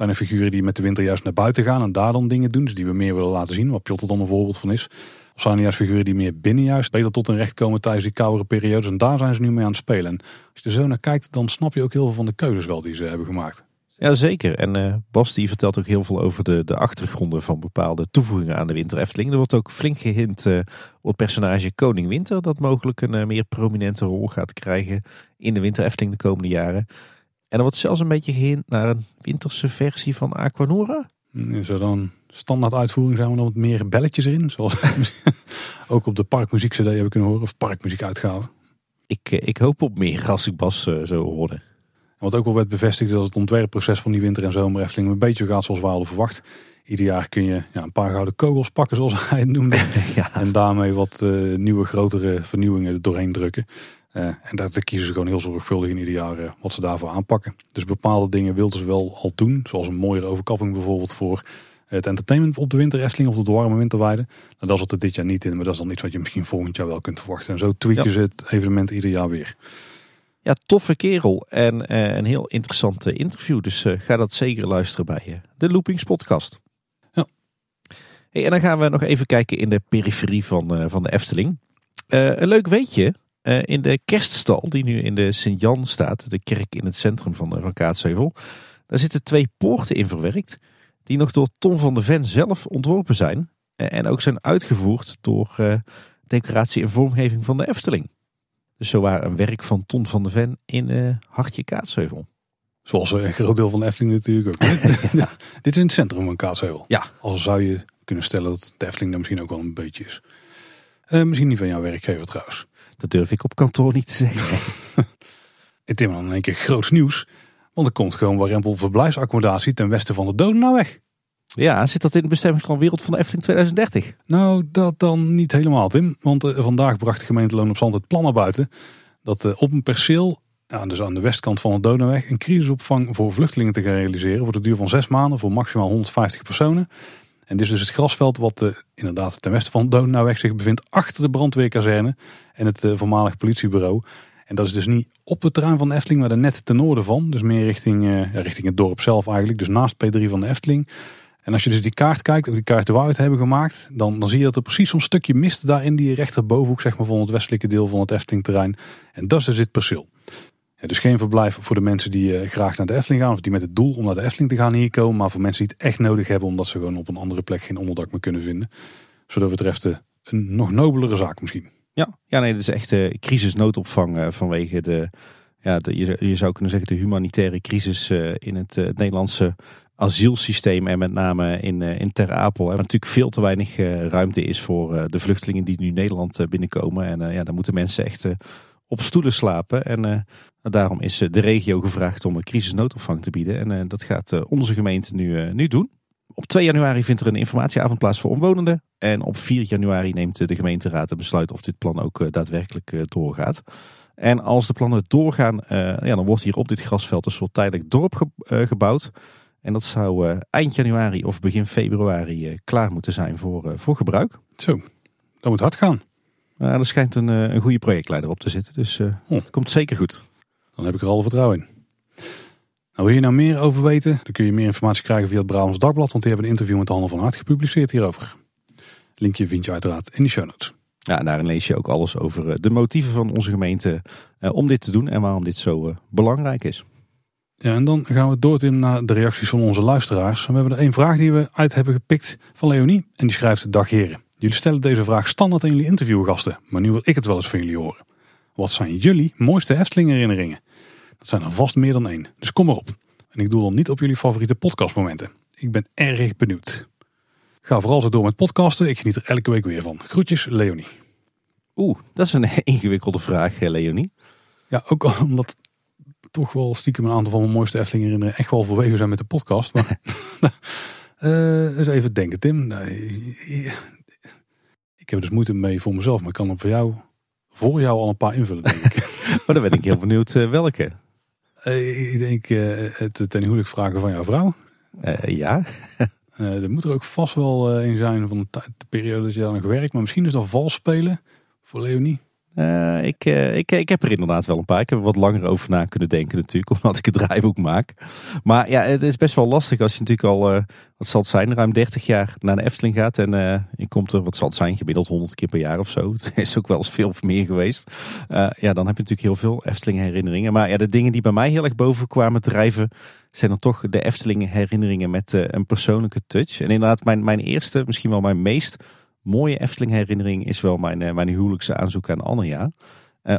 er figuren die met de winter juist naar buiten gaan en daar dan dingen doen. Dus die we meer willen laten zien. Wat Piotr dan een voorbeeld van is. Of zijn er juist figuren die meer binnen juist beter tot hun recht komen tijdens die koudere periodes. En daar zijn ze nu mee aan het spelen. En als je er zo naar kijkt, dan snap je ook heel veel van de keuzes wel die ze hebben gemaakt. Ja, zeker. En Bas die vertelt ook heel veel over de achtergronden van bepaalde toevoegingen aan de Winter Efteling. Er wordt ook flink gehint op het personage Koning Winter. Dat mogelijk een meer prominente rol gaat krijgen in de Winter Efteling de komende jaren. En er wordt zelfs een beetje gehint naar een winterse versie van Aquanura. Is er dan standaard uitvoering zijn we dan wat meer belletjes erin? Zoals ook op de parkmuziek CD hebben kunnen horen. Of parkmuziek uitgaven. Ik hoop op meer als ik Bas zo hoorde. En wat ook wel werd bevestigd is dat het ontwerpproces van die Winter en Zomer Efteling een beetje gaat zoals we hadden verwacht. Ieder jaar kun je een paar gouden kogels pakken zoals hij het noemde. Ja. En daarmee wat nieuwe grotere vernieuwingen er doorheen drukken. En daar kiezen ze gewoon heel zorgvuldig in ieder jaar wat ze daarvoor aanpakken. Dus bepaalde dingen wilden ze wel al doen. Zoals een mooiere overkapping bijvoorbeeld voor het entertainment op de Winter Efteling of de Warme Winterweide. Nou, dat zat er dit jaar niet in, maar dat is dan iets wat je misschien volgend jaar wel kunt verwachten. En zo tweaken ze het evenement ieder jaar weer. Ja, toffe kerel en een heel interessant interview. Dus ga dat zeker luisteren bij de Loopings podcast. Ja. Hey, en dan gaan we nog even kijken in de periferie van de Efteling. Een leuk weetje. In de kerststal die nu in de Sint-Jan staat, de kerk in het centrum van Kaatsheuvel, daar zitten 2 poorten in verwerkt die nog door Tom van de Ven zelf ontworpen zijn en ook zijn uitgevoerd door decoratie en vormgeving van de Efteling. Dus zowaar een werk van Tom van de Ven in hartje Kaatsheuvel. Zoals een groot deel van de Efteling natuurlijk ook. Ja. Dit is in het centrum van Kaatsheuvel. Ja. Al zou je kunnen stellen dat de Efteling daar misschien ook wel een beetje is. Misschien niet van jouw werkgever trouwens. Dat durf ik op kantoor niet te zeggen. Het is dan in één keer groots nieuws. Want er komt gewoon warempel verblijfsaccommodatie ten westen van de Donauweg. Ja, zit dat in het bestemmingsplan Wereld van de Efteling 2030? Nou, dat dan niet helemaal, Tim. Want vandaag bracht de gemeente Loon op Zand het plan naar buiten. Dat op een perceel, dus aan de westkant van de Donauweg, een crisisopvang voor vluchtelingen te gaan realiseren. Voor de duur van 6 maanden voor maximaal 150 personen. En dit is dus het grasveld wat inderdaad ten westen van de Donauweg zich bevindt achter de brandweerkazerne en het voormalig politiebureau. En dat is dus niet op het terrein van de Efteling, maar er net ten noorden van. Dus meer richting het dorp zelf eigenlijk, dus naast P3 van de Efteling. En als je dus die kaart kijkt, ook die kaart die we uit hebben gemaakt, dan zie je dat er precies zo'n stukje mist daar in die rechterbovenhoek zeg maar, van het westelijke deel van het Eftelingterrein. En dat is dus dit perceel. Ja, dus geen verblijf voor de mensen die graag naar de Efteling gaan of die met het doel om naar de Efteling te gaan hier komen. Maar voor mensen die het echt nodig hebben omdat ze gewoon op een andere plek geen onderdak meer kunnen vinden. Zodat betreft een nog nobelere zaak misschien. Ja, nee, dat is echt crisisnoodopvang vanwege de ja, je zou kunnen zeggen de humanitaire crisis in het Nederlandse asielsysteem en met name in Ter Apel. Waar natuurlijk veel te weinig ruimte is voor de vluchtelingen die nu Nederland binnenkomen. En ja, daar moeten mensen echt op stoelen slapen. En daarom is de regio gevraagd om een crisisnoodopvang te bieden. En dat gaat onze gemeente nu doen. Op 2 januari vindt er een informatieavond plaats voor omwonenden. En op 4 januari neemt de gemeenteraad een besluit of dit plan ook daadwerkelijk doorgaat. En als de plannen doorgaan, ja, dan wordt hier op dit grasveld een soort tijdelijk dorp gebouwd. En dat zou eind januari of begin februari klaar moeten zijn voor gebruik. Zo, dat moet hard gaan. Er schijnt een goede projectleider op te zitten, dus het komt zeker goed. Dan heb ik er alle vertrouwen in. Nou, wil je nou meer over weten, dan kun je meer informatie krijgen via het Brabants Dagblad, want die hebben een interview met Hanne van Hart gepubliceerd hierover. Linkje vind je uiteraard in de show notes. Ja, en daarin lees je ook alles over de motieven van onze gemeente om dit te doen en waarom dit zo belangrijk is. Ja, en dan gaan we door, Tim, naar de reacties van onze luisteraars. We hebben er één vraag die we uit hebben gepikt van Leonie en die schrijft: dag heren, jullie stellen deze vraag standaard aan jullie interviewgasten, maar nu wil ik het wel eens van jullie horen. Wat zijn jullie mooiste Efteling herinneringen? Dat zijn er vast meer dan 1, dus kom maar op. En ik doe dan niet op jullie favoriete podcastmomenten. Ik ben erg benieuwd. Ga vooral zo door met podcasten, ik geniet er elke week weer van. Groetjes, Leonie. Oeh, dat is een ingewikkelde vraag, Leonie. Ja, ook omdat toch wel stiekem een aantal van mijn mooiste Efteling herinneringen echt wel verweven zijn met de podcast. Maar eens even denken, Tim. Ik heb dus moeite mee voor mezelf, maar ik kan hem voor jou al een paar invullen, denk ik. Maar dan ben ik heel benieuwd welke. Ik denk het ten huwelijk vragen van jouw vrouw. Ja. Er moet er ook vast wel in zijn van de periode dat je daar nog werkt. Maar misschien is dat vals spelen voor Leonie. Ik heb er inderdaad wel een paar. Ik heb er wat langer over na kunnen denken natuurlijk, omdat ik het draaiboek maak. Maar ja, het is best wel lastig als je natuurlijk al, wat zal het zijn, ruim 30 jaar naar de Efteling gaat. En je komt er, wat zal het zijn, gemiddeld 100 keer per jaar of zo. Het is ook wel eens veel meer geweest. Ja, dan heb je natuurlijk heel veel Efteling herinneringen. Maar ja, de dingen die bij mij heel erg boven kwamen drijven, zijn dan toch de Efteling herinneringen met een persoonlijke touch. En inderdaad, mijn eerste, misschien wel mijn meest mooie Efteling herinnering is wel mijn huwelijkse aanzoek aan Annea.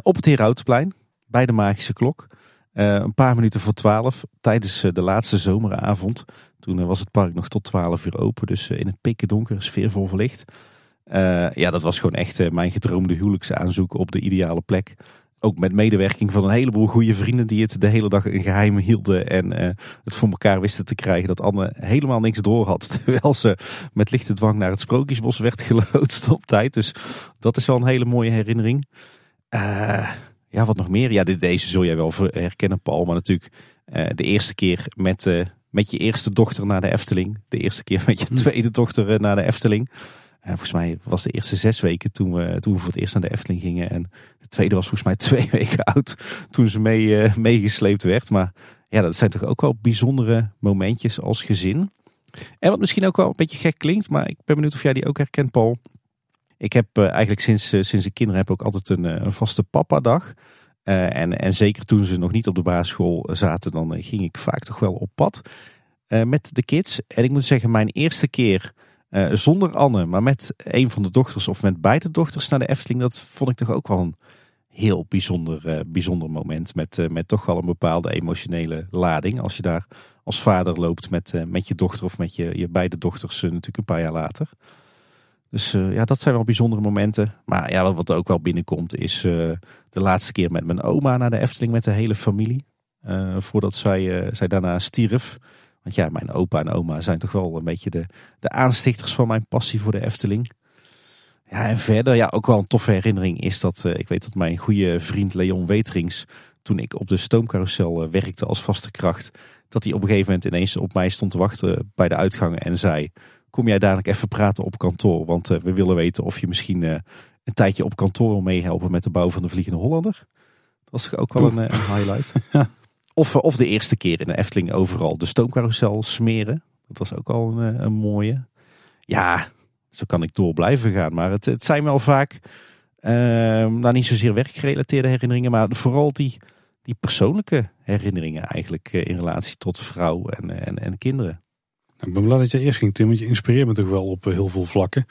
Op het Herautplein, bij de Magische Klok. Een paar minuten voor 12, tijdens de laatste zomeravond. Toen was het park nog tot 12 uur open, dus in het pikken donker, sfeervol verlicht. Ja, dat was gewoon echt mijn gedroomde huwelijkse aanzoek op de ideale plek. Ook met medewerking van een heleboel goede vrienden die het de hele dag in geheim hielden. En het voor elkaar wisten te krijgen dat Anne helemaal niks door had. Terwijl ze met lichte dwang naar het Sprookjesbos werd geloodst op tijd. Dus dat is wel een hele mooie herinnering. Ja, wat nog meer? Ja, deze zul jij wel herkennen, Paul. Maar natuurlijk de eerste keer met je eerste dochter naar de Efteling. De eerste keer met je tweede dochter naar de Efteling. Volgens mij was de eerste 6 weken toen we voor het eerst naar de Efteling gingen. En de tweede was volgens mij 2 weken oud toen ze meegesleept werd. Maar ja, dat zijn toch ook wel bijzondere momentjes als gezin. En wat misschien ook wel een beetje gek klinkt, maar ik ben benieuwd of jij die ook herkent, Paul. Ik heb eigenlijk sinds ik kinderen heb ook altijd een vaste papadag. En zeker toen ze nog niet op de basisschool zaten, dan ging ik vaak toch wel op pad met de kids. En ik moet zeggen, mijn eerste keer zonder Anne, maar met een van de dochters of met beide dochters naar de Efteling, dat vond ik toch ook wel een heel bijzonder moment. Met toch wel een bepaalde emotionele lading. Als je daar als vader loopt met je dochter of met je beide dochters natuurlijk een paar jaar later. Dus ja, dat zijn wel bijzondere momenten. Maar ja, wat ook wel binnenkomt is de laatste keer met mijn oma naar de Efteling met de hele familie. Voordat zij daarna stierf. Want ja, mijn opa en oma zijn toch wel een beetje de aanstichters van mijn passie voor de Efteling. Ja, en verder, ja, ook wel een toffe herinnering is dat ik weet dat mijn goede vriend Leon Weterings, toen ik op de stoomcarousel werkte als vaste kracht, dat hij op een gegeven moment ineens op mij stond te wachten bij de uitgang en zei: kom jij dadelijk even praten op kantoor, want we willen weten of je misschien een tijdje op kantoor wil meehelpen met de bouw van de Vliegende Hollander. Dat was toch ook wel een highlight. Ja. Of de eerste keer in de Efteling overal de stoomcarousel smeren. Dat was ook al een mooie. Ja, zo kan ik door blijven gaan. Maar het zijn wel vaak, nou niet zozeer werkgerelateerde herinneringen, maar vooral die persoonlijke herinneringen eigenlijk in relatie tot vrouw en kinderen. Nou, ik ben blij dat je eerst ging, Tim, want je inspireert me toch wel op heel veel vlakken.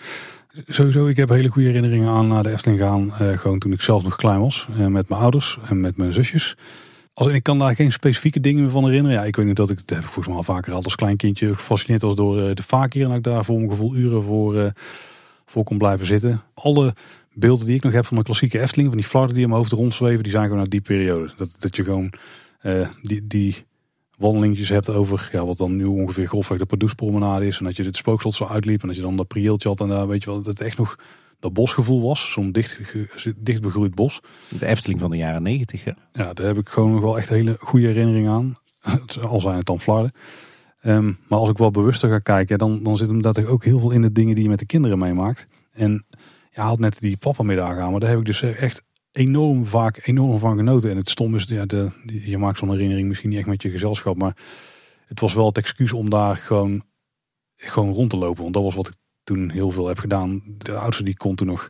Sowieso, ik heb hele goede herinneringen aan naar de Efteling gaan. Gewoon toen ik zelf nog klein was. Met mijn ouders en met mijn zusjes. Ik kan daar geen specifieke dingen meer van herinneren. Ja, ik weet niet dat ik het heb volgens mij al vaker had als klein kindje gefascineerd was door de vaarkier. En dat ik daar voor mijn gevoel uren voor kon blijven zitten. Alle beelden die ik nog heb van mijn klassieke Efteling, van die flarden die in mijn hoofd rondzweven, die zijn gewoon uit die periode. Dat je gewoon die wandelingjes hebt over wat dan nu ongeveer grofweg de Pardoespromenade is. En dat je dit spookslot zo uitliep en dat je dan dat prieeltje had en daar weet je wel, dat het echt nog dat bosgevoel was. Zo'n dicht begroeid bos. De Efteling van de jaren 90, hè? Ja, daar heb ik gewoon nog wel echt hele goede herinneringen aan. Al zijn het dan flarden. Maar als ik wel bewuster ga kijken, dan zit hem natuurlijk ook heel veel in de dingen die je met de kinderen meemaakt. En je haalt net die papamiddag aan, maar daar heb ik dus echt enorm van genoten. En het stom is, je maakt zo'n herinnering misschien niet echt met je gezelschap, maar het was wel het excuus om daar gewoon rond te lopen. Want dat was wat ik toen heel veel heb gedaan. De oudste die kon toen nog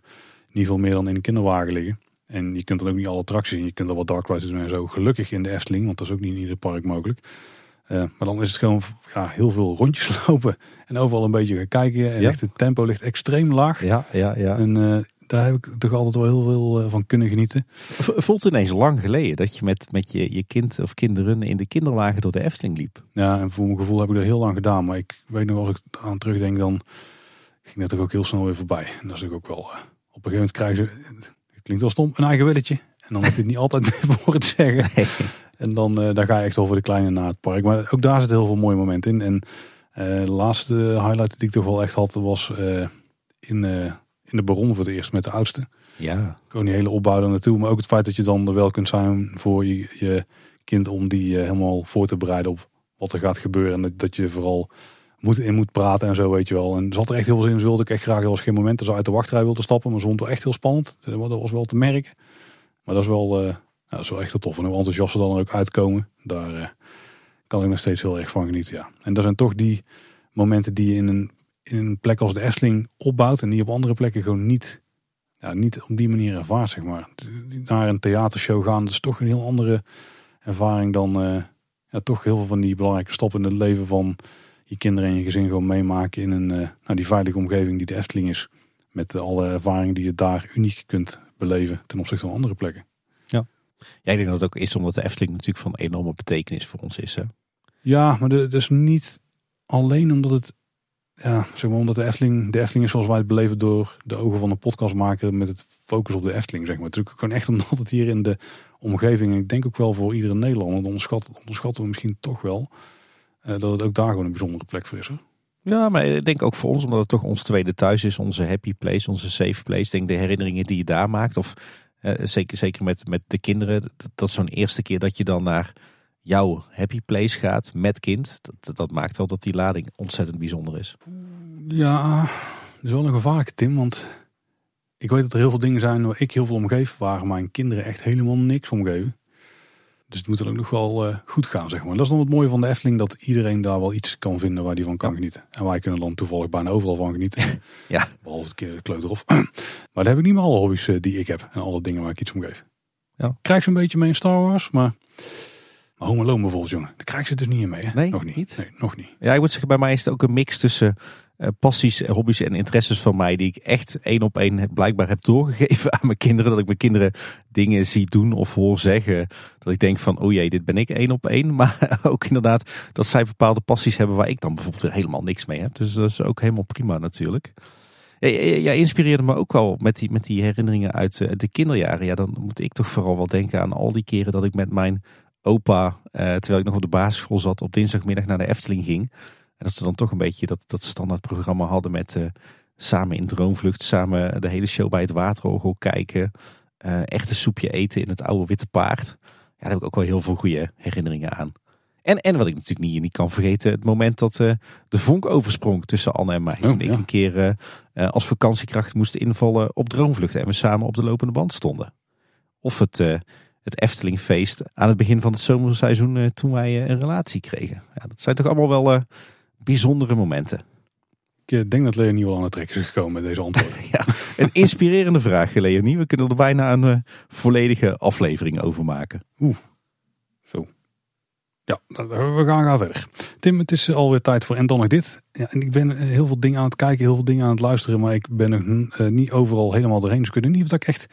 niet veel meer dan in een kinderwagen liggen. En je kunt dan ook niet alle attracties in. Je kunt al wat dark rides doen en zo. Gelukkig in de Efteling, want dat is ook niet in ieder park mogelijk. Maar dan is het gewoon heel veel rondjes lopen. En overal een beetje gaan kijken. En echt het tempo ligt extreem laag. Ja. En daar heb ik toch altijd wel heel veel van kunnen genieten. Voelt ineens lang geleden dat je met je kind of kinderen in de kinderwagen door de Efteling liep. Ja, en voor mijn gevoel heb ik dat heel lang gedaan. Maar ik weet nog, als ik aan terugdenk, dan ging dat toch ook heel snel weer voorbij. En dat is ook wel, op een gegeven moment krijgen ze, het klinkt wel stom, een eigen willetje. En dan heb je het niet altijd meer voor het zeggen. Nee. En dan ga je echt over de kleine naar het park. Maar ook daar zit heel veel mooie momenten in. En de laatste highlight die ik toch wel echt had, was in de Baron voor het eerst met de oudste. Ja. Gewoon die hele opbouw daar naartoe. Maar ook het feit dat je dan er wel kunt zijn voor je kind om die helemaal voor te bereiden op wat er gaat gebeuren. En dat je vooral moet praten en zo, weet je wel. En er zat er echt heel veel zin in. Dus wilde ik echt graag, er was geen moment dat ze uit de wachtrij wilde stappen. Maar ze vond het echt heel spannend. Dat was wel te merken. Maar dat is wel, dat is wel echt heel tof. En hoe enthousiast ze dan er ook uitkomen, daar kan ik nog steeds heel erg van genieten. Ja. En dat zijn toch die momenten die je in een plek als de Efteling opbouwt. En die op andere plekken gewoon niet op die manier ervaart, zeg maar. Naar een theatershow gaan, dat is toch een heel andere ervaring dan toch heel veel van die belangrijke stappen in het leven van je kinderen en je gezin gewoon meemaken in een die veilige omgeving die de Efteling is. Met alle ervaringen die je daar uniek kunt beleven ten opzichte van andere plekken. Ja, ik denk dat het ook is omdat de Efteling natuurlijk van enorme betekenis voor ons is. Hè? Ja, maar dat is niet alleen omdat het, omdat de Efteling is zoals wij het beleven door de ogen van een podcastmaker met het focus op de Efteling, zeg maar. Het is ook gewoon echt omdat het hier in de omgeving, en ik denk ook wel voor iedere Nederlander, dat onderschatten we misschien toch wel, dat het ook daar gewoon een bijzondere plek voor is. Hè? Ja, maar ik denk ook voor ons, omdat het toch ons tweede thuis is, onze happy place, onze safe place. Ik denk de herinneringen die je daar maakt, of zeker met de kinderen, dat zo'n eerste keer dat je dan naar jouw happy place gaat met kind, dat maakt wel dat die lading ontzettend bijzonder is. Ja, dat is wel een gevaarlijke, Tim, want ik weet dat er heel veel dingen zijn waar ik heel veel omgeef, waar mijn kinderen echt helemaal niks omgeven. Dus het moet dan ook nog wel goed gaan, zeg maar. Dat is dan het mooie van de Efteling, dat iedereen daar wel iets kan vinden waar die van kan genieten. En wij kunnen dan toevallig bijna overal van genieten. Ja. Behalve het kleuterhof. Maar daar heb ik niet meer alle hobby's die ik heb en alle dingen waar ik iets om geef. Ja. Ik krijg ze een beetje mee in Star Wars, maar Home Alone bijvoorbeeld, jongen. Daar krijg ze dus niet in mee, hè? Nee, nog niet. Nee, nog niet. Ja, ik moet zeggen, bij mij is het ook een mix tussen passies, hobby's en interesses van mij die ik echt 1 op 1 blijkbaar heb doorgegeven aan mijn kinderen. Dat ik mijn kinderen dingen zie doen of hoor zeggen. Dat ik denk van, oh jee, dit ben ik 1 op 1. Maar ook inderdaad dat zij bepaalde passies hebben waar ik dan bijvoorbeeld weer helemaal niks mee heb. Dus dat is ook helemaal prima natuurlijk. Jij inspireerde me ook wel met die herinneringen uit de kinderjaren. Ja, dan moet ik toch vooral wel denken aan al die keren dat ik met mijn opa, terwijl ik nog op de basisschool zat, op dinsdagmiddag naar de Efteling ging. En dat ze dan toch een beetje dat standaardprogramma hadden met samen in Droomvlucht, samen de hele show bij het waterorgel kijken. Echt een soepje eten in het oude witte paard. Ja, daar heb ik ook wel heel veel goede herinneringen aan. En wat ik natuurlijk niet kan vergeten, het moment dat de vonk oversprong tussen Anne en mij. Toen ik een keer als vakantiekracht moest invallen op Droomvlucht en we samen op de lopende band stonden. Of het Eftelingfeest aan het begin van het zomerseizoen toen wij een relatie kregen. Ja, dat zijn toch allemaal wel bijzondere momenten. Ik denk dat Leonie wel aan het trekken is gekomen met deze antwoorden. Ja, een inspirerende vraag, Leonie. We kunnen er bijna een volledige aflevering over maken. Oeh, zo. Ja, we gaan verder. Tim, het is alweer tijd voor en dan nog dit. Ja, en ik ben heel veel dingen aan het kijken, heel veel dingen aan het luisteren, maar ik ben er niet overal helemaal doorheen. Dus ik weet niet of dat ik echt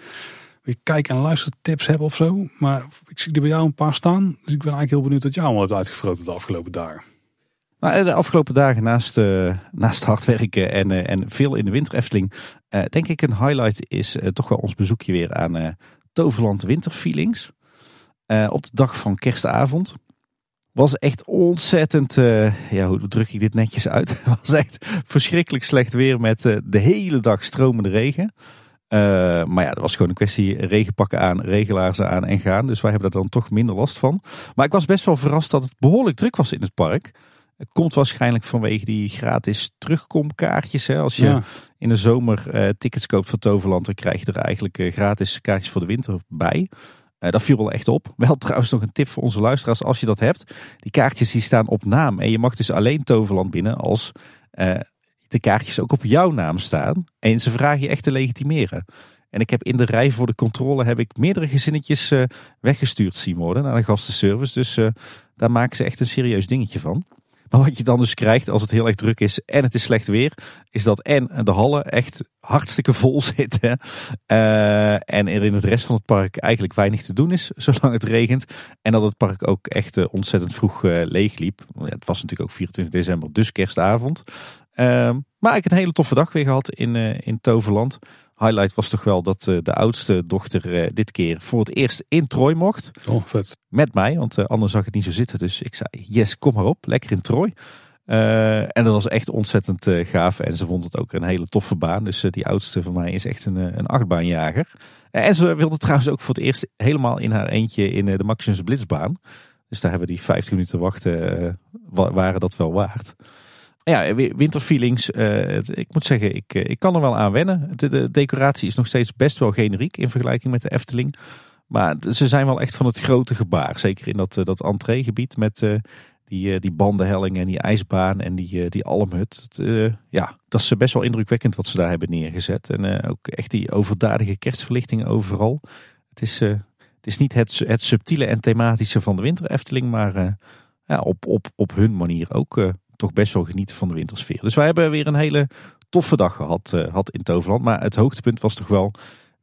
weer kijk- en luistertips heb of zo. Maar ik zie er bij jou een paar staan. Dus ik ben eigenlijk heel benieuwd wat jij allemaal hebt uitgevroten de afgelopen dagen. Nou, de afgelopen dagen naast hard werken en veel in de winter Efteling. Denk ik een highlight is toch wel ons bezoekje weer aan Toverland Winterfeelings. Op de dag van kerstavond. Was echt ontzettend, hoe druk ik dit netjes uit? Was echt verschrikkelijk slecht weer met de hele dag stromende regen. Maar ja, dat was gewoon een kwestie regenpakken aan, regelaarzen aan en gaan. Dus wij hebben daar dan toch minder last van. Maar ik was best wel verrast dat het behoorlijk druk was in het park. Het komt waarschijnlijk vanwege die gratis terugkomkaartjes. Hè? Als je in de zomer tickets koopt voor Toverland, dan krijg je er eigenlijk gratis kaartjes voor de winter bij. Dat viel wel echt op. Wel trouwens nog een tip voor onze luisteraars als je dat hebt. Die kaartjes die staan op naam. En je mag dus alleen Toverland binnen als de kaartjes ook op jouw naam staan. En ze vragen je echt te legitimeren. En ik heb in de rij voor de controle heb ik meerdere gezinnetjes weggestuurd zien worden naar de gastenservice. Dus daar maken ze echt een serieus dingetje van. Maar wat je dan dus krijgt als het heel erg druk is en het is slecht weer, is dat en de hallen echt hartstikke vol zitten. En er in het rest van het park eigenlijk weinig te doen is, zolang het regent. En dat het park ook echt ontzettend vroeg leeg liep. Ja, het was natuurlijk ook 24 december, dus kerstavond. Maar ik heb een hele toffe dag weer gehad in Toverland. Highlight was toch wel dat de oudste dochter dit keer voor het eerst in Trooi mocht. Oh, vet. Met mij, want anders zag ik het niet zo zitten. Dus ik zei, yes, kom maar op, lekker in Trooi. En dat was echt ontzettend gaaf. En ze vond het ook een hele toffe baan. Dus die oudste van mij is echt een achtbaanjager. En ze wilde trouwens ook voor het eerst helemaal in haar eentje in de Maximumse Blitzbaan. Dus daar hebben die 50 minuten wachten, waren dat wel waard. Ja, winterfeelings. Ik moet zeggen, ik kan er wel aan wennen. De decoratie is nog steeds best wel generiek in vergelijking met de Efteling. Maar ze zijn wel echt van het grote gebaar. Zeker in dat entreegebied met die bandenhelling en die ijsbaan en die almhut. Dat is best wel indrukwekkend wat ze daar hebben neergezet. En ook echt die overdadige kerstverlichting overal. Het is niet het subtiele en thematische van de winter Efteling, maar op hun manier ook toch best wel genieten van de wintersfeer. Dus wij hebben weer een hele toffe dag gehad in Toverland. Maar het hoogtepunt was toch wel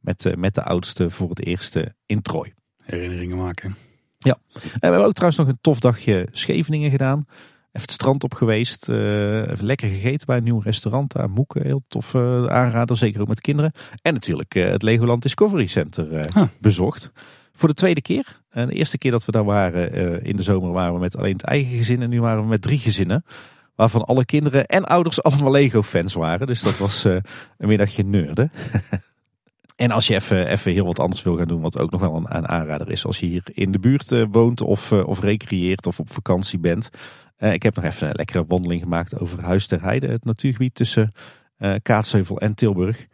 met de oudste voor het eerst in Trooi. Herinneringen maken. Ja. En we hebben ook trouwens nog een tof dagje Scheveningen gedaan. Even het strand op geweest. Even lekker gegeten bij een nieuw restaurant aan Moeken. Heel tof aanrader. Zeker ook met kinderen. En natuurlijk het Legoland Discovery Center bezocht. Voor de tweede keer. De eerste keer dat we daar waren in de zomer waren we met alleen het eigen gezin. En nu waren we met 3 gezinnen. Waarvan alle kinderen en ouders allemaal Lego fans waren. Dus dat was een middagje neurden. En als je even heel wat anders wil gaan doen. Wat ook nog wel een aanrader is. Als je hier in de buurt woont of recreëert of op vakantie bent. Ik heb nog even een lekkere wandeling gemaakt over Huis ter Heide. Het natuurgebied tussen Kaatsheuvel en Tilburg.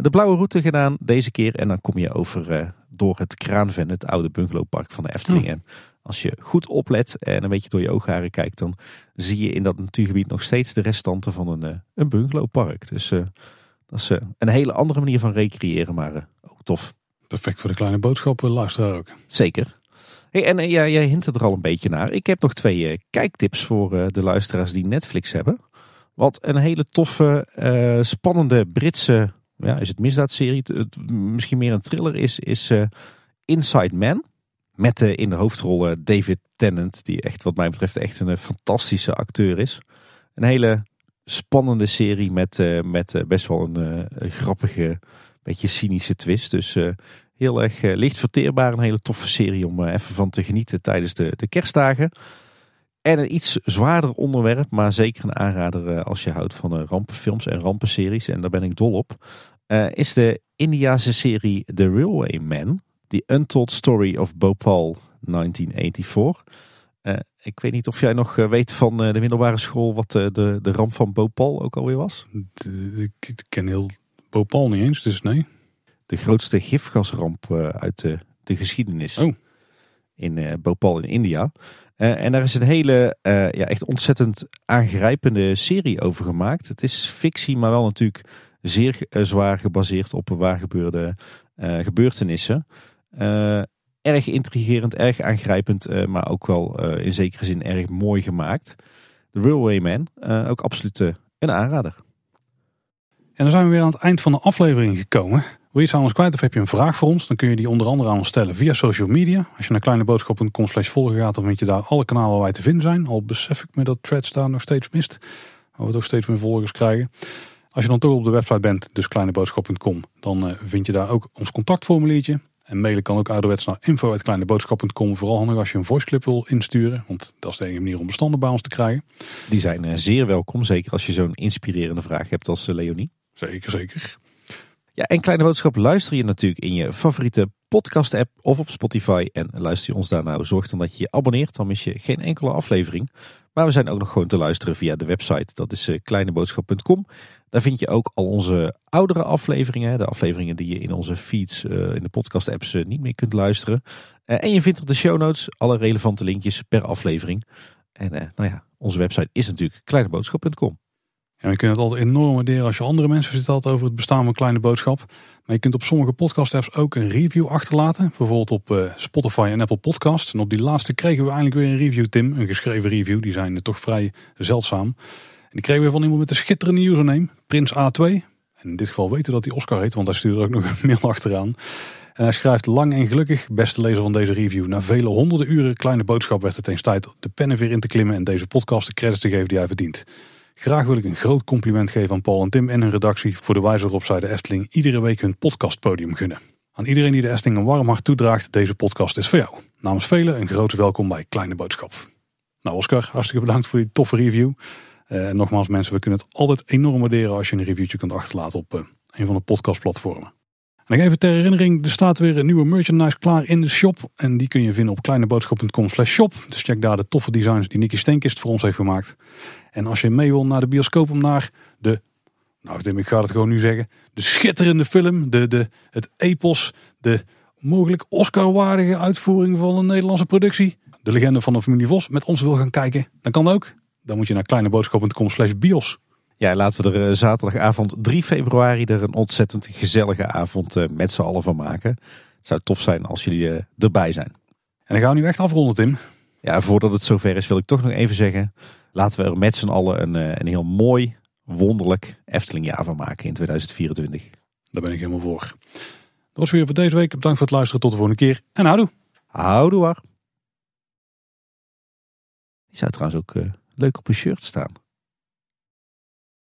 De blauwe route gedaan deze keer. En dan kom je over door het Kraanven, het oude bungalowpark van de Efteling. En als je goed oplet en een beetje door je oogharen kijkt, dan zie je in dat natuurgebied nog steeds de restanten van een bungalowpark. Dus dat is een hele andere manier van recreëren, maar ook tof. Perfect voor de kleine boodschappen, luisteraar ook. Zeker. Hey, en jij hint er al een beetje naar. Ik heb nog 2 kijktips voor de luisteraars die Netflix hebben. Wat een hele toffe, spannende Britse... Ja, is het misdaadserie? Misschien meer een thriller is Inside Man. Met in de hoofdrol David Tennant. Die echt wat mij betreft echt een fantastische acteur is. Een hele spannende serie met best wel een grappige, beetje cynische twist. Dus heel erg licht verteerbaar. Een hele toffe serie om even van te genieten tijdens de kerstdagen. En een iets zwaarder onderwerp, maar zeker een aanrader als je houdt van rampenfilms en rampenseries. En daar ben ik dol op. Is de Indiase serie The Railway Man. The Untold Story of Bhopal 1984. Ik weet niet of jij nog weet van de middelbare school wat de ramp van Bhopal ook alweer was. Ik ken heel Bhopal niet eens, dus nee. De grootste gifgasramp uit de geschiedenis. Oh. In Bhopal in India. En daar is een hele, echt ontzettend aangrijpende serie over gemaakt. Het is fictie, maar wel natuurlijk zeer zwaar gebaseerd op waar gebeurde gebeurtenissen. Erg intrigerend, erg aangrijpend, maar ook wel in zekere zin erg mooi gemaakt. The Railway Man, ook absoluut een aanrader. En dan zijn we weer aan het eind van de aflevering gekomen. Wil je iets aan ons kwijt of heb je een vraag voor ons? Dan kun je die onder andere aan ons stellen via social media. Als je naar kleineboodschap.com/volgen gaat, dan vind je daar alle kanalen waar wij te vinden zijn. Al besef ik me dat Threads daar nog steeds mist. Waar we toch steeds meer volgers krijgen. Als je dan toch op de website bent, dus kleineboodschap.com, dan vind je daar ook ons contactformuliertje. En mailen kan ook ouderwets naar info@kleineboodschap.com. Vooral handig als je een voiceclip wil insturen. Want dat is de enige manier om bestanden bij ons te krijgen. Die zijn zeer welkom. Zeker als je zo'n inspirerende vraag hebt als Leonie. Zeker, zeker. Ja, en Kleine Boodschap luister je natuurlijk in je favoriete podcast app of op Spotify. En luister je ons daar nou, zorg dan dat je je abonneert. Dan mis je geen enkele aflevering. Maar we zijn ook nog gewoon te luisteren via de website. Dat is kleineboodschap.com. Daar vind je ook al onze oudere afleveringen. De afleveringen die je in onze feeds, in de podcast apps niet meer kunt luisteren. En je vindt op de show notes alle relevante linkjes per aflevering. En nou ja, onze website is natuurlijk kleineboodschap.com. Ja, we kunnen het altijd enorm waarderen als je andere mensen vertelt over het bestaan van Kleine Boodschap. Maar je kunt op sommige podcast apps ook een review achterlaten. Bijvoorbeeld op Spotify en Apple Podcasts. En op die laatste kregen we eindelijk weer een review, Tim. Een geschreven review, die zijn toch vrij zeldzaam. En die kregen we van iemand met een schitterende username, Prins A2. En in dit geval weten we dat hij Oscar heet, want hij stuurde er ook nog een mail achteraan. En hij schrijft: lang en gelukkig, beste lezer van deze review. Na vele honderden uren Kleine Boodschap werd het eens tijd de pennen weer in te klimmen en deze podcast de credits te geven die hij verdient. Graag wil ik een groot compliment geven aan Paul en Tim en hun redactie voor de wijze waarop zij de Efteling iedere week hun podcastpodium gunnen. Aan iedereen die de Efteling een warm hart toedraagt, deze podcast is voor jou. Namens velen een groot welkom bij Kleine Boodschap. Nou Oscar, hartstikke bedankt voor die toffe review. Nogmaals mensen, we kunnen het altijd enorm waarderen als je een reviewtje kunt achterlaten op een van de podcastplatformen. En even ter herinnering, er staat weer een nieuwe merchandise klaar in de shop. En die kun je vinden op kleineboodschap.com/shop. Dus check daar de toffe designs die Nicky Steenkist voor ons heeft gemaakt. En als je mee wil naar de bioscoop om naar de, nou Tim, ik ga het gewoon nu zeggen, de schitterende film, het epos, de mogelijk Oscar-waardige uitvoering van een Nederlandse productie, De Legende van de Familie Vos, met ons wil gaan kijken, dan kan dat ook. Dan moet je naar kleineboodschap.com/bios. Ja, laten we er zaterdagavond 3 februari er een ontzettend gezellige avond met z'n allen van maken. Het zou tof zijn als jullie erbij zijn. En dan gaan we nu echt afronden, Tim. Ja, voordat het zover is wil ik toch nog even zeggen, laten we er met z'n allen een heel mooi, wonderlijk Eftelingjaar van maken in 2024. Daar ben ik helemaal voor. Dat was weer voor deze week. Bedankt voor het luisteren. Tot de volgende keer. En houdoe. Houdoe waar. Die zou trouwens ook leuk op een shirt staan.